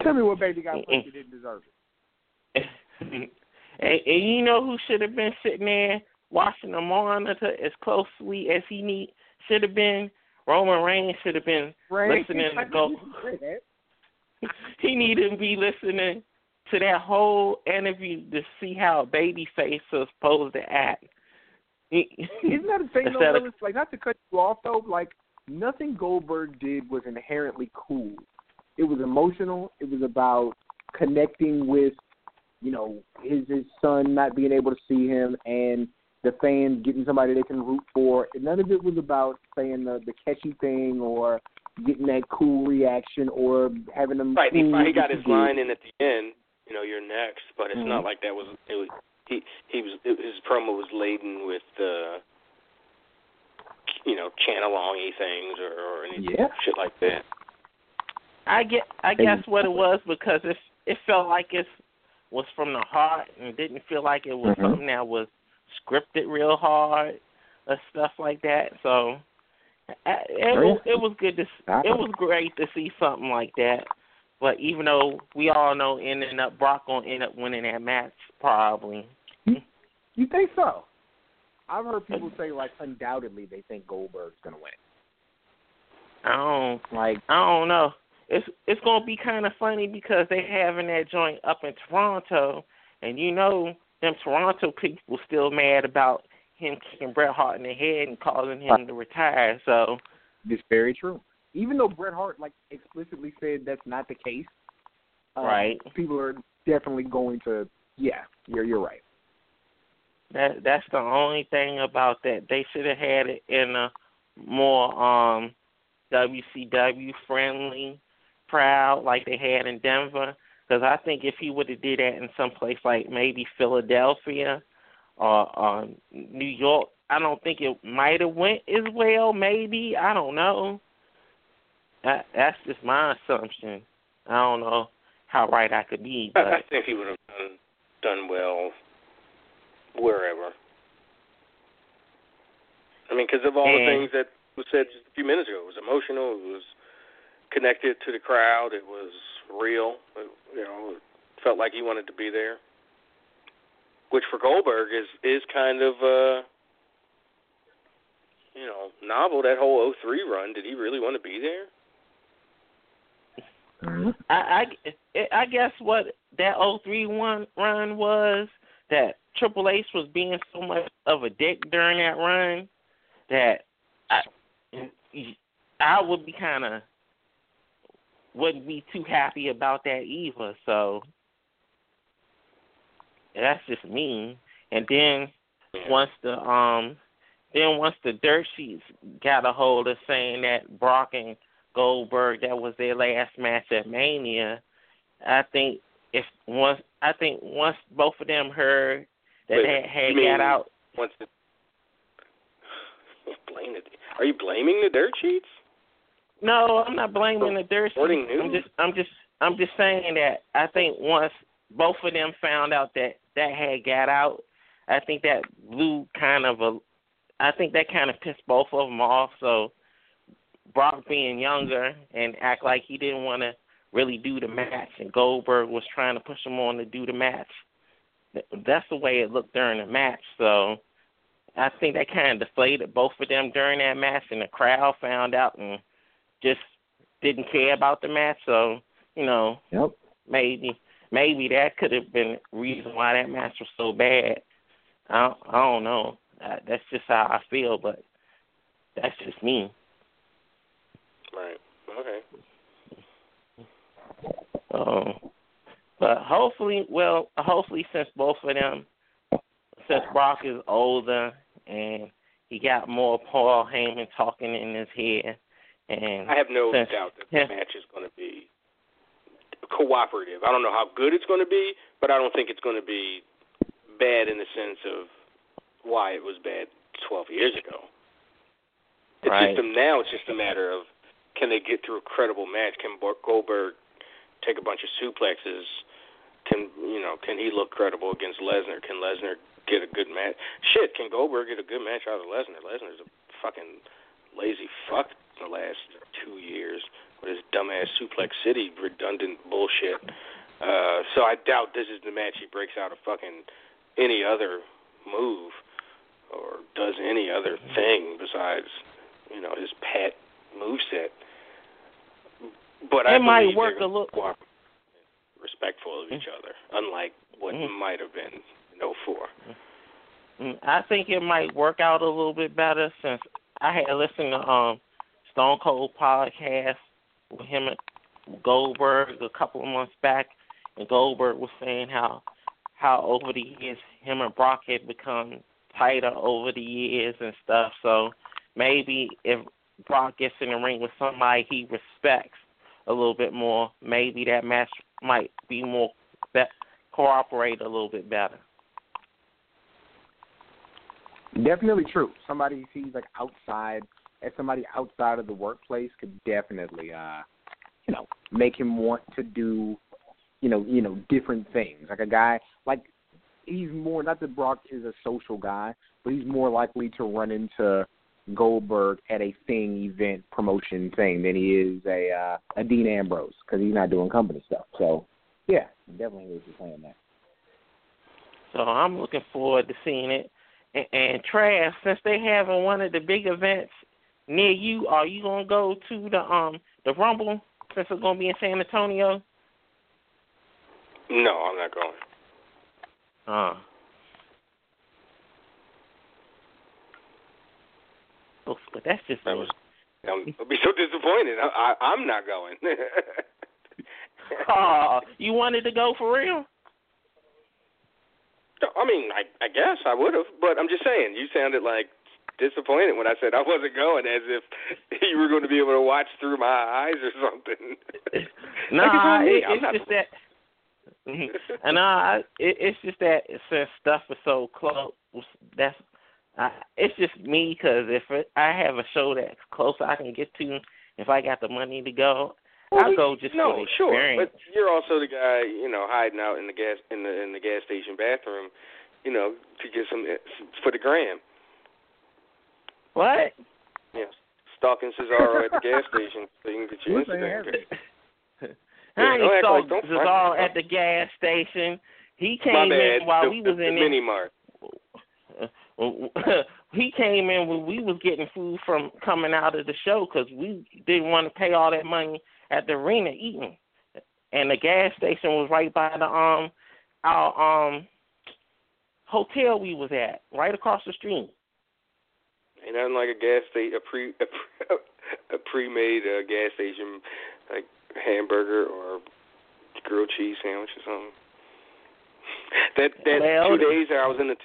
Tell me what baby got punched you didn't deserve it. And you know who should have been sitting there watching the monitor as closely as he should have been? Roman Reigns should have been listening to go. He needed to be listening to that whole interview to see how babyface was supposed to act. Isn't that a thing, though? Like, not to cut you off, though, like, nothing Goldberg did was inherently cool. It was emotional. It was about connecting with, you know, his son not being able to see him and the fans getting somebody they can root for. And none of it was about saying the catchy thing or getting that cool reaction or having them. Right, he got his line in at the end you know, you're next. But it's not like that was it was he was his promo was laden with you know, channel-ongy things or anything shit like that. I guess what it was, because it felt like it was from the heart and didn't feel like it was something that was scripted real hard or stuff like that. So it was great to see something like that. But even though we all know Brock gonna end up winning that match probably. You think so? I've heard people say, like, undoubtedly they think Goldberg's gonna win. I don't know. It's gonna be kind of funny because they having that joint up in Toronto, and you know them Toronto people still mad about him kicking Bret Hart in the head and causing him to retire. So it's very true. Even though Bret Hart explicitly said that's not the case, right? People are definitely going to you're right. That's the only thing about that. They should have had it in a more WCW friendly crowd like they had in Denver, because I think if he would have did that in some place like maybe Philadelphia or New York, I don't think it might have went as well. Maybe, I don't know. That's just my assumption. I don't know how right I could be. But I think he would have done well wherever. I mean, because of all the things that was said just a few minutes ago, it was emotional. It was connected to the crowd. It was real. It, you know, it felt like he wanted to be there, which for Goldberg is kind of you know, novel. That whole 03 run. Did he really want to be there? I guess what that 03 run was, that Triple H was being so much of a dick during that run that I would be wouldn't be too happy about that either. So that's just me. And then once the dirt sheets got a hold of saying that Brock and Goldberg, that was their last match at Mania, I think once both of them heard that are you blaming the dirt sheets? No, I'm not blaming the dirt sheets. I'm just saying that I think once both of them found out that had got out, I think that kind of pissed both of them off. So Brock being younger and act like he didn't want to really do the match, and Goldberg was trying to push him on to do the match. That's the way it looked during the match. So I think that kind of deflated both of them during that match, and the crowd found out and just didn't care about the match. So, you know, maybe that could have been the reason why that match was so bad. I don't know. That's just how I feel, but that's just me. Right. Okay. But hopefully since both of them, since Brock is older and he got more Paul Heyman talking in his head, and I have no doubt that the match is going to be cooperative. I don't know how good it's going to be, but I don't think it's going to be bad in the sense of why it was bad 12 years ago. Now it's just a matter of, can they get through a credible match? Can Goldberg take a bunch of suplexes? Can he look credible against Lesnar? Can Lesnar get a good match? Shit, can Goldberg get a good match out of Lesnar? Lesnar's a fucking lazy fuck in the last 2 years with his dumbass Suplex City redundant bullshit. So I doubt this is the match he breaks out of fucking any other move or does any other thing besides, you know, his pat moveset. But I believe they're going to cooperate, respectful of each other, unlike what might have been in 04. I think it might work out a little bit better, since I had listened to Stone Cold podcast with him and Goldberg a couple of months back, and Goldberg was saying how over the years him and Brock had become tighter over the years and stuff. So maybe if Brock gets in the ring with somebody he respects a little bit more, maybe that match might be more cooperate a little bit better. Definitely true. Somebody sees like outside, as somebody outside of the workplace could definitely, make him want to do, different things. Like a guy, like he's more, not that Brock is a social guy, but he's more likely to run into Goldberg at a thing, event, promotion thing than he is a Dean Ambrose, because he's not doing company stuff. So, yeah, definitely was playing that. So I'm looking forward to seeing it. And Trash, since they having one of the big events near you, are you gonna go to the Rumble since it's gonna be in San Antonio? No, I'm not going. But that's just me. I'll be so disappointed. I'm not going. You wanted to go for real? I mean, I guess I would have, but I'm just saying, you sounded like disappointed when I said I wasn't going, as if you were going to be able to watch through my eyes or something. Nah, it's just that since stuff is so close, it's just me, because I have a show that's close I can get to, if I got the money to go, I'll go just for the experience. But you're also the guy, hiding out in the gas in the gas station bathroom, to get some for the gram. What? Yeah, stalking Cesaro at the gas station so you can get your Instagram. I ain't stalking Cesaro at the gas station. He came in while we was in the mini mart. He came in when we was getting food from coming out of the show, because we didn't want to pay all that money at the arena eating, and the gas station was right by the our hotel we was at, right across the street. Ain't nothing like a gas station, a pre-made gas station, like hamburger or grilled cheese sandwich or something. That 2 days that I was in the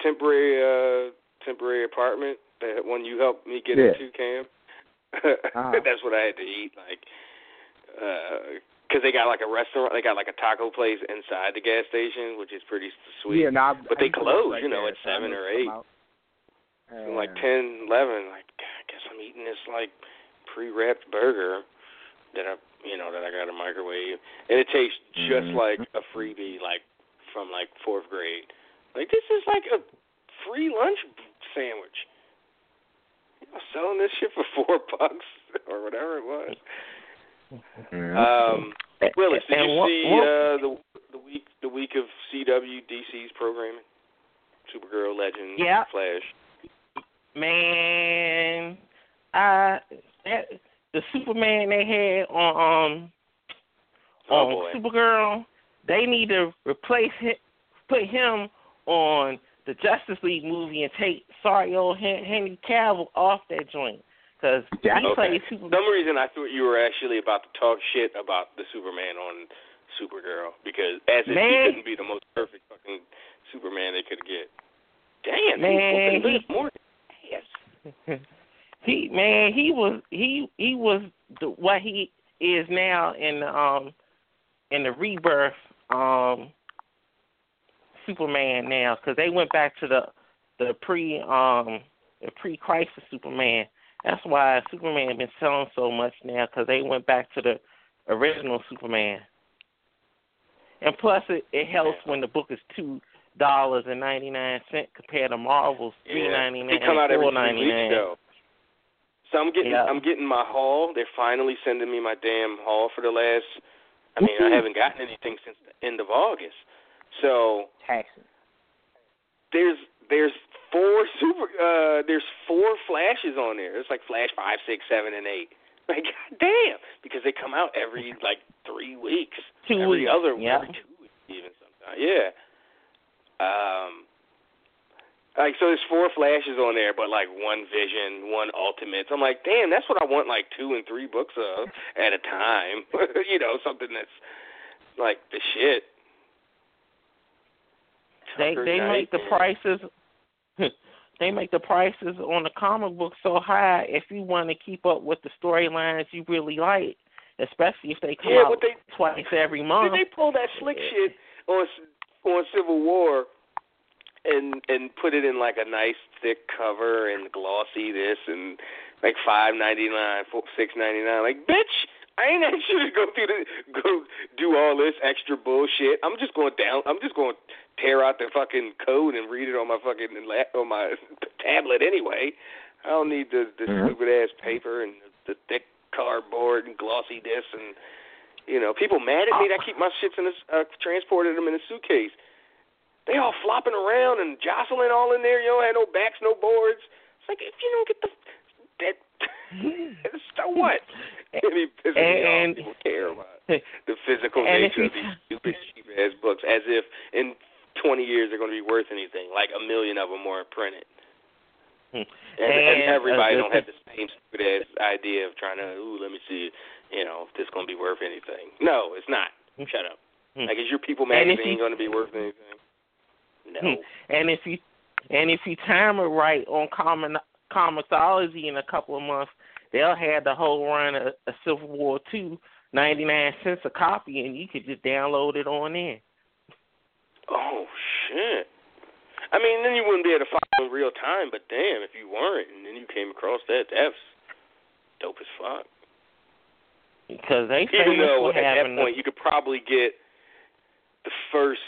temporary apartment, that one you helped me get into, Cam. Uh-huh. That's what I had to eat, like, because they got like a restaurant, they got like a taco place inside the gas station, which is pretty sweet. Yeah, no, but they close, at 7 or 8, and like 10, 11. Like, I guess I'm eating this like pre-wrapped burger that I got in the microwave, and it tastes just like a freebie, like from like 4th grade. Like, this is like a free lunch sandwich. I'm selling this shit for $4 or whatever it was. Willis, did you see the week of CW DC's programming? Supergirl, Legend, Flash. Man, the Superman they had on Supergirl, they need to replace him, put him on the Justice League movie, and take sorry old Henry Cavill off that joint. Because for some reason I thought you were actually about to talk shit about the Superman on Supergirl, because he couldn't be the most perfect fucking Superman they could get. Damn, man, he was what he is now in the rebirth Superman now, because they went back to the pre-crisis Superman. That's why Superman been selling so much now, because they went back to the original Superman. And plus, it helps when the book is $2.99 compared to Marvel's $3.99, $4.99. So I'm getting my haul. They're finally sending me my damn haul for the last. I mean, I haven't gotten anything since the end of August. So there's four Flashes on there. It's like Flash 5, 6, 7, and 8. Like, goddamn, because they come out every like 3 weeks, 2 weeks, every 2 weeks, even sometimes. Yeah. Like, so there's 4 Flashes on there, but like 1 Vision, 1 Ultimates. I'm like, damn, that's what I want, like 2 and 3 books of at a time. Something that's like the shit. They make the prices. They make the prices on the comic book so high. If you want to keep up with the storylines you really like, especially if they come out twice every month. Did they pull that slick shit on on Civil War and put it in like a nice thick cover and glossy this and like $5.99, $6.99. Like, bitch, I ain't asked you to go do all this extra bullshit. I'm just going to tear out the fucking code and read it on my fucking on my tablet anyway. I don't need the stupid ass paper and the thick cardboard and glossy discs and, you know, people mad at me that I keep my shits in this, transported them in a suitcase. They all flopping around and jostling all in there. You don't have no backs, no boards. It's like, if you don't get the so what? And people care about the physical nature of these stupid cheap ass books, as if in 20 years they're going to be worth anything. Like a million of them are printed. And everybody don't have the same stupid ass idea of trying to, let me see, you know, if this is going to be worth anything. No, it's not. Shut up. Like, is your People magazine going to be worth anything? No. And if you time it right on Comixology in a couple of months, they'll have the whole run of Civil War II, 99 cents a copy, and you could just download it on in. Oh, shit. I mean, then you wouldn't be able to follow in real time, but damn, if you weren't, and then you came across that, that's dope as fuck. Because they say even though at that point you could probably get the first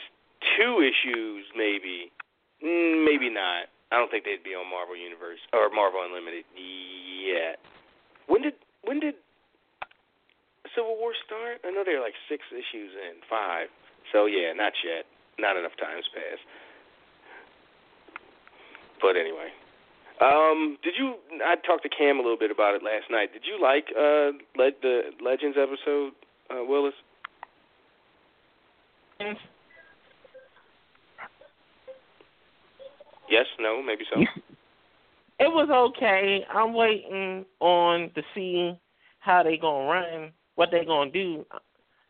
two issues, maybe not. I don't think they'd be on Marvel Universe or Marvel Unlimited yet. When did Civil War start? I know they're like 6 issues in, 5. So yeah, not yet. Not enough time's passed. But anyway, I talked to Cam a little bit about it last night. Did you like the Legends episode, Willis? Yes, no, maybe so. It was okay. I'm waiting on to see how they gonna run, what they gonna do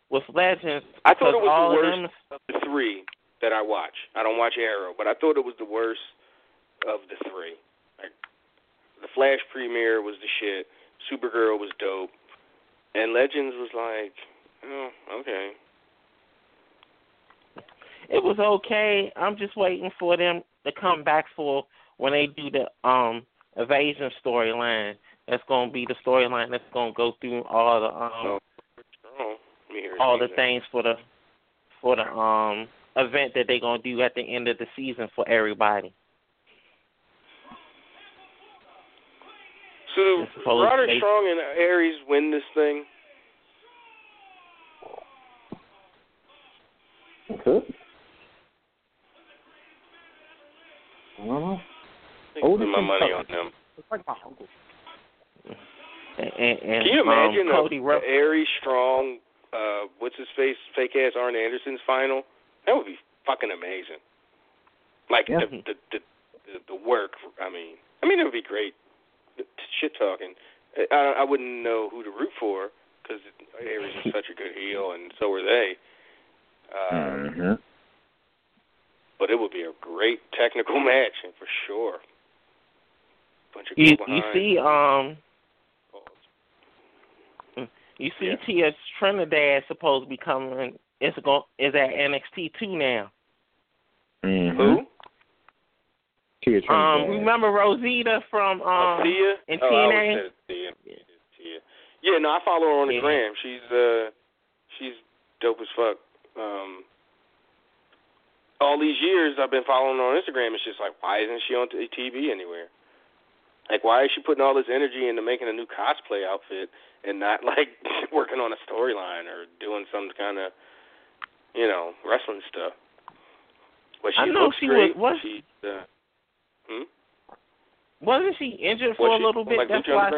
with Legends. I thought it was the worst of the 3 that I watch. I don't watch Arrow, but I thought it was the worst of the 3. Like, the Flash premiere was the shit. Supergirl was dope, and Legends was like, oh, okay. It was okay. I'm just waiting for them to come back for when they do the Evasion storyline. That's going to be the storyline that's going to go through all the things for the event that they're going to do at the end of the season for everybody. So Roderick Strong and Aries win this thing. Okay. I don't know. I put my money on him. It's like my uncle. And can you imagine Aries Strong, what's his face, fake ass Arn Anderson's final? That would be fucking amazing. Like the work. I mean, it would be great. Shit talking. I wouldn't know who to root for because Aries is such a good heel, and so are they. But it would be a great technical match, and for sure. Bunch of you see, Tia Trinidad supposed to be coming. Is at NXT too now. Mm-hmm. Who? Tia Trinidad. Remember Rosita from Tia and TNA? Tia. Yeah, no, I follow her on the gram. She's dope as fuck. All these years I've been following her on Instagram, it's just like, why isn't she on TV anywhere? Like, why is she putting all this energy into making a new cosplay outfit and not, like, working on a storyline or doing some kind of, you know, wrestling stuff? But she looks great. Wasn't she injured for a little bit? Like, that's why.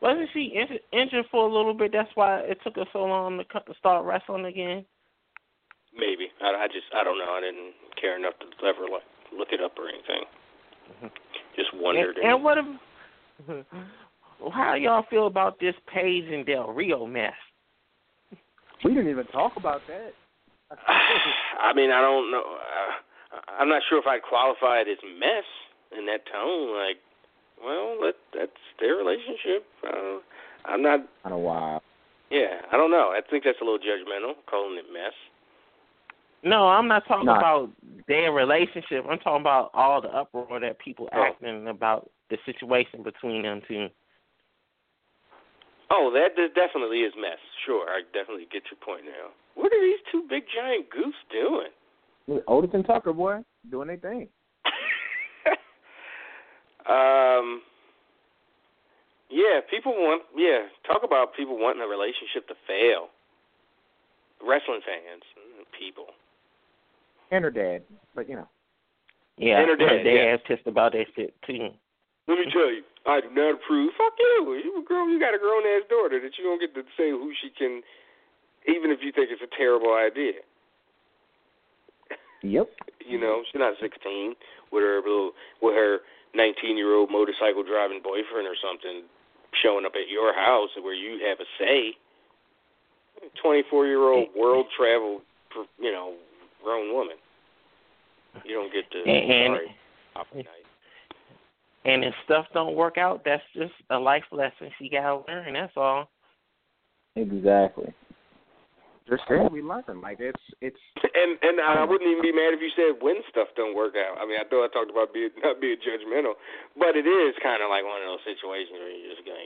Wasn't she injured for a little bit? That's why it took her so long to start wrestling again. Maybe. I don't know. I didn't care enough to ever look it up or anything. Just wondered. And how y'all feel about this Paige and Del Rio mess? We didn't even talk about that. I mean, I don't know. I'm not sure if I'd qualify it as mess in that tone. Like, well, that's their relationship. I'm not. I don't know why. Yeah, I don't know. I think that's a little judgmental, calling it mess. No, I'm not talking about their relationship. I'm talking about all the uproar that people acting about the situation between them two. Oh, that definitely is mess. Sure, I definitely get your point now. What are these two big giant goofs doing? Otis and Tucker, boy, doing their thing. Talk about people wanting a relationship to fail. Wrestling fans, people. And her dad, but you know. Yeah, and her dad. Her dad's pissed about that shit, too. Let me tell you, I do not approve. Fuck you. You got a grown-ass daughter that you don't get to say who she can, even if you think it's a terrible idea. Yep. You know, she's not 16 with her 19-year-old motorcycle-driving boyfriend or something showing up at your house where you have a say. 24-year-old world-traveled, grown woman. You don't get to... And if stuff don't work out, that's just a life lesson she got to learn, that's all. Exactly. Just saying we love them. Like, it's... And I wouldn't even be mad if you said when stuff don't work out. I mean, I know I talked about not being judgmental, but it is kind of like one of those situations where you're just going,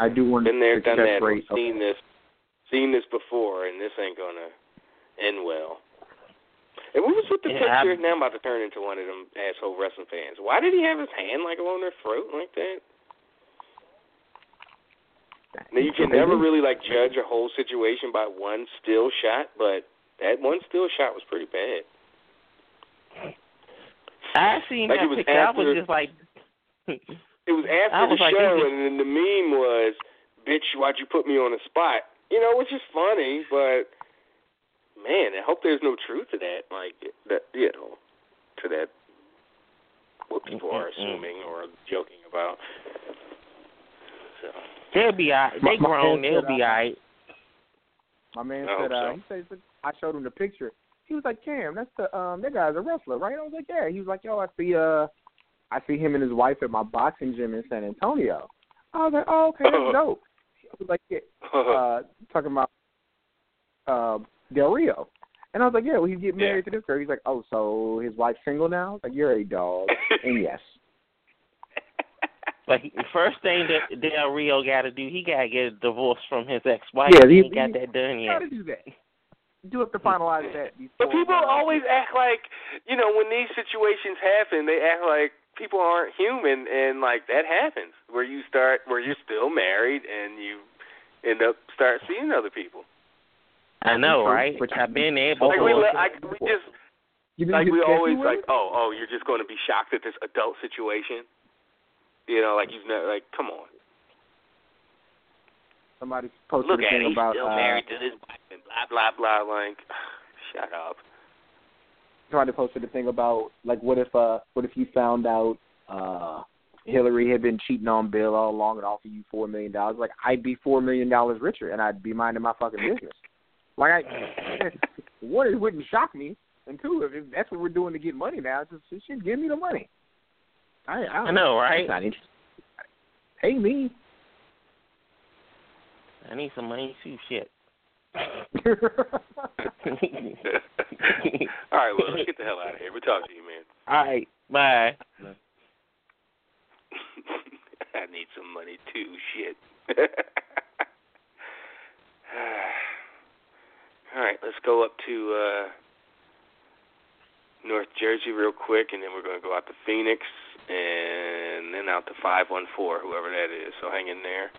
I do want been there, done that, seen this before, and this ain't going to end well. And what was with the picture? Now I'm about to turn into one of them asshole wrestling fans. Why did he have his hand like along their throat like that? Now you can never really like judge a whole situation by one still shot, but that one still shot was pretty bad. I seen that picture. I was just like, it was after the show, and then the meme was, "Bitch, why'd you put me on the spot?" You know, which is funny, but. Man, I hope there's no truth to that, to that, what people are assuming or joking about. So. They'll be all right. They're grown. They'll be all right. My man said, I showed him the picture. He was like, Cam, that's that guy's a wrestler, right? I was like, yeah. He was like, yo, I see him and his wife at my boxing gym in San Antonio. I was like, oh, okay, that's dope. He was like, yeah. Talking about, Del Rio. And I was like, yeah, well, he's getting married to this girl. He's like, oh, so his wife's single now? I was like, you're a dog. And yes. But the first thing that Del Rio got to do, he got to get a divorce from his ex-wife. Yeah, he ain't got that done yet. Got to do that. Do have to finalize that. But people always act like, when these situations happen, they act like people aren't human, and, like, that happens, where you're still married, and you end up start seeing other people. I know, right? Which I've been able to. You're just going to be shocked at this adult situation. You've never, come on. Somebody's posted a thing about. Look at it, he's still married to this wife and blah, blah, blah, shut up. Somebody posted a thing about, what if you found out Hillary had been cheating on Bill all along and offered you $4 million? Like, I'd be $4 million richer, and I'd be minding my fucking business. One, it wouldn't shock me, and two, if that's what we're doing to get money now, just shit, give me the money. I know, right? It's not interesting. Pay me. I need some money too, shit. All right, well, let's get the hell out of here. We'll talk to you, man. All right, bye. I need some money too, shit. All right, let's go up to North Jersey real quick, and then we're going to go out to Phoenix and then out to 514, whoever that is. So hang in there.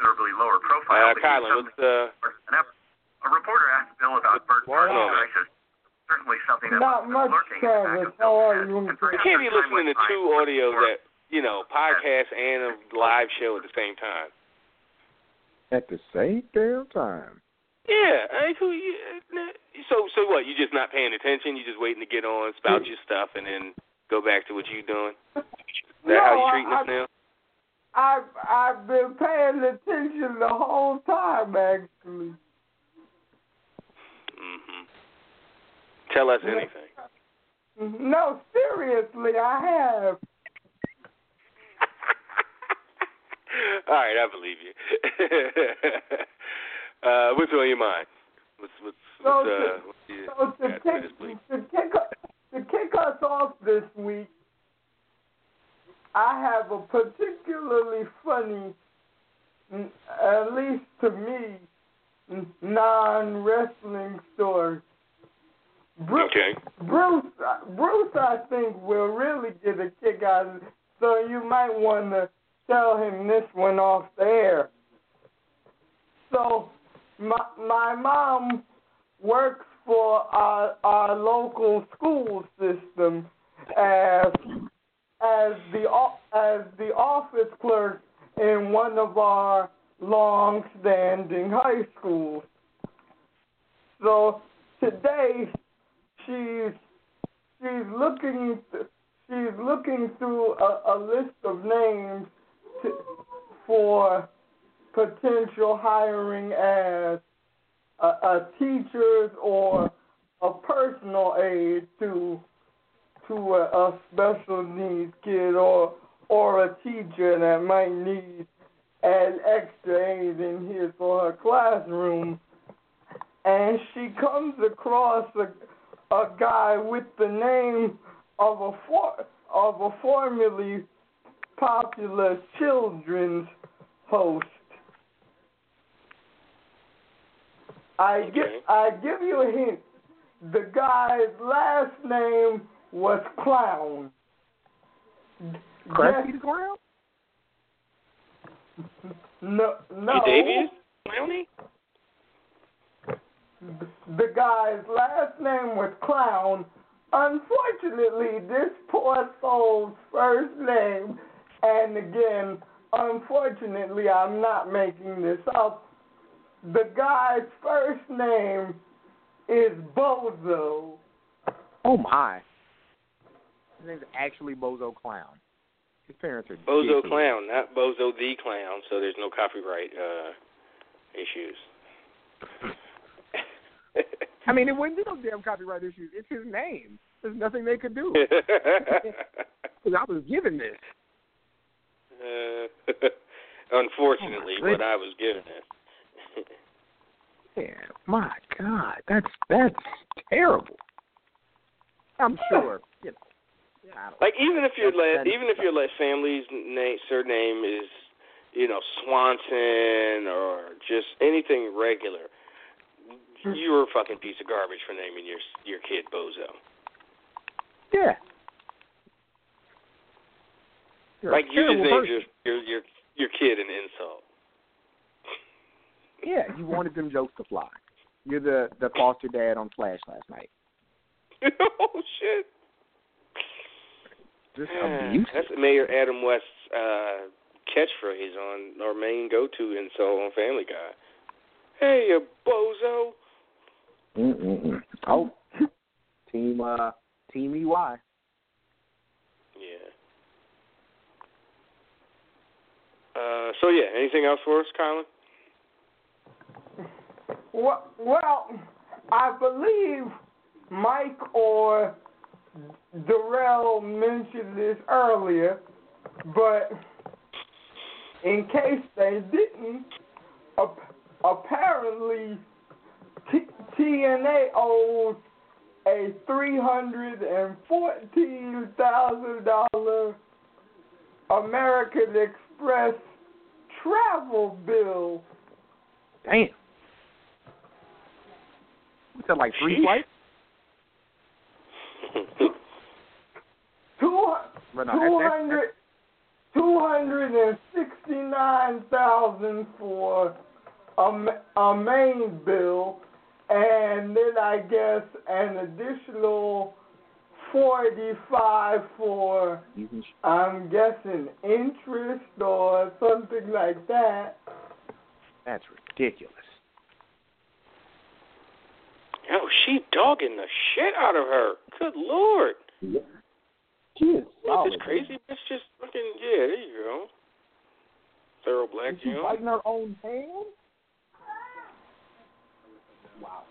Considerably lower profile. Kylan, what's a reporter asked Bill about Bert Barton. Certainly something that's lurking. You can't be listening to two audios that, podcast and a live show at the same time. At the same damn time. Yeah. So what? You just not paying attention? You just waiting to get on, spout your stuff, and then go back to what you doing? Is that how you treating us now? I've been paying attention the whole time, actually. Mm-hmm. Tell us anything. No, seriously, I have. All right, I believe you. What's on your mind? To kick us off this week, I have a particularly funny, at least to me, non-wrestling story. Bruce, I think, will really get a kick out of it, so you might want to tell him this one off the air. So my mom works for our local school system as the office clerk in one of our long-standing high schools. So today she's looking through a list of names for potential hiring as a teacher's or a personal aide to a special needs kid or a teacher that might need an extra aid in his or her classroom. And she comes across a guy with the name of a formerly popular children's host. I give you a hint. The guy's last name was Clown. Crafty Clown? No. Hey, Davies? Clowny? The guy's last name was Clown. Unfortunately, this poor soul's first name, and again, unfortunately, I'm not making this up, the guy's first name is Bozo. Oh, my. His name's actually Bozo Clown. His parents are Bozo Clown, not Bozo the Clown, so there's no copyright issues. I mean, it wouldn't be no damn copyright issues. It's his name. There's nothing they could do. Because I was given this. Unfortunately, but I was given it. Yeah, my God, that's terrible. I'm sure. You know, like even if your family's name, surname is, you know, Swanson or just anything regular. You're a fucking piece of garbage for naming your kid Bozo. Yeah. You're like, you just named your kid an insult. Yeah, you wanted them jokes to fly. You're the foster dad on Flash last night. Oh, shit. Just abuse. That's Mayor Adam West's catchphrase on our main go-to insult on Family Guy. Hey, you bozo. Oh, Team EY. Yeah. So, anything else for us, Colin? Well, I believe Mike or Darrell mentioned this earlier, but in case they didn't, apparently, TNA owes a $314,000 American Express travel bill. Damn. What's that, like 3 flights? 269,000 for a main bill, and then I guess an additional 45 for, I'm guessing, interest or something like that. That's ridiculous. Oh, she dogging the shit out of her. Good Lord. Yeah. She is solid. This crazy bitch just fucking, yeah, there you go. Thorough black. Is she biting her own hand? Wow.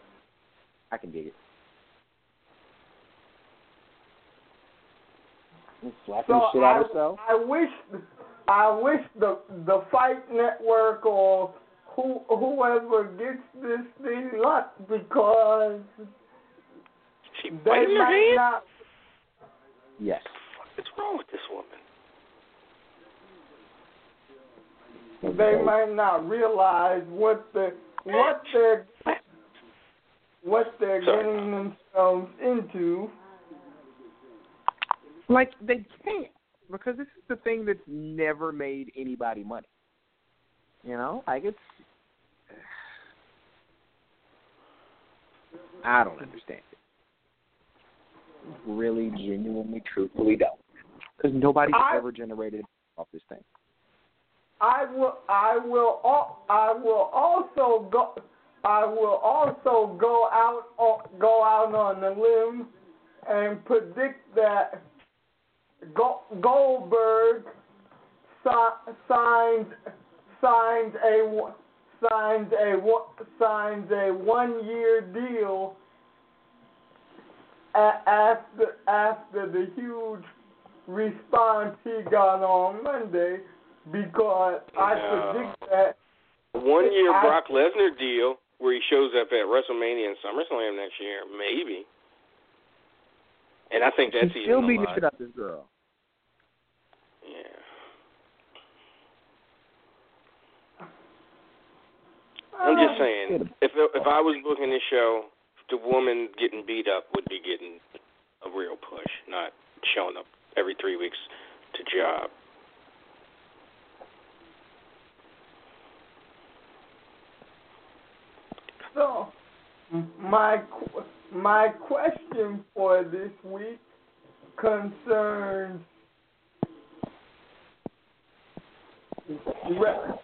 I can dig it. Slapping the shit out of herself. I wish I wish the Fight Network or whoever gets this thing luck, because she bites your hand. Not... Yes. What's wrong with this woman? They might not realize what they're getting themselves into. Like, they can't, because this is the thing that's never made anybody money. You know? Like, it's... I don't understand it. Really, genuinely, truthfully don't. Because nobody's ever generated off this thing. I will also go out on a limb and predict that Goldberg signs a 1-year deal after the huge response he got on Monday, because I predict that 1-year Brock Lesnar deal where he shows up at WrestleMania and SummerSlam next year, maybe. And I think that's even a lot. He's still beating the shit out of this girl. Yeah. I'm just saying, if I was booking this show, the woman getting beat up would be getting a real push, not showing up every 3 weeks to job. So, my question for this week concerns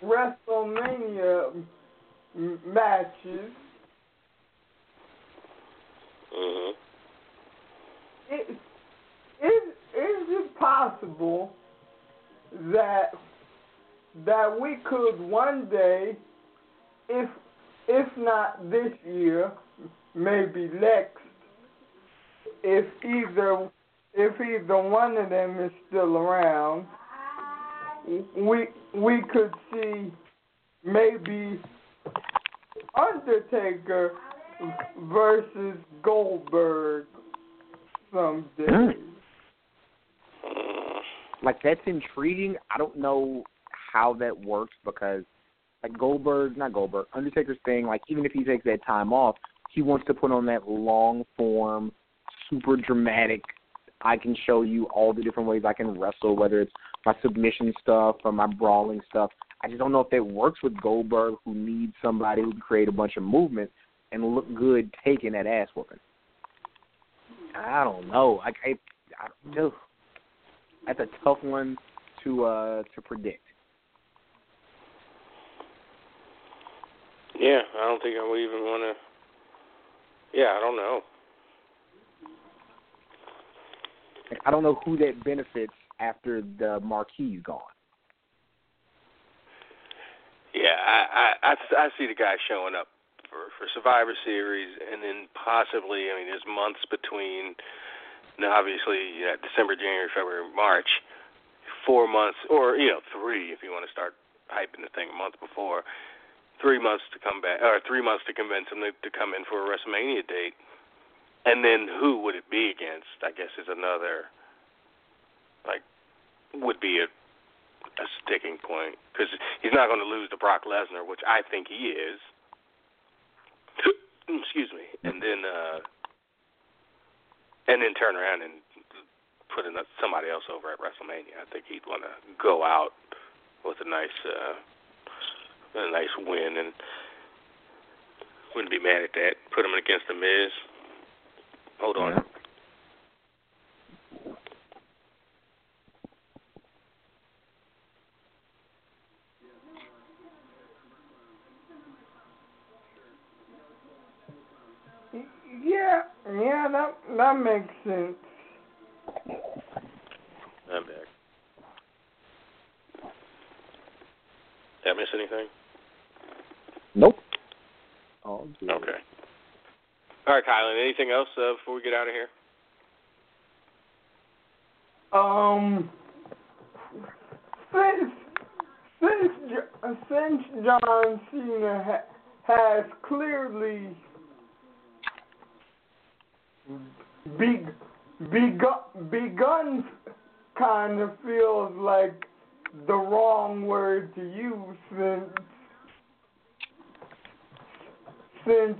WrestleMania matches. Mm-hmm. Is it possible that we could one day, if not this year, maybe next, if either one of them is still around, we could see maybe Undertaker versus Goldberg someday. Like, that's intriguing. I don't know how that works, because like Undertaker's thing, like, even if he takes that time off, he wants to put on that long form, super dramatic, I can show you all the different ways I can wrestle, whether it's my submission stuff or my brawling stuff. I just don't know if that works with Goldberg, who needs somebody who can create a bunch of movement and look good taking that ass whooping. I don't know. I that's a tough one to predict. Yeah, I don't think I would even want to. Yeah, I don't know. Like, I don't know who that benefits after the marquee's gone. Yeah, I see the guy showing up for Survivor Series, and then possibly, I mean, there's months between, you know, obviously, December, January, February, March, 4 months, or, you know, 3 if you want to start hyping the thing a month before, 3 months to come back, or 3 months to convince him to come in for a WrestleMania date. And then who would it be against, I guess, is another, like, would be a sticking point, because he's not going to lose to Brock Lesnar, which I think he is. Excuse me. And then turn around and put somebody else over at WrestleMania. I think he'd want to go out with a nice win, and wouldn't be mad at that. Put him against The Miz. Hold on. Yeah, that makes sense. I'm back. Did I miss anything? Nope. Oh, okay. All right, Kylan, anything else before we get out of here? Since John Cena has clearly begun, kind of feels like the wrong word to use since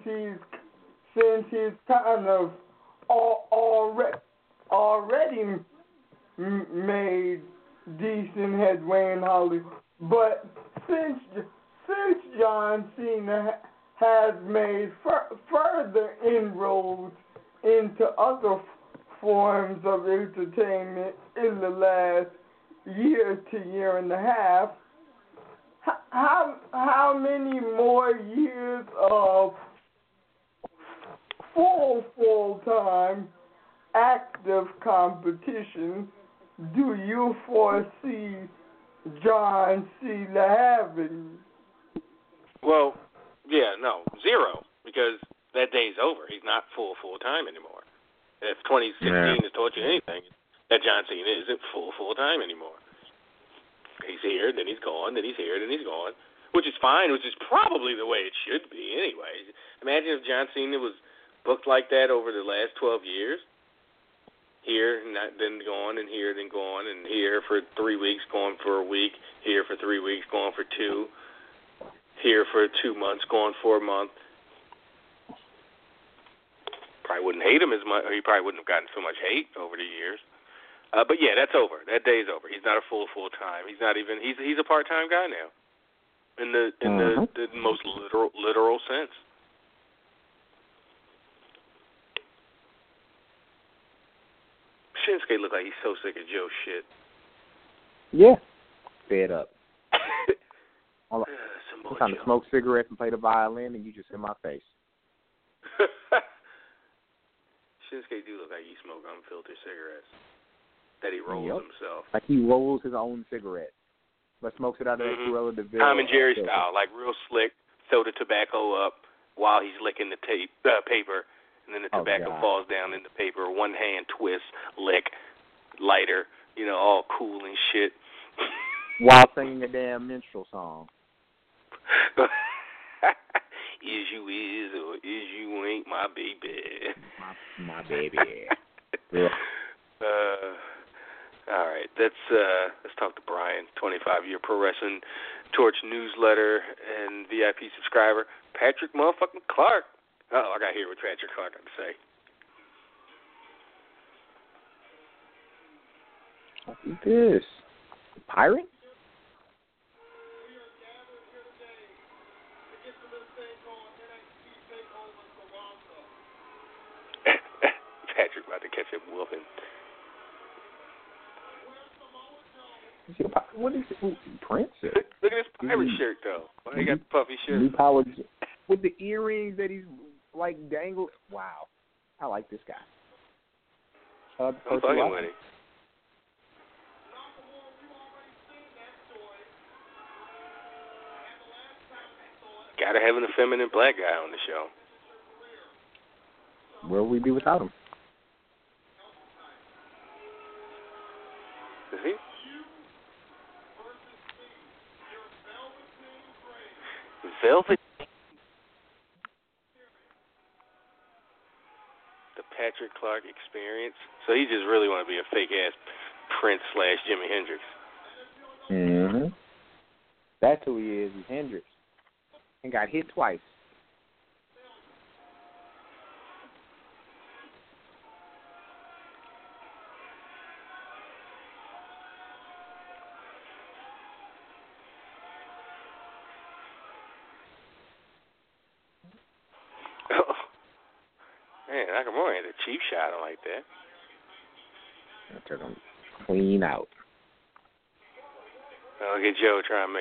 he's kind of already made decent headway in Hollywood, but since John Cena has made further inroads into other forms of entertainment in the last year to year and a half, how many more years of full-time active competition do you foresee John Cena having? Well, yeah, no, zero, because that day's over. He's not full-time anymore. If 2016 has taught you anything, that John Cena isn't full-time anymore. He's here, then he's gone, then he's here, then he's gone, which is fine, which is probably the way it should be anyway. Imagine if John Cena was booked like that over the last 12 years. Here, then gone, and here, then gone, and here for 3 weeks, gone for a week, here for 3 weeks, gone for 2, here for 2 months, gone for a month. Probably wouldn't hate him as much, or he probably wouldn't have gotten so much hate over the years. But yeah, that's over. That day's over. He's not a full-time. He's not even. He's a part-time guy now, in the most literal sense. Shinsuke look like he's so sick of Joe's shit. Yeah. Fed up. I'm trying to smoke cigarettes and play the violin, and you just in my face. Shinsuke do look like he smokes unfiltered cigarettes that he rolls himself. Like he rolls his own cigarette, but smokes it out of that Cruella de Vil. Tom and Jerry style, like real slick, throw the tobacco up while he's licking the paper. And then the tobacco falls down in the paper. One hand twist, lick, lighter, all cool and shit. While singing a damn minstrel song. Is you is or is you ain't my baby. My baby. Yeah. All right, let's talk to Brian, 25-year pro wrestling torch newsletter and VIP subscriber, Patrick motherfucking Clark. Oh, I got to hear what Patrick Clark had to say. What is this? Pirate? Patrick about to catch him wolfing. What is it? Prince? Look at his pirate shirt, though. Why he got the puffy shirt? New power with the earrings that he's... like dangle. Wow, I like this guy. I'm fucking with it. Gotta have an effeminate black guy on the show. Where would we be without him? Is he? Velvet. Patrick Clark experience. So he just really want to be a fake ass Prince / Jimi Hendrix. Mm-hmm. That's who he is. He's Hendrix, and got hit twice. Nakamura had a cheap shot like that. I took him clean out. Now look at Joe trying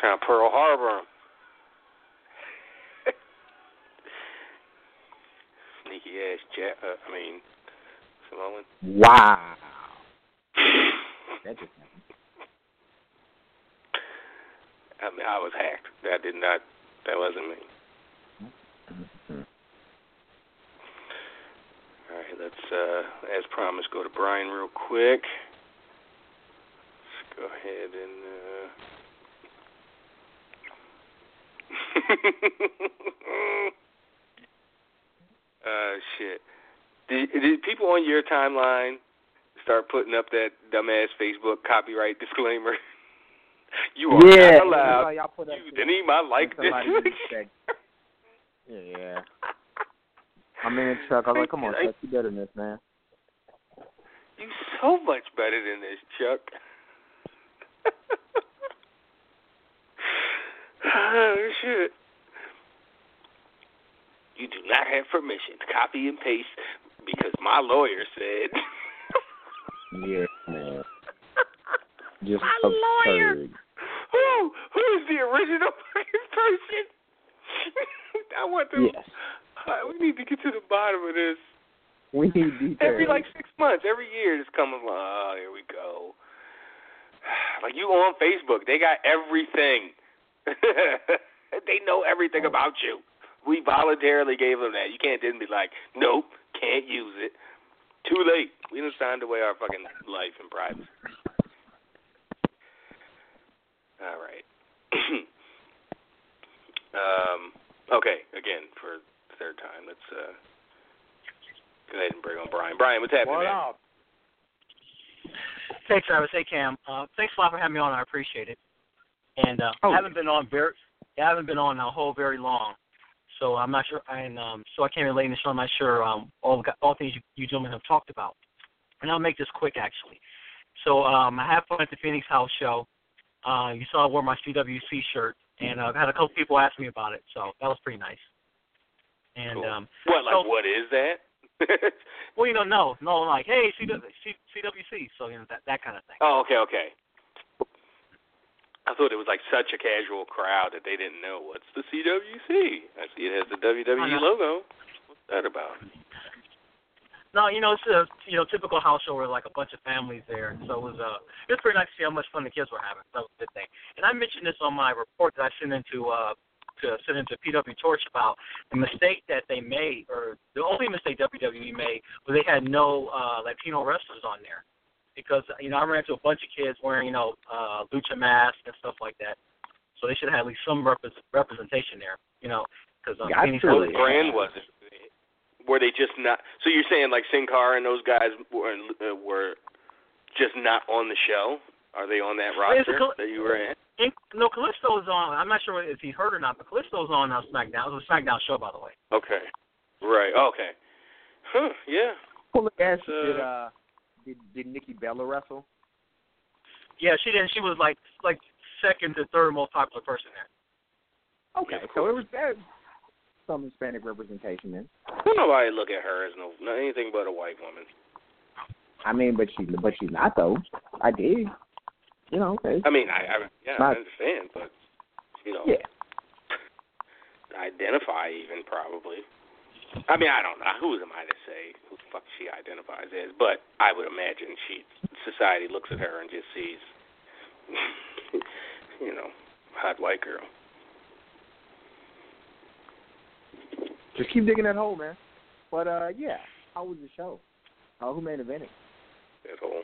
to Pearl Harbor him. Sneaky ass Samoan. Wow. That just happened. I was hacked. That wasn't me. All right, let's as promised, go to Brian real quick. Let's go ahead and... shit. Did people on your timeline start putting up that dumbass Facebook copyright disclaimer? You are not allowed. Yeah, you didn't even like this. Yeah. I'm in Chuck. I was like, come on, Chuck, you better than this, man. You so much better than this, Chuck. Oh, shit. You do not have permission to copy and paste because my lawyer said. Yeah, man. Just my absurd. Lawyer. Who is the original person? I want to. Yes. We need to get to the bottom of this. We need details. Every 6 months, every year, just come along. Oh, here we go. Like you on Facebook, they got everything. They know everything about you. We voluntarily gave them that. You can't then be like, nope, can't use it. Too late. We done signed away our fucking life and privacy. All right. Okay, again, for the third time, let's go ahead and bring on Brian. Brian, what's happening, man? Thanks, Travis. Hey, Cam. Thanks a lot for having me on. I appreciate it. And I haven't been on a whole very long. So I'm not sure, and so I came in late in the show. I'm not sure all things you gentlemen have talked about, and I'll make this quick actually. So I had fun at the Phoenix House show. You saw I wore my CWC shirt, and I've had a couple people ask me about it, so that was pretty nice. And cool. What is that? Well, like hey, CWC, so that kind of thing. Oh, okay. I thought it was such a casual crowd that they didn't know what's the CWC. I see it has the WWE logo. What's that about? No, it's a typical house show where a bunch of families there, and so it was pretty nice to see how much fun the kids were having. That was a good thing. And I mentioned this on my report that I sent into PW Torch about the mistake that they made, or the only mistake WWE made was they had no Latino wrestlers on there. Because, I ran into a bunch of kids wearing, lucha masks and stuff like that. So they should have at least some representation there, Because what brand was it? Were they just not? So you're saying, Sin Cara and those guys were just not on the show? Are they on that roster that you were in? No, Callisto's on. I'm not sure if he heard or not, but Callisto's on SmackDown. It was a SmackDown show, by the way. Okay. Right. Okay. Huh, yeah. Well, let me ask you, Did Nikki Bella wrestle? Yeah, she did. She was like second to third most popular person there. Okay, so it was some Hispanic representation then. Don't nobody look at her as anything but a white woman. I mean, but she's not though. I did. Okay. I mean, I understand, but yeah. Identify even probably. I mean, I don't know. Who am I to say who the fuck she identifies as? But I would imagine society looks at her and just sees, hot white girl. Just keep digging that hole, man. But, yeah, how was the show? Who made eventing? That hole.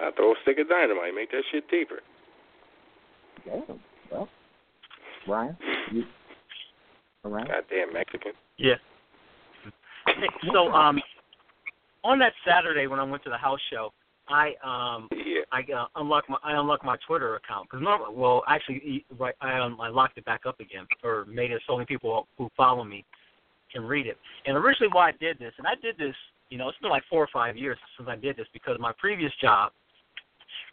I throw a stick of dynamite, make that shit deeper. Damn. Well, Ryan, you around? Goddamn Mexican. Yeah. So on that Saturday when I went to the house show, I unlocked my Twitter account because I locked it back up again or made it so only people who follow me can read it. And originally why I did this, it's been 4 or 5 years since I did this because my previous job,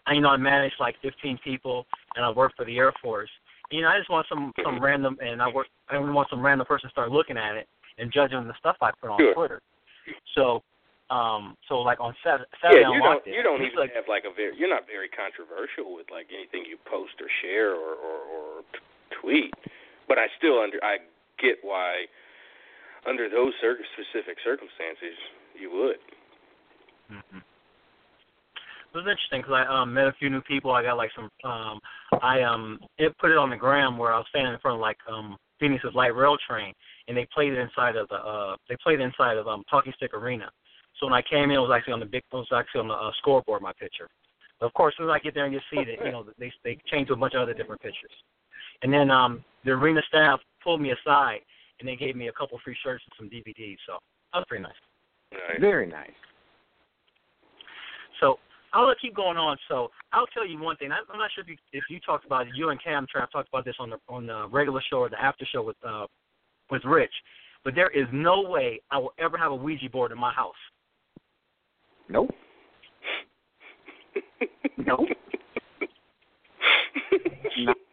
I managed 15 people and I worked for the Air Force. I just want some random I didn't want some random person to start looking at it and judging the stuff I put on Twitter. So on Saturday, I watched it. You don't even have you're not very controversial with anything you post or share or tweet. But I still I get why under those specific circumstances you would. Mm-hmm. It was interesting because I met a few new people. I got it put it on the gram where I was standing in front of Phoenix's light rail train. And they played it inside of Talking Stick Arena. So when I came in, it was actually on the big, it was actually on the scoreboard, my picture. But of course, as soon as I get there and you see that, you know, they changed to a bunch of other different pictures. And then the arena staff pulled me aside and they gave me a couple free shirts and some DVDs. So that was pretty nice. Nice. Very nice. So I'll keep going on. So I'll tell you one thing. I'm not sure if you talked about it. You and Cam Trapp talked about this on the regular show or the after show with Rich. But there is no way I will ever have a Ouija board in my house. Nope. Nope.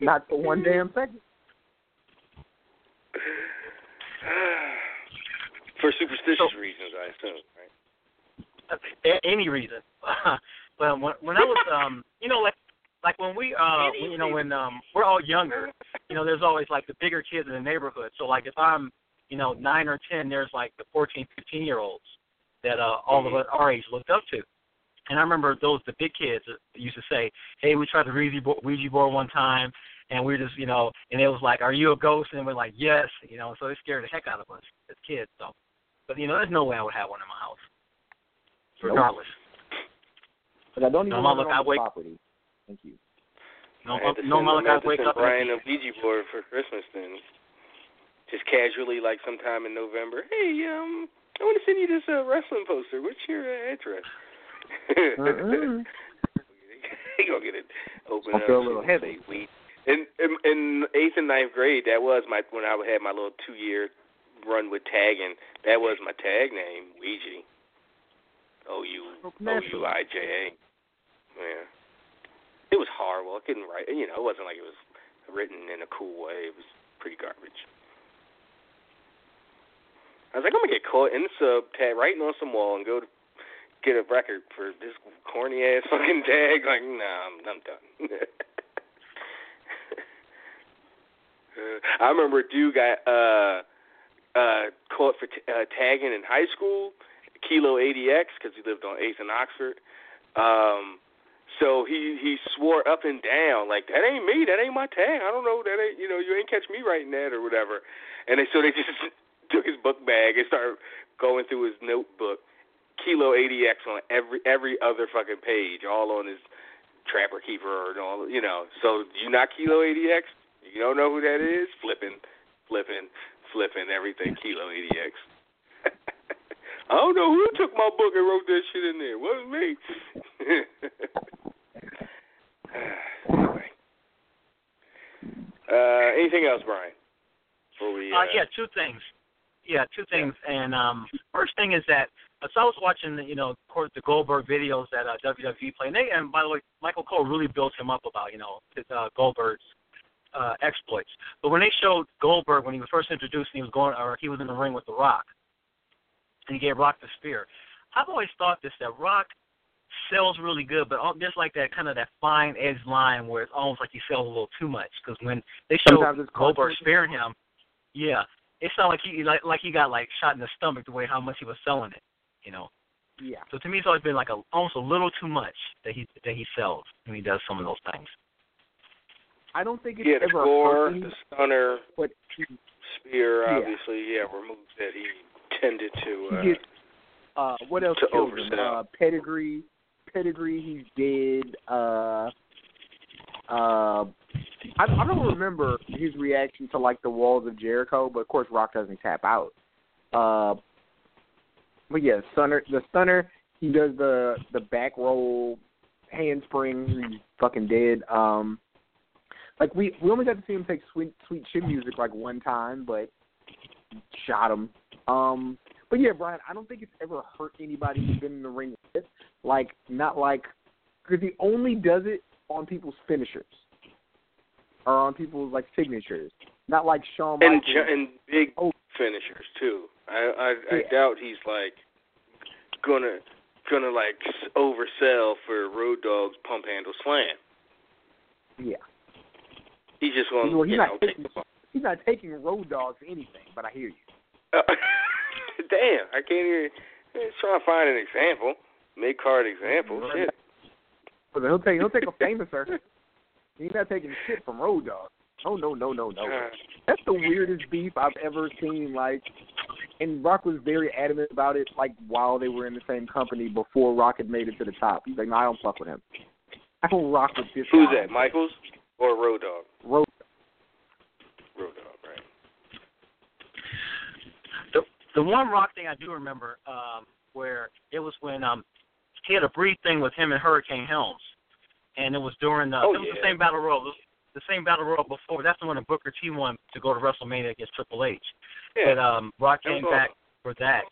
Not for one damn second. For superstitious reasons, I assume, right? Any reason. But when I was, you know, like when we, you know, when we're all younger, you know, there's always like the bigger kids in the neighborhood. So like if I'm, you know, 9 or 10, there's like the 14, 15-year-olds that all of us our age looked up to. And I remember the big kids used to say, hey, we tried the Ouija board one time, and we were just, you know, and it was like, are you a ghost? And we're like, yes, you know, so it scared the heck out of us as kids. So, but, you know, there's no way I would have one in my house, regardless. But I don't even want to wake property. Thank you. No, Malachi wakes up. Brian a Ouija board for Christmas then. Just casually, like sometime in November, hey, I want to send you this wrestling poster. What's your address? They gonna get it open up. I feel a little heavy. In 8th and 9th grade, that was when I had my little 2-year run with tagging. That was my tag name, Ouija. O-U-I-J-A. Yeah, it was horrible. I couldn't write. You know, it wasn't like it was written in a cool way. It was pretty garbage. I was like, I'm going to get caught in the sub, tag writing on some wall, and go to get a record for this corny-ass fucking tag. Like, nah, I'm done. I remember a dude got caught for tagging in high school, Kilo ADX, because he lived on 8th and Oxford. So he swore up and down, like, that ain't me, that ain't my tag. I don't know, that ain't, you know, you ain't catch me writing that or whatever. And they just took his book bag and started going through his notebook, Kilo ADX on every other fucking page, all on his Trapper Keeper, and all, you know. So you're not Kilo ADX? You don't know who that is? Flipping everything Kilo ADX. I don't know who took my book and wrote that shit in there. Wasn't me. Anyway. Anything else, Brian? Yeah, two things. Yeah, two things. And first thing is that so I was watching, you know, of course, the Goldberg videos that WWE played. And by the way, Michael Cole really built him up about, you know, his Goldberg's exploits. But when they showed Goldberg when he was first introduced, and he was in the ring with The Rock, and he gave Rock the spear. I've always thought this, that Rock sells really good, but just like that kind of that fine edge line where it's almost like he sells a little too much. Because when they showed Goldberg spearing him, yeah. It sounded like he got like shot in the stomach the way how much he was selling it, you know. Yeah. So to me, it's always been like almost a little too much that he sells when he does some of those things. I don't think it's ever gore, the stunner, but spear, obviously, were moves that he tended to. He gets, what else? To oversell. Pedigree. He did. I don't remember his reaction to, like, the walls of Jericho, but, of course, Rock doesn't tap out. But, yeah, the stunner, he does the back roll, handspring, he's fucking dead. Like, we only got to see him take sweet shit music, like, one time, but shot him. But, yeah, Brian, I don't think it's ever hurt anybody who's been in the ring with. Like, not like – because he only does it on people's finishers. Or on people's, like, signatures. Not like Shawn Michaels. And big finishers, too. I doubt he's, like, gonna like, oversell for Road Dogg's pump handle slam. Yeah. He's just going to, take the ball. He's not taking Road Dogg's anything, but I hear you. Damn, I can't hear you. Let's try to find an example. Mid-card example. Shit. But he'll take a famous circuit. He's not taking shit from Road Dogg. Oh, no. That's the weirdest beef I've ever seen. Like, and Rock was very adamant about it, like, while they were in the same company before Rock had made it to the top. He's like, no, I don't fuck with him. I don't rock with this guy. Who's that, Michaels or Road Dogg? Road Dogg, right. The one Rock thing I do remember, where it was when he had a brief thing with him and Hurricane Helms, and it was during the same battle royal. The same battle royal before. That's the one that Booker T won to go to WrestleMania against Triple H. Yeah. But Rock came back for that.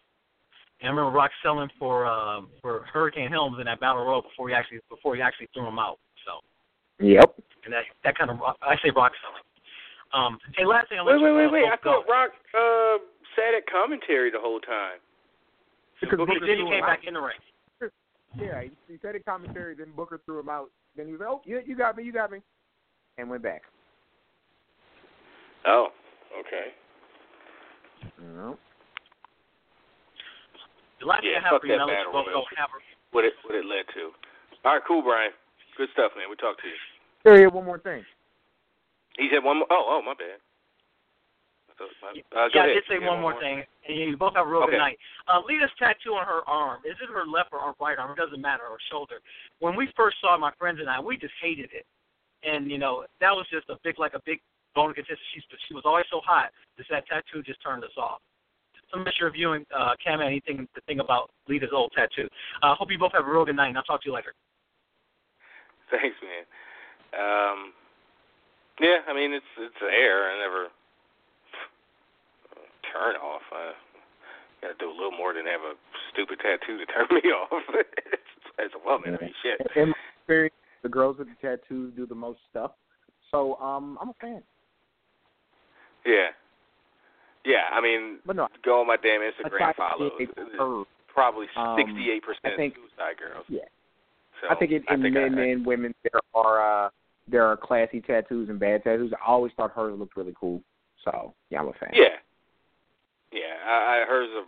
And I remember Rock selling for Hurricane Helms in that battle royal before he actually threw him out. So. Yep. And that kind of I say Rock selling. Hey, last thing I want to wait. I thought Rock sat at commentary the whole time. Because Booker then he came back in the ring. Yeah, he said at commentary. Then Booker threw him out. Then he was like, "Oh, you got me," and went back. Oh, okay. Mm-hmm. The last thing I have for you, and I was supposed to have her. What it led to. All right, cool, Brian. Good stuff, man. We talked to you. There, one more thing. He said one more. Oh, my bad. I did say one more thing. And you both have a real good night. Lita's tattoo on her arm. Is it her left or her right arm? It doesn't matter. Her shoulder. When we first saw it, my friends and I, we just hated it. And, you know, that was just a big bone of contention. She was always so hot. That tattoo just turned us off. So I'm not sure if you and Cam had anything to think about Lita's old tattoo. I hope you both have a real good night, and I'll talk to you later. Thanks, man. Yeah, I mean, it's air. I never... turn off. I got to do a little more than have a stupid tattoo to turn me off. As a woman, I mean, shit. In my experience, the girls with the tattoos do the most stuff. So I'm a fan. Yeah. Yeah, I mean, go on my damn Instagram follows. Probably 68% suicide girls. Yeah. So I think in men and women there are classy tattoos and bad tattoos. I always thought hers looked really cool. So, yeah, I'm a fan. Yeah. Yeah, hers are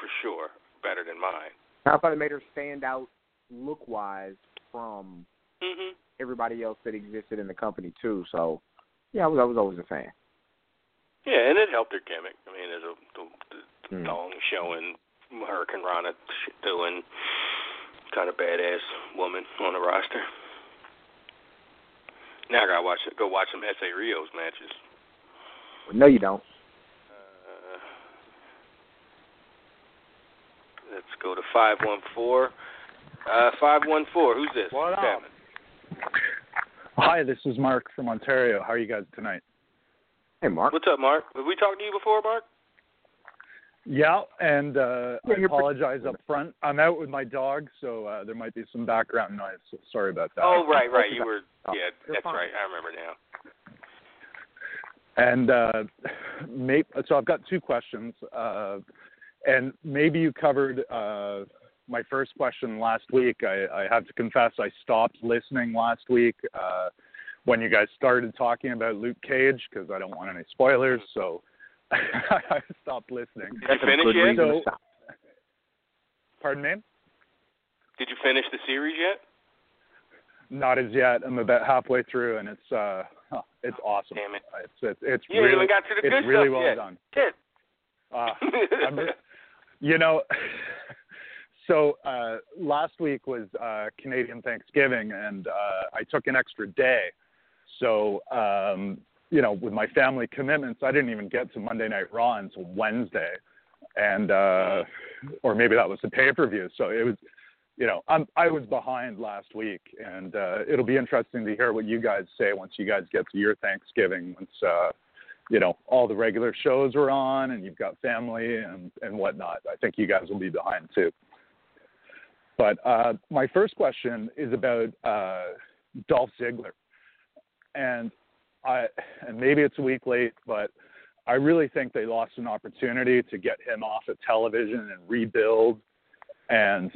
for sure better than mine. I thought it made her stand out look-wise from everybody else that existed in the company, too. So, yeah, I was always a fan. Yeah, and it helped her gimmick. I mean, there's a thong showing, Hurricane Rana doing kind of badass woman on the roster. Now I got to go watch some S.A. Rios matches. Well, no, you don't. Let's go to 514. 514, who's this? What up? Hi, this is Mark from Ontario. How are you guys tonight? Hey, Mark. What's up, Mark? Have we talked to you before, Mark? Yeah, and I apologize up front. I'm out with my dog, so there might be some background noise. So sorry about that. Oh, right. You were, yeah, that's fine. Right. I remember now. And so I've got two questions. And maybe you covered my first question last week. I have to confess I stopped listening last week when you guys started talking about Luke Cage because I don't want any spoilers, so I stopped listening. Did you finish yet? Pardon me? Did you finish the series yet? Not as yet. I'm about halfway through, and it's awesome. Damn it. It's you really, even got to the good it's really stuff well yet. Done. Shit. Last week was Canadian Thanksgiving, and I took an extra day. So, with my family commitments, I didn't even get to Monday Night Raw until Wednesday, and or maybe that was the pay-per-view. So it was, I was behind last week, and it'll be interesting to hear what you guys say once you guys get to your Thanksgiving. Once all the regular shows were on and you've got family and whatnot. I think you guys will be behind too. But my first question is about Dolph Ziggler. And maybe it's a week late, but I really think they lost an opportunity to get him off of television and rebuild and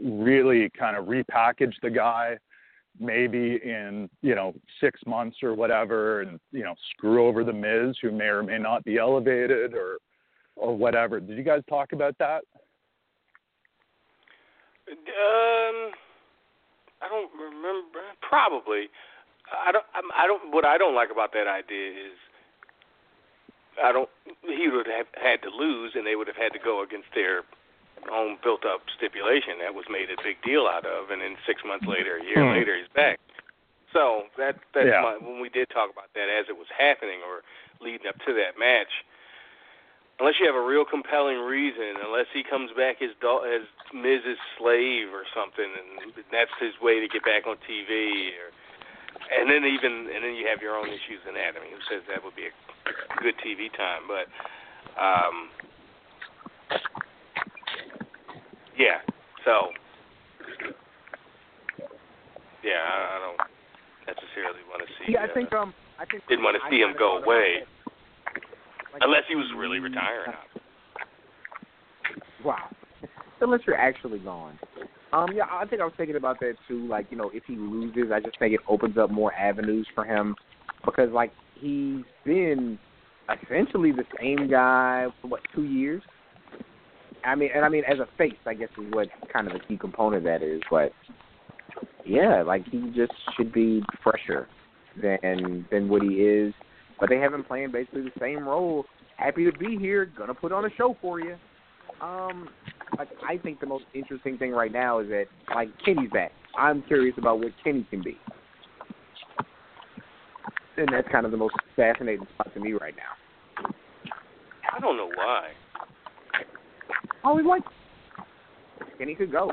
really kind of repackage the guy. Maybe in 6 months or whatever, and screw over the Miz, who may or may not be elevated or whatever. Did you guys talk about that? I don't remember. Probably. I don't. What I don't like about that idea is I don't. He would have had to lose, and they would have had to go against their own built-up stipulation that was made a big deal out of, and then 6 months later, a year later, he's back. So that's my, when we did talk about that as it was happening or leading up to that match. Unless you have a real compelling reason, unless he comes back as Miz's slave or something, and that's his way to get back on TV, or, and then you have your own issues in that. I mean, who says that would be a good TV time? But I don't necessarily want to see. Yeah, I think didn't want to see him go away. Unless he was really retiring. Wow. Unless you're actually gone. I think I was thinking about that too. Like, you know, if he loses, I just think it opens up more avenues for him because, like, he's been essentially the same guy for, 2 years? I mean, as a face, I guess is what kind of a key component that is. But, yeah, like, he just should be fresher than what he is. But they have been playing basically the same role. Happy to be here. Gonna put on a show for you. I think the most interesting thing right now is that, like, Kenny's back. I'm curious about what Kenny can be. And that's kind of the most fascinating spot to me right now. I don't know why. I always like Kenny could go.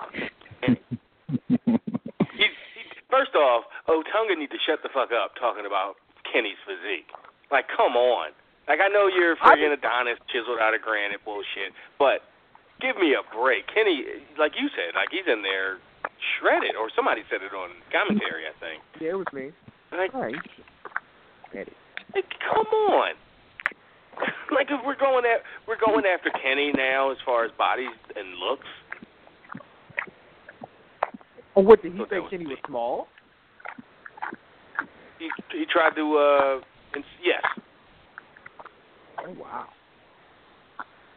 First off, Otunga need to shut the fuck up talking about Kenny's physique. Like, come on. Like, I know you're friggin' Adonis chiseled out of granite bullshit, but give me a break. Kenny, like you said, like he's in there shredded, or somebody said it on commentary, I think. Yeah, it was me. Like, all right. Like, come on. Like, if we're going after Kenny now as far as bodies and looks. Oh, what did he say? Kenny was small? He tried to, yes. Oh, wow.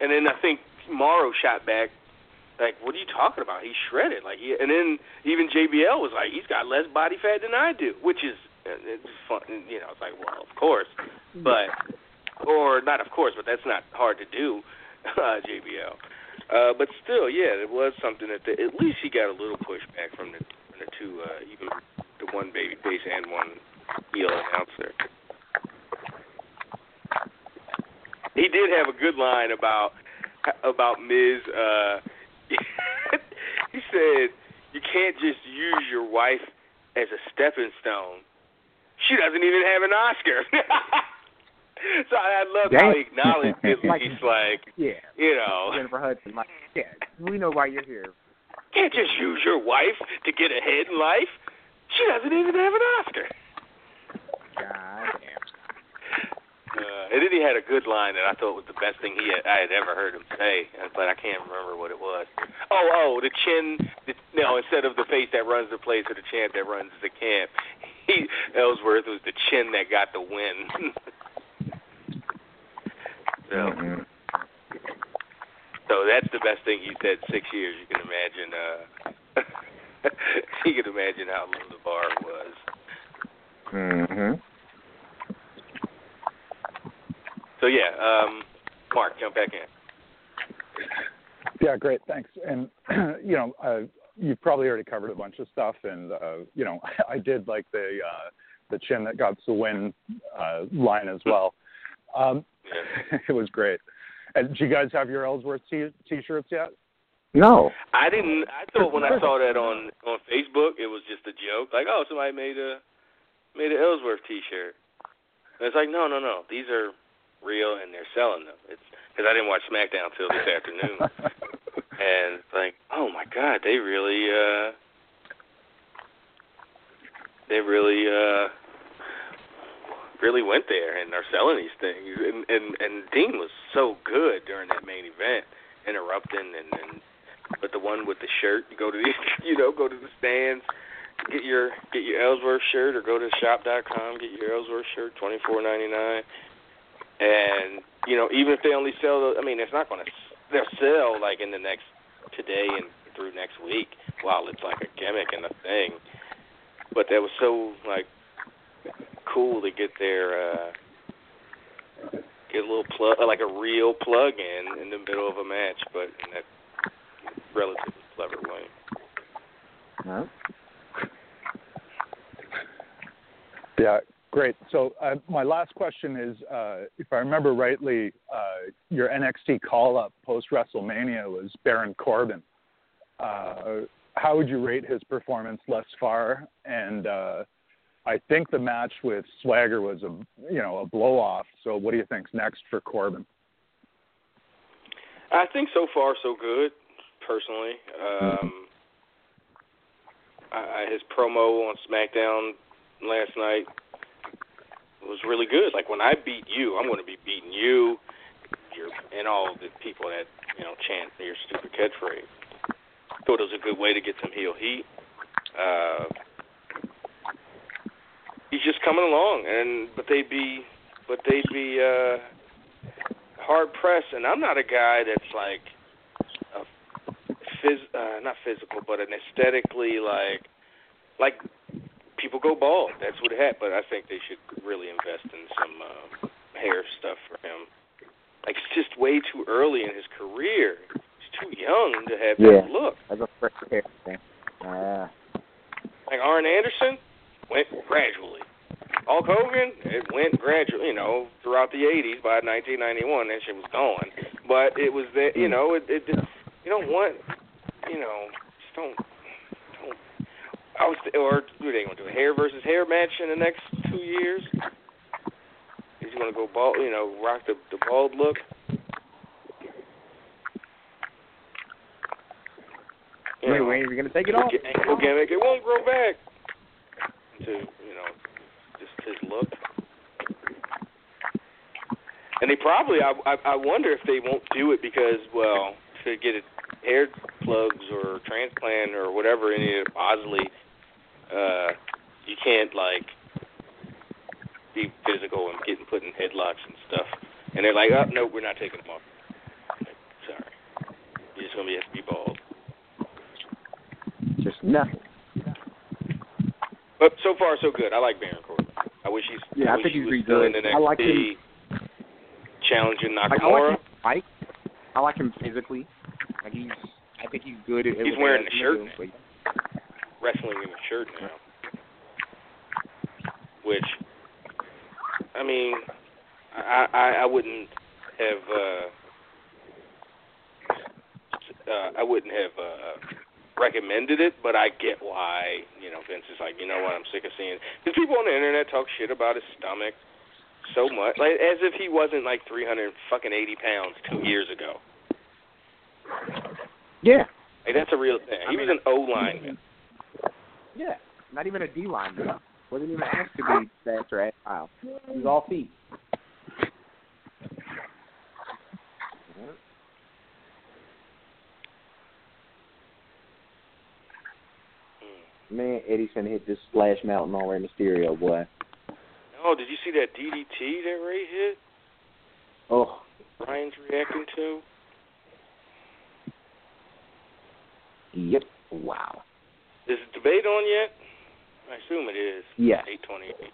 And then I think Morrow shot back, like, what are you talking about? He's shredded. Like, and then even JBL was like, he's got less body fat than I do, which is it's fun. You know, it's like, well, of course. But, or not of course, but that's not hard to do, JBL. But still, yeah, it was something that at least he got a little pushback from the two, even the one baby face and one heel announcer. He did have a good line about Miz. He said, "You can't just use your wife as a stepping stone. She doesn't even have an Oscar." So I love how he acknowledged it. He's like, yeah, you know, Jennifer Hudson. Like, yeah, we know why you're here. Can't just use your wife to get ahead in life. She doesn't even have an Oscar. God damn. And then he had a good line that I thought was the best thing I had ever heard him say, but I can't remember what it was. The chin. Instead of the face that runs the place or the champ that runs the camp, Ellsworth was the chin that got the win. So that's the best thing he said 6 years. You can imagine. You can imagine how low the bar was. Mm-hmm. So, yeah, Mark, jump back in. Yeah, great, thanks. And, you've probably already covered a bunch of stuff, and, I did like the chin that got the win line as well. It was great. And do you guys have your Ellsworth T-shirts yet? No, I didn't. I thought when I saw that on Facebook, it was just a joke. Like, oh, somebody made an Ellsworth T-shirt. And it's like, no. These are real, and they're selling them. It's because I didn't watch SmackDown till this afternoon, and it's like, oh my God, they really went there and are selling these things. And Dean was so good during that main event, interrupting and. But the one with the shirt, go to the stands, get your Ellsworth shirt, or go to shop.com, get your Ellsworth shirt, $24.99. And even if they only sell those, it's not going to. They'll sell like in the next today and through next week while it's like a gimmick and a thing. But that was so like cool to get their get a little plug, like a real plug-in the middle of a match, but in that relatively clever way. Huh? Yeah, great. So my last question is, if I remember rightly, your NXT call-up post-WrestleMania was Baron Corbin. How would you rate his performance thus far? And I think the match with Swagger was a blow-off. So what do you think's next for Corbin? I think so far so good, personally. His promo on SmackDown last night was really good. Like, when I beat you, I'm going to be beating you and all the people that, chant your stupid catchphrase. Thought it was a good way to get some heel heat. He's just coming along, but they'd be hard pressed. And I'm not a guy that's like not physical, but an aesthetically like people go bald. That's what it had. But I think they should really invest in some hair stuff for him. Like, it's just way too early in his career. Too young to have that look. That's a fresh hair thing. Like Arn Anderson went gradually. Hulk Hogan, it went gradually. Throughout the '80s, by 1991, that shit was gone. But it was that. You don't want. Just don't. Or do they gonna do a hair versus hair match in the next 2 years? Is he gonna go bald? Rock the bald look. Anyway, you're going to take it off. It won't grow back to, just his look. And they probably, I wonder if they won't do it because, well, to get it hair plugs or transplant or whatever, any Bosley, you can't, be physical and getting put in headlocks and stuff. And they're like, no, we're not taking them off. Like, sorry. You're just going to have to be bald. Just nothing. But so far, so good. I like Baron Corbin. I wish he's. Yeah, I think he's really good. I like him. Challenging Nakamura. I like him physically. Like he's. I think he's good. At he's wearing the shirt now. Wrestling in a shirt now. Which, I mean, I wouldn't have. Recommended it, but I get why Vince is like, I'm sick of seeing because people on the internet talk shit about his stomach so much, like as if he wasn't like 380 pounds 2 years ago. Yeah, like, that's a real thing. He was an O lineman. Yeah, not even a D lineman. Wasn't even asked to be fast or agile. He was all feet. Man, Eddie's gonna hit this Splash Mountain on Rey Mysterio, boy. Oh, did you see that DDT that Ray hit? Oh. Ryan's reacting to? Yep. Wow. Is the debate on yet? I assume it is. Yeah. 8:28, 23.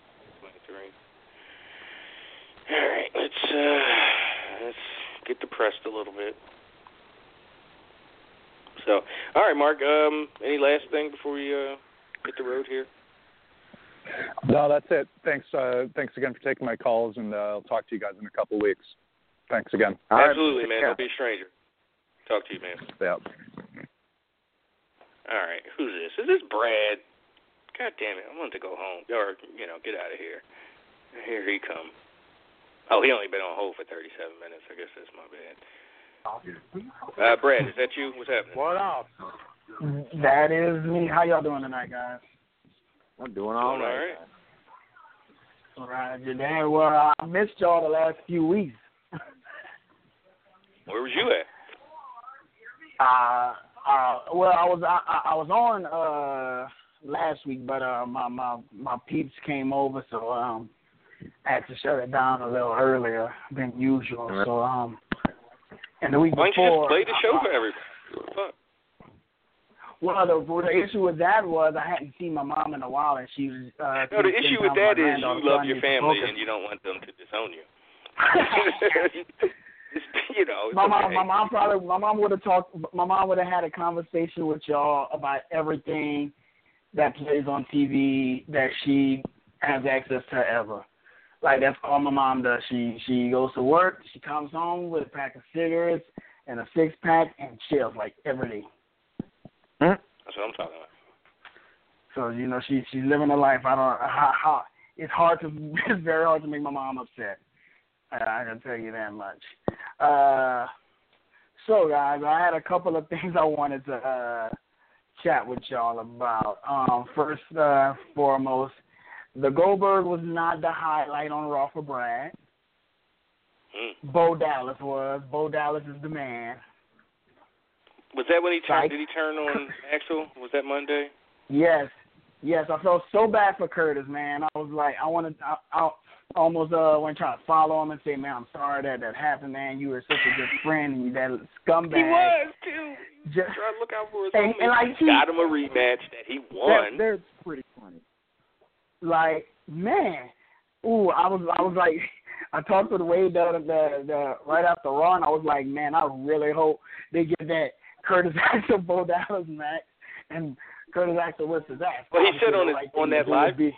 All right, let's get depressed a little bit. So, all right, Mark, any last thing before we hit the road here? No, that's it. Thanks again for taking my calls, and I'll talk to you guys in a couple weeks. Thanks again. Absolutely, right, man. Don't be a stranger. Talk to you, man. Yeah. All right, who's this? Is this Brad? God damn it, I wanted to go home or, get out of here. Here he comes. Oh, he only been on hold for 37 minutes. I guess that's my bad. Brad, is that you? What's happening? What up? That is me. How y'all doing tonight, guys? I'm doing all right. All right. Today, well, I missed y'all the last few weeks. Where was you at? Well, I was on last week, but my peeps came over, so I had to shut it down a little earlier than usual. Right. So and the week before, why don't you just play the show for everybody? Well, the issue with that was I hadn't seen my mom in a while, and she was. No, the issue with that is you love your family, and you don't want them to disown you. You know, my mom would have had a conversation with y'all about everything that plays on TV that she has access to ever. Like, that's all my mom does. She goes to work, she comes home with a pack of cigarettes and a six pack and chills like every day. Mm-hmm. That's what I'm talking about. So, you know, she's living her life. It's very hard to make my mom upset. I can tell you that much. So, guys, I had a couple of things I wanted to chat with y'all about. First and foremost, the Goldberg was not the highlight on Raw for Brad. Mm. Bo Dallas was. Bo Dallas is the man. Was that when he turned? Did he turn on Axel? Was that Monday? Yes. I felt so bad for Curtis, man. I was like, I almost went trying to follow him and say, man, I'm sorry that happened, man. You were such a good friend, and you that scumbag. He was, too. Just trying to look out for his homie. And like, he got him a rematch that he won. That's pretty funny. Like, man. Ooh, I was like, I talked to the Wade right after Raw, and I was like, man, I really hope they get that Curtis Axel Bo Dallas match, and Curtis Axel whips his ass. Well, he said on that live. He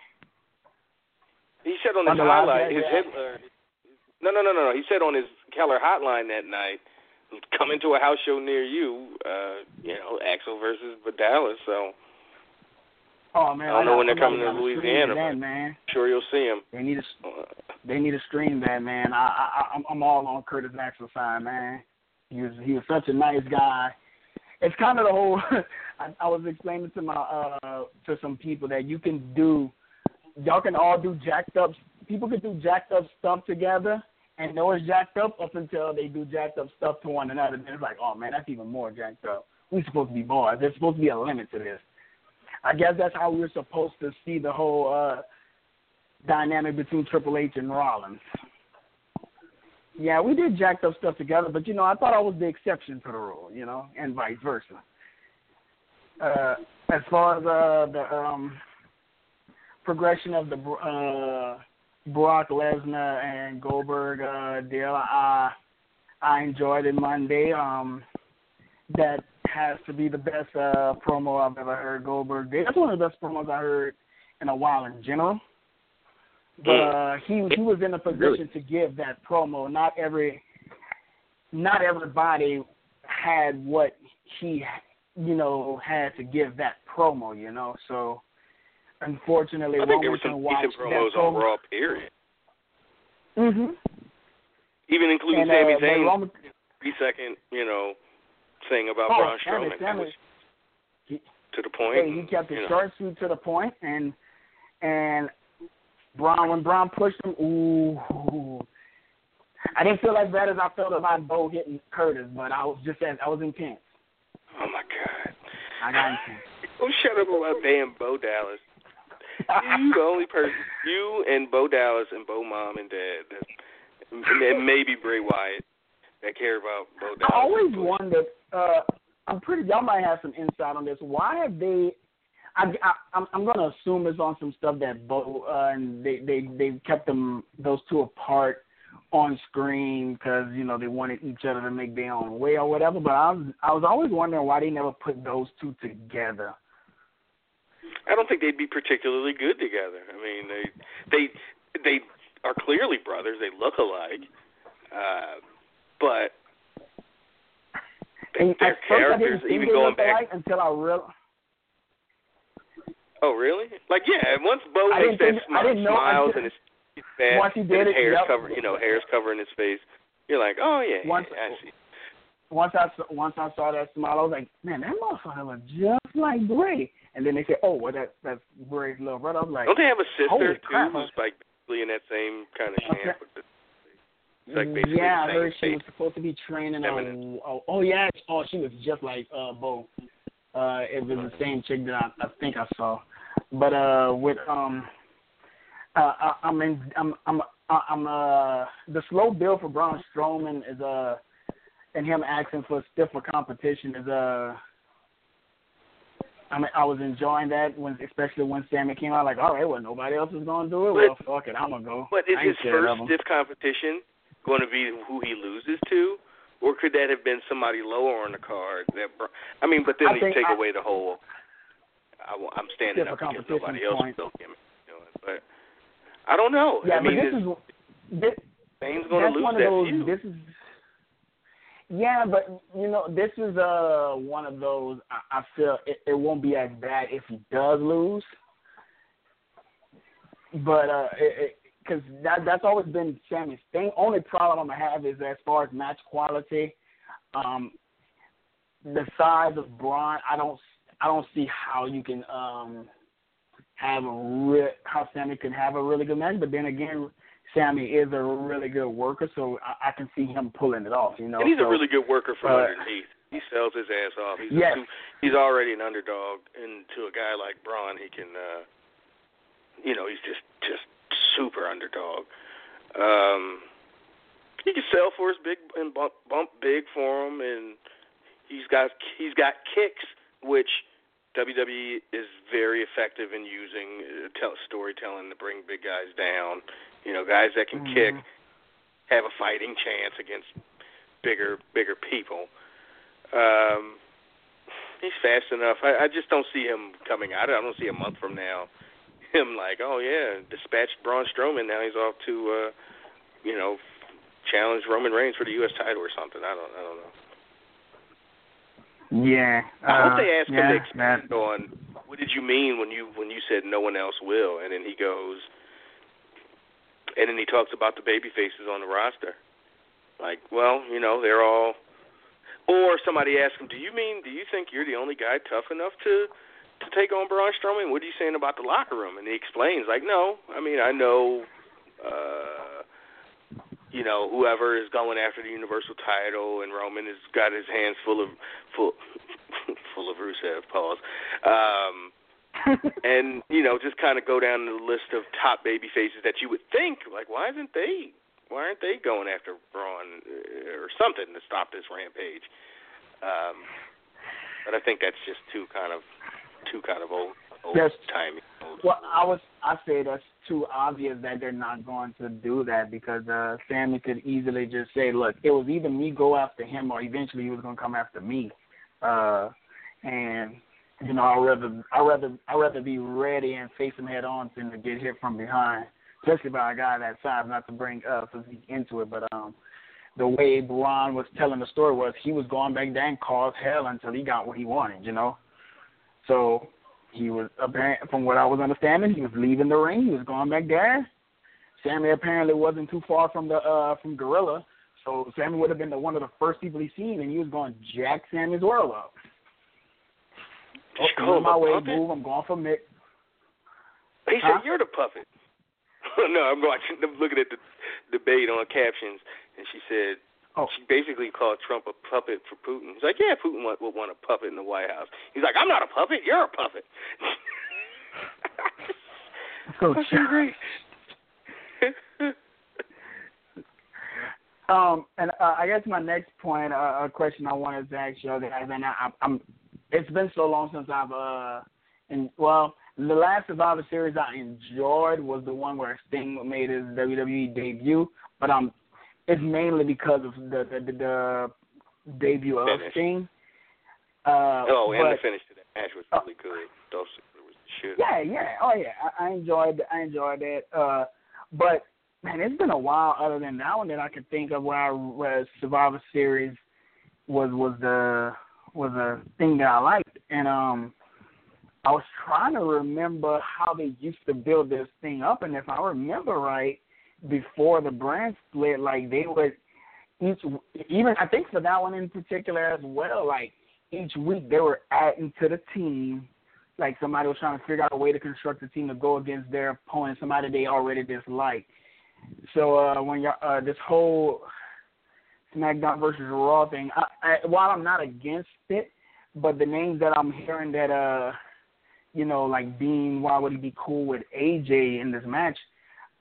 said on his highlight, his Hitler. No. He said on his Keller Hotline that night, coming to a house show near you, Axel versus Dallas. So, oh man, I don't know when they're coming to Louisiana. Man. I'm sure you'll see him. They need to stream that, man. I'm all on Curtis Axel's side, man. He was such a nice guy. It's kind of the whole. I was explaining to my to some people that y'all can all do jacked up. People can do jacked up stuff together and know it's jacked up until they do jacked up stuff to one another. Then it's like, oh man, that's even more jacked up. We're supposed to be boys. There's supposed to be a limit to this. I guess that's how we're supposed to see the whole dynamic between Triple H and Rollins. Yeah, we did jacked up stuff together, but I thought I was the exception to the rule, and vice versa. As far as the progression of the Brock Lesnar and Goldberg deal, I enjoyed it Monday. That has to be the best promo I've ever heard Goldberg did. That's one of the best promos I heard in a while in general. But he was in a position to give that promo. Not everybody had what he had to give that promo. So unfortunately, I think there were some decent promos on Raw. Period. Mhm. Even including Sami Zayn, 3-second, saying about Braun Strowman. That was to the point. He kept his short suit to the point, and when Braun pushed him, ooh. I didn't feel as bad as I felt about Bo hitting Curtis, but I was intense. Oh, my God. I got intense. Oh, shut up about damn Bo Dallas. You're the only person, you and Bo Dallas and Bo Mom and Dad, and maybe Bray Wyatt, that care about Bo Dallas. I always wondered, y'all might have some insight on this. Why have they... I'm going to assume it's on some stuff that Bo and they kept those two apart on screen because they wanted each other to make their own way or whatever. But I was always wondering why they never put those two together. I don't think they'd be particularly good together. I mean, they are clearly brothers. They look alike, but their characters, even going back until I realized. Oh, really? Like, yeah, once Bo makes that smiles and his bad, once he did and his hair's covered, hair's covering his face, you're like, oh, yeah, I see. Once I saw that smile, I was like, man, that motherfucker looks just like Bray. And then they said, oh, well, that's Bray's little brother. I'm like, don't they have a sister, too, who's, like, basically in that same kind of camp? It's like basically I heard she was supposed to be training on... Oh, yeah, she was just like Bo. It was the same chick that I think I saw, but with the slow build for Braun Strowman is and him asking for stiffer competition is I was enjoying that especially when Sammy came out like, all right, well nobody else is gonna do it, well fuck it, I'm gonna go. But it's his first stiff competition going to be who he loses to? Or could that have been somebody lower on the card? That I mean, but then you take away the whole, I'm standing up against nobody else. But I don't know. Yeah, I mean, this Bane's going to lose that feud. Yeah, but, you know, this is one of those I feel it won't be as bad if he does lose. But because that's always been Sammy's thing. Only problem I have is as far as match quality, the size of Braun. I don't see how you can how Sammy can have a really good match. But then again, Sammy is a really good worker, so I can see him pulling it off. You know, and he's a really good worker from underneath. He sells his ass off. He's already an underdog, and to a guy like Braun, he can. You know, he's just super underdog. He can sell for his big and bump big for him, and he's got kicks, which WWE is very effective in using storytelling to bring big guys down. You know, guys that can kick have a fighting chance against bigger people. He's fast enough. I just don't see him coming out. I don't see a month from now him like, oh yeah, dispatched Braun Strowman. Now he's off to, challenge Roman Reigns for the U.S. title or something. I don't know. Yeah. I hope they ask him to expand on what did you mean when you said no one else will, and then he goes, and then he talks about the baby faces on the roster. Like, well, you know, they're all. Or somebody asks him, do you think you're the only guy tough enough to take on Braun Strowman? What are you saying about the locker room? And he explains, like, no, I mean, I know, whoever is going after the Universal title, and Roman has got his hands full of Rusev, pause. And, just kind of go down the list of top baby faces that you would think, like, why aren't they going after Braun or something to stop this rampage? But I think that's just too kind of old timey. Well, I say that's too obvious that they're not going to do that because Sammy could easily just say, look, it was either me go after him or eventually he was going to come after me. And, you know, I'd rather be ready and face him head on than to get hit from behind, especially by a guy that size, not to bring physique into it. But the way Braun was telling the story was he was going back there and caused hell until he got what he wanted, you know. So he was, from what I was understanding, he was leaving the ring. He was going back there. Sammy apparently wasn't too far from Gorilla, so Sammy would have been one of the first people he seen, and he was going to jack Sammy's world up. Okay, on my way, move. I'm going for Mick. He said, "You're the puppet." No, I'm looking at the debate on captions, and she said. She basically called Trump a puppet for Putin. He's like, yeah, Putin would want a puppet in the White House. He's like, I'm not a puppet. You're a puppet. So great. I guess my next point, a question I wanted to ask you guys, and it's been so long since I've the last Survivor Series I enjoyed was the one where Sting made his WWE debut, but it's mainly because of the debut of Sting. And the finish to that match was really good. Dolph Ziggler was the shit. Yeah. Oh, yeah. I enjoyed it. But, man, it's been a while other than that one that I could think of where Survivor Series was a thing that I liked. And I was trying to remember how they used to build this thing up, and if I remember right, before the brand split, like they would even I think for that one in particular as well, like each week they were adding to the team. Like somebody was trying to figure out a way to construct a team to go against their opponent, somebody they already dislike. So when this whole SmackDown versus Raw thing, while I'm not against it, but the names that I'm hearing that like Dean, why would he be cool with AJ in this match?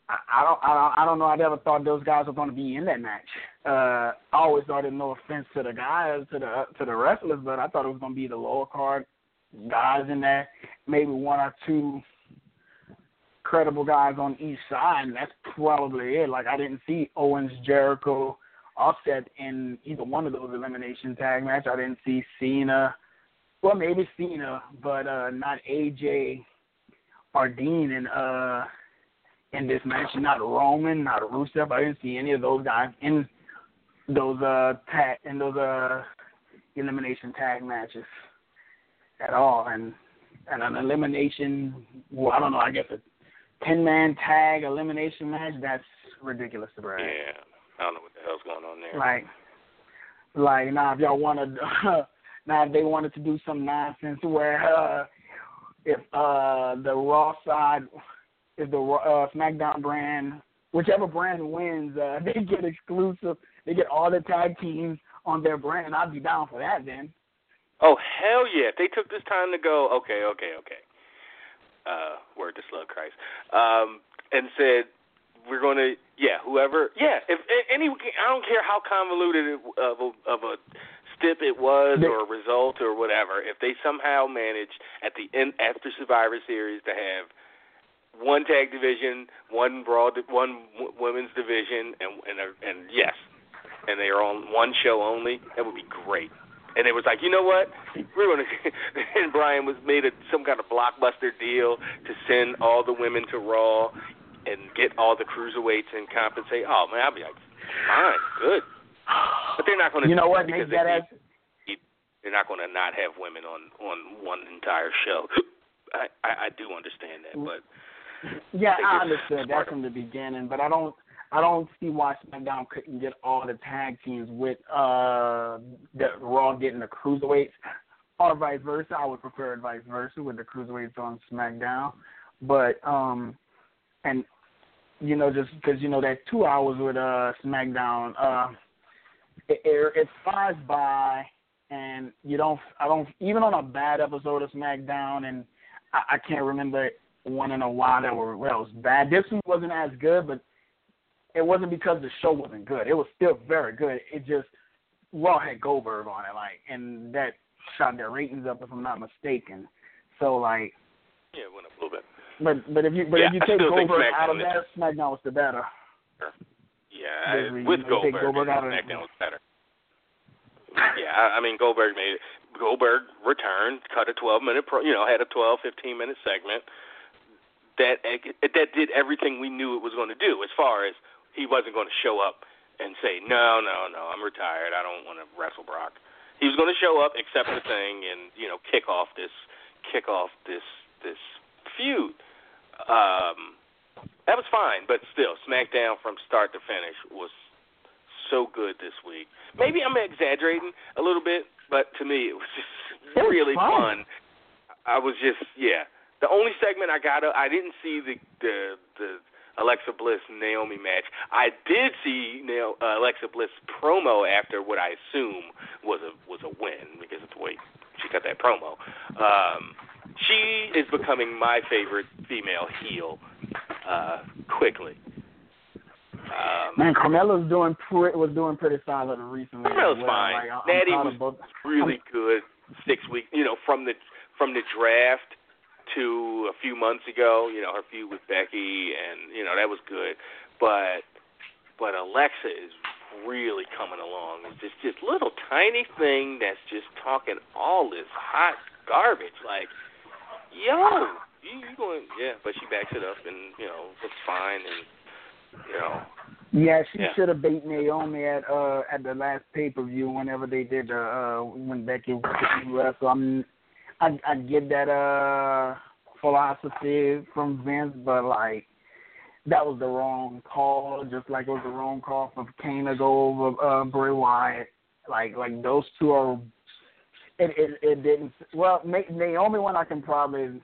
I don't know. I never thought those guys were going to be in that match. I always thought it, no offense to the guys, to the wrestlers, but I thought it was going to be the lower card guys in there, maybe one or two credible guys on each side, and that's probably it. Like, I didn't see Owens, Jericho, Offset in either one of those elimination tag matches. I didn't see Cena. Well, maybe Cena, but not AJ or Dean in this match. Not Roman, not Rusev. I didn't see any of those guys in those elimination tag matches at all. And an elimination, well, I don't know, I guess a 10-man tag elimination match, that's ridiculous to brag. Yeah, I don't know what the hell's going on there. Like now, if y'all wanted, now if they wanted to do some nonsense where if the Raw side, if the SmackDown brand, whichever brand wins, they get exclusive, they get all the tag teams on their brand, I'd be down for that then. Oh, hell yeah. If they took this time to go, okay. Word to Slug Christ. And said, we're going to, if any, I don't care how convoluted of a stip it was or a result or whatever, if they somehow managed at the end, after Survivor Series, to have one tag division, one women's division, and they are on one show only, that would be great. And it was like, you know what? We're going to. And Brian was made some kind of blockbuster deal to send all the women to Raw and get all the cruiserweights and compensate. Oh man, I'd be like, fine, good. But they're not going to. You know what? They're not going to not have women on one entire show. I do understand that, but yeah, I understood that from the beginning, but I don't see why SmackDown couldn't get all the tag teams with the Raw getting the cruiserweights, or vice versa. I would prefer it vice versa with the cruiserweights on SmackDown, but and you know, just because you know that 2 hours with SmackDown, it flies by, and I don't even on a bad episode of SmackDown, and I can't remember one in a while that was bad. This one wasn't as good, but it wasn't because the show wasn't good. It was still very good. It just, Raw had Goldberg on it, like, and that shot their ratings up, if I'm not mistaken. So, like, yeah, it went up a little bit. But if you take Goldberg out of that, SmackDown was the better. Yeah, with Goldberg out of SmackDown was better. Yeah, I mean, Goldberg returned, cut a 12-minute, had a 12, 15-minute segment that did everything we knew it was going to do, as far as he wasn't going to show up and say, no, I'm retired, I don't want to wrestle Brock. He was going to show up, accept the thing, and kick off this feud. That was fine, but still, SmackDown from start to finish was so good this week. Maybe I'm exaggerating a little bit, but to me, it was just really fun. I was just, yeah. The only segment I didn't see the Alexa Bliss-Naomi match. I did see Alexa Bliss promo after what I assume was a win, because of the way she cut that promo. She is becoming my favorite female heel quickly. Man, Carmella's was doing pretty solid recently. Carmella's fine. Like, Natty was really good 6 weeks, from the draft to a few months ago, her feud with Becky, and that was good, but Alexa is really coming along with this little tiny thing that's just talking all this hot garbage, like, yo, you going, yeah, but she backs it up, and it's fine, and yeah, she should have beat Naomi at the last pay-per-view whenever they did when Becky was in the US, so I get that philosophy from Vince, but, like, that was the wrong call, just like it was the wrong call for Kane to go over Bray Wyatt. Like those two are – it didn't – well, Naomi one I can probably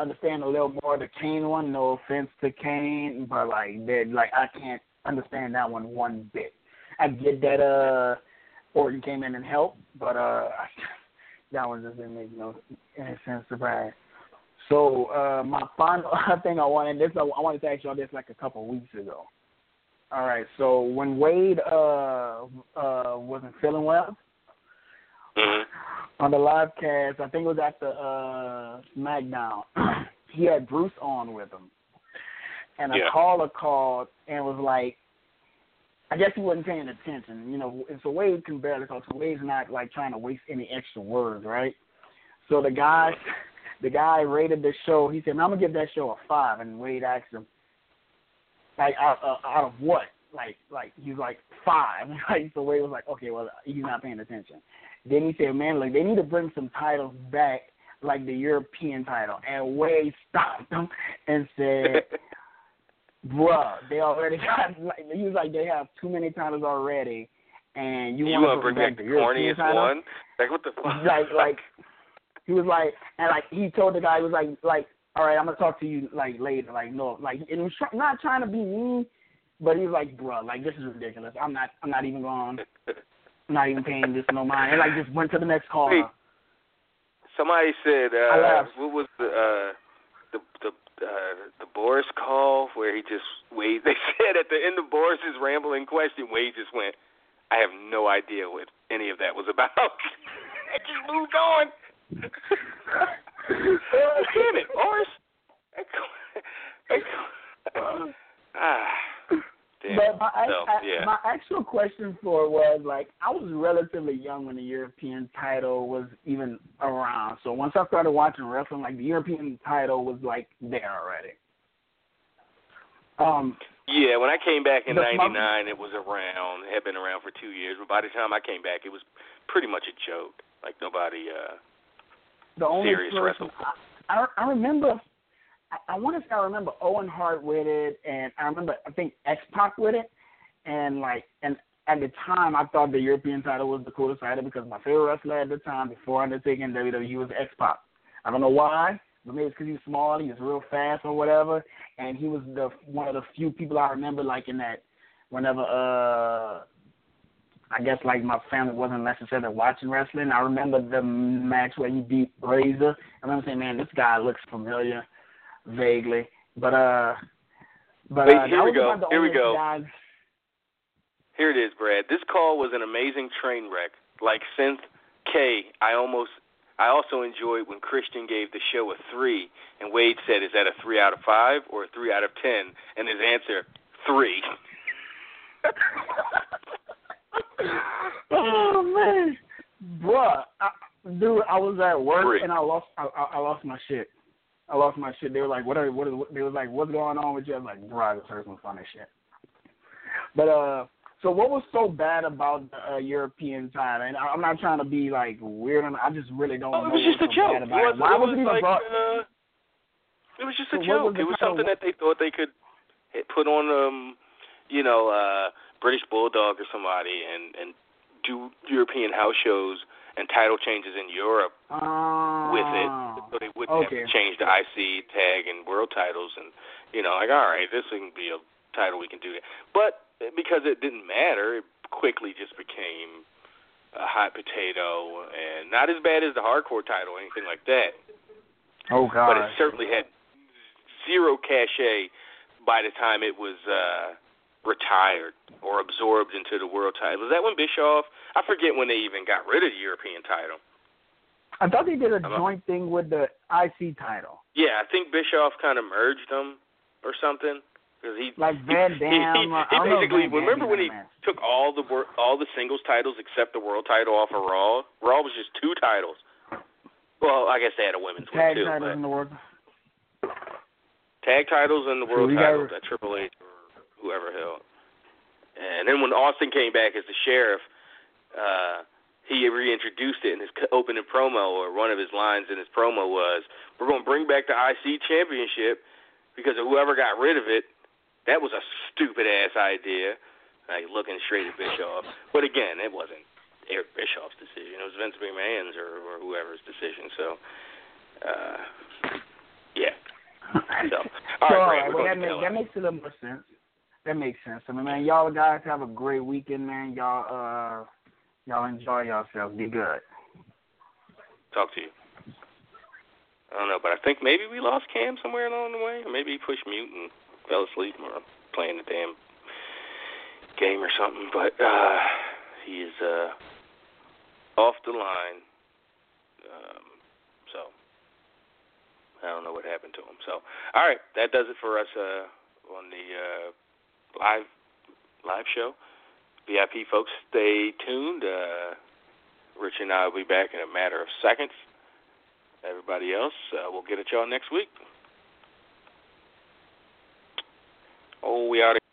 understand a little more. The Kane one, no offense to Kane, but, like I can't understand that one bit. I get that Orton came in and helped, but that one just didn't make any sense to Brad. So my final thing I wanted to ask y'all this like a couple of weeks ago. All right, so when Wade wasn't feeling well, on the live cast, I think it was at the SmackDown, he had Bruce on with him. And a caller called and was like, I guess he wasn't paying attention. You know, and so Wade can barely talk. So Wade's not, like, trying to waste any extra words, right? So the guy rated the show. He said, I'm going to give that show a 5. And Wade asked him, like, out of what? Like he's like 5. Right? So Wade was like, okay, well, he's not paying attention. Then he said, man, like, they need to bring some titles back, like the European title. And Wade stopped him and said, bruh, they already got, like, he was like, they have too many titles already, and you want to bring back the European title? One? Like, what the fuck? Like, he was like, and like, he told the guy, he was like, all right, I'm gonna talk to you like later, like no, like, and he was not trying to be mean, but he was like, bruh, like, this is ridiculous. I'm not even going, not even paying this no mind. And like, just went to the next caller. Wait, somebody said, what was the Boris call where he just, Wade, they said at the end of Boris's rambling question, Wade just went, I have no idea what any of that was about. And just moved on. Damn it, Boris. Damn. But my actual question for was, like, I was relatively young when the European title was even around. So once I started watching wrestling, like, the European title was, like, there already. When I came back in 99, it was around. It had been around for 2 years. But by the time I came back, it was pretty much a joke. Like, nobody serious wrestled. I remember... I want to say I remember Owen Hart with it, and I remember, I think, X-Pac with it. And, like, and at the time, I thought the European title was the coolest title because my favorite wrestler at the time, before Undertaker in WWE, was X-Pac. I don't know why, but maybe it's because he was small, he was real fast or whatever, and he was one of the few people I remember, like, in that, whenever, I guess, like, my family wasn't necessarily watching wrestling. I remember the match where he beat Razor. I remember saying, man, this guy looks familiar. Vaguely, but wait, here we go. Guys. Here it is, Brad. This call was an amazing train wreck. Like Synth K, I also enjoyed when Christian gave the show a 3, and Wade said, "Is that a 3 out of 5 or a 3 out of 10?" And his answer, 3. Oh man, bruh, I was at work 3. And I lost my shit. I lost my shit. They were like, they were like, what's going on with you? I was like, bro, I just heard some funny shit. But, so what was so bad about the European title? And I'm not trying to be, like, weird. I just really don't know. It was just a joke. It was just a joke. It was something that they thought they could put on, British Bulldog or somebody and do European house shows and title changes in Europe with it, so they wouldn't have to change the IC tag and world titles, and like, all right, this can be a title we can do. But because it didn't matter, it quickly just became a hot potato, and not as bad as the hardcore title or anything like that. Oh God! But it certainly had zero cachet by the time it was retired or absorbed into the world title. Was that when Bischoff? I forget when they even got rid of the European title. I thought they did a joint thing with the IC title. Yeah, I think Bischoff kind of merged them or something. Van Dam. He took all the singles titles except the world title off of Raw. Raw was just 2 titles. Well, I guess they had a women's one too. Tag titles in the world. Tag titles in the world titles at Triple H. Whoever held. And then when Austin came back as the sheriff, he reintroduced it in his opening promo, or one of his lines in his promo was, we're going to bring back the IC championship because whoever got rid of it, that was a stupid-ass idea, like looking straight at Bischoff. But again, it wasn't Eric Bischoff's decision. It was Vince McMahon's or whoever's decision. So, yeah. So, all right, Brad, we're going to that makes a little more sense. That makes sense. I mean, man, y'all guys have a great weekend, man. Y'all enjoy yourselves. Be good. Talk to you. I don't know, but I think maybe we lost Cam somewhere along the way. Or maybe he pushed mute and fell asleep or playing the damn game or something. But he is off the line. So I don't know what happened to him. So, all right, that does it for us on the live show. VIP folks, stay tuned. Rich and I will be back in a matter of seconds. Everybody else, we'll get at y'all next week. Oh, we ought to.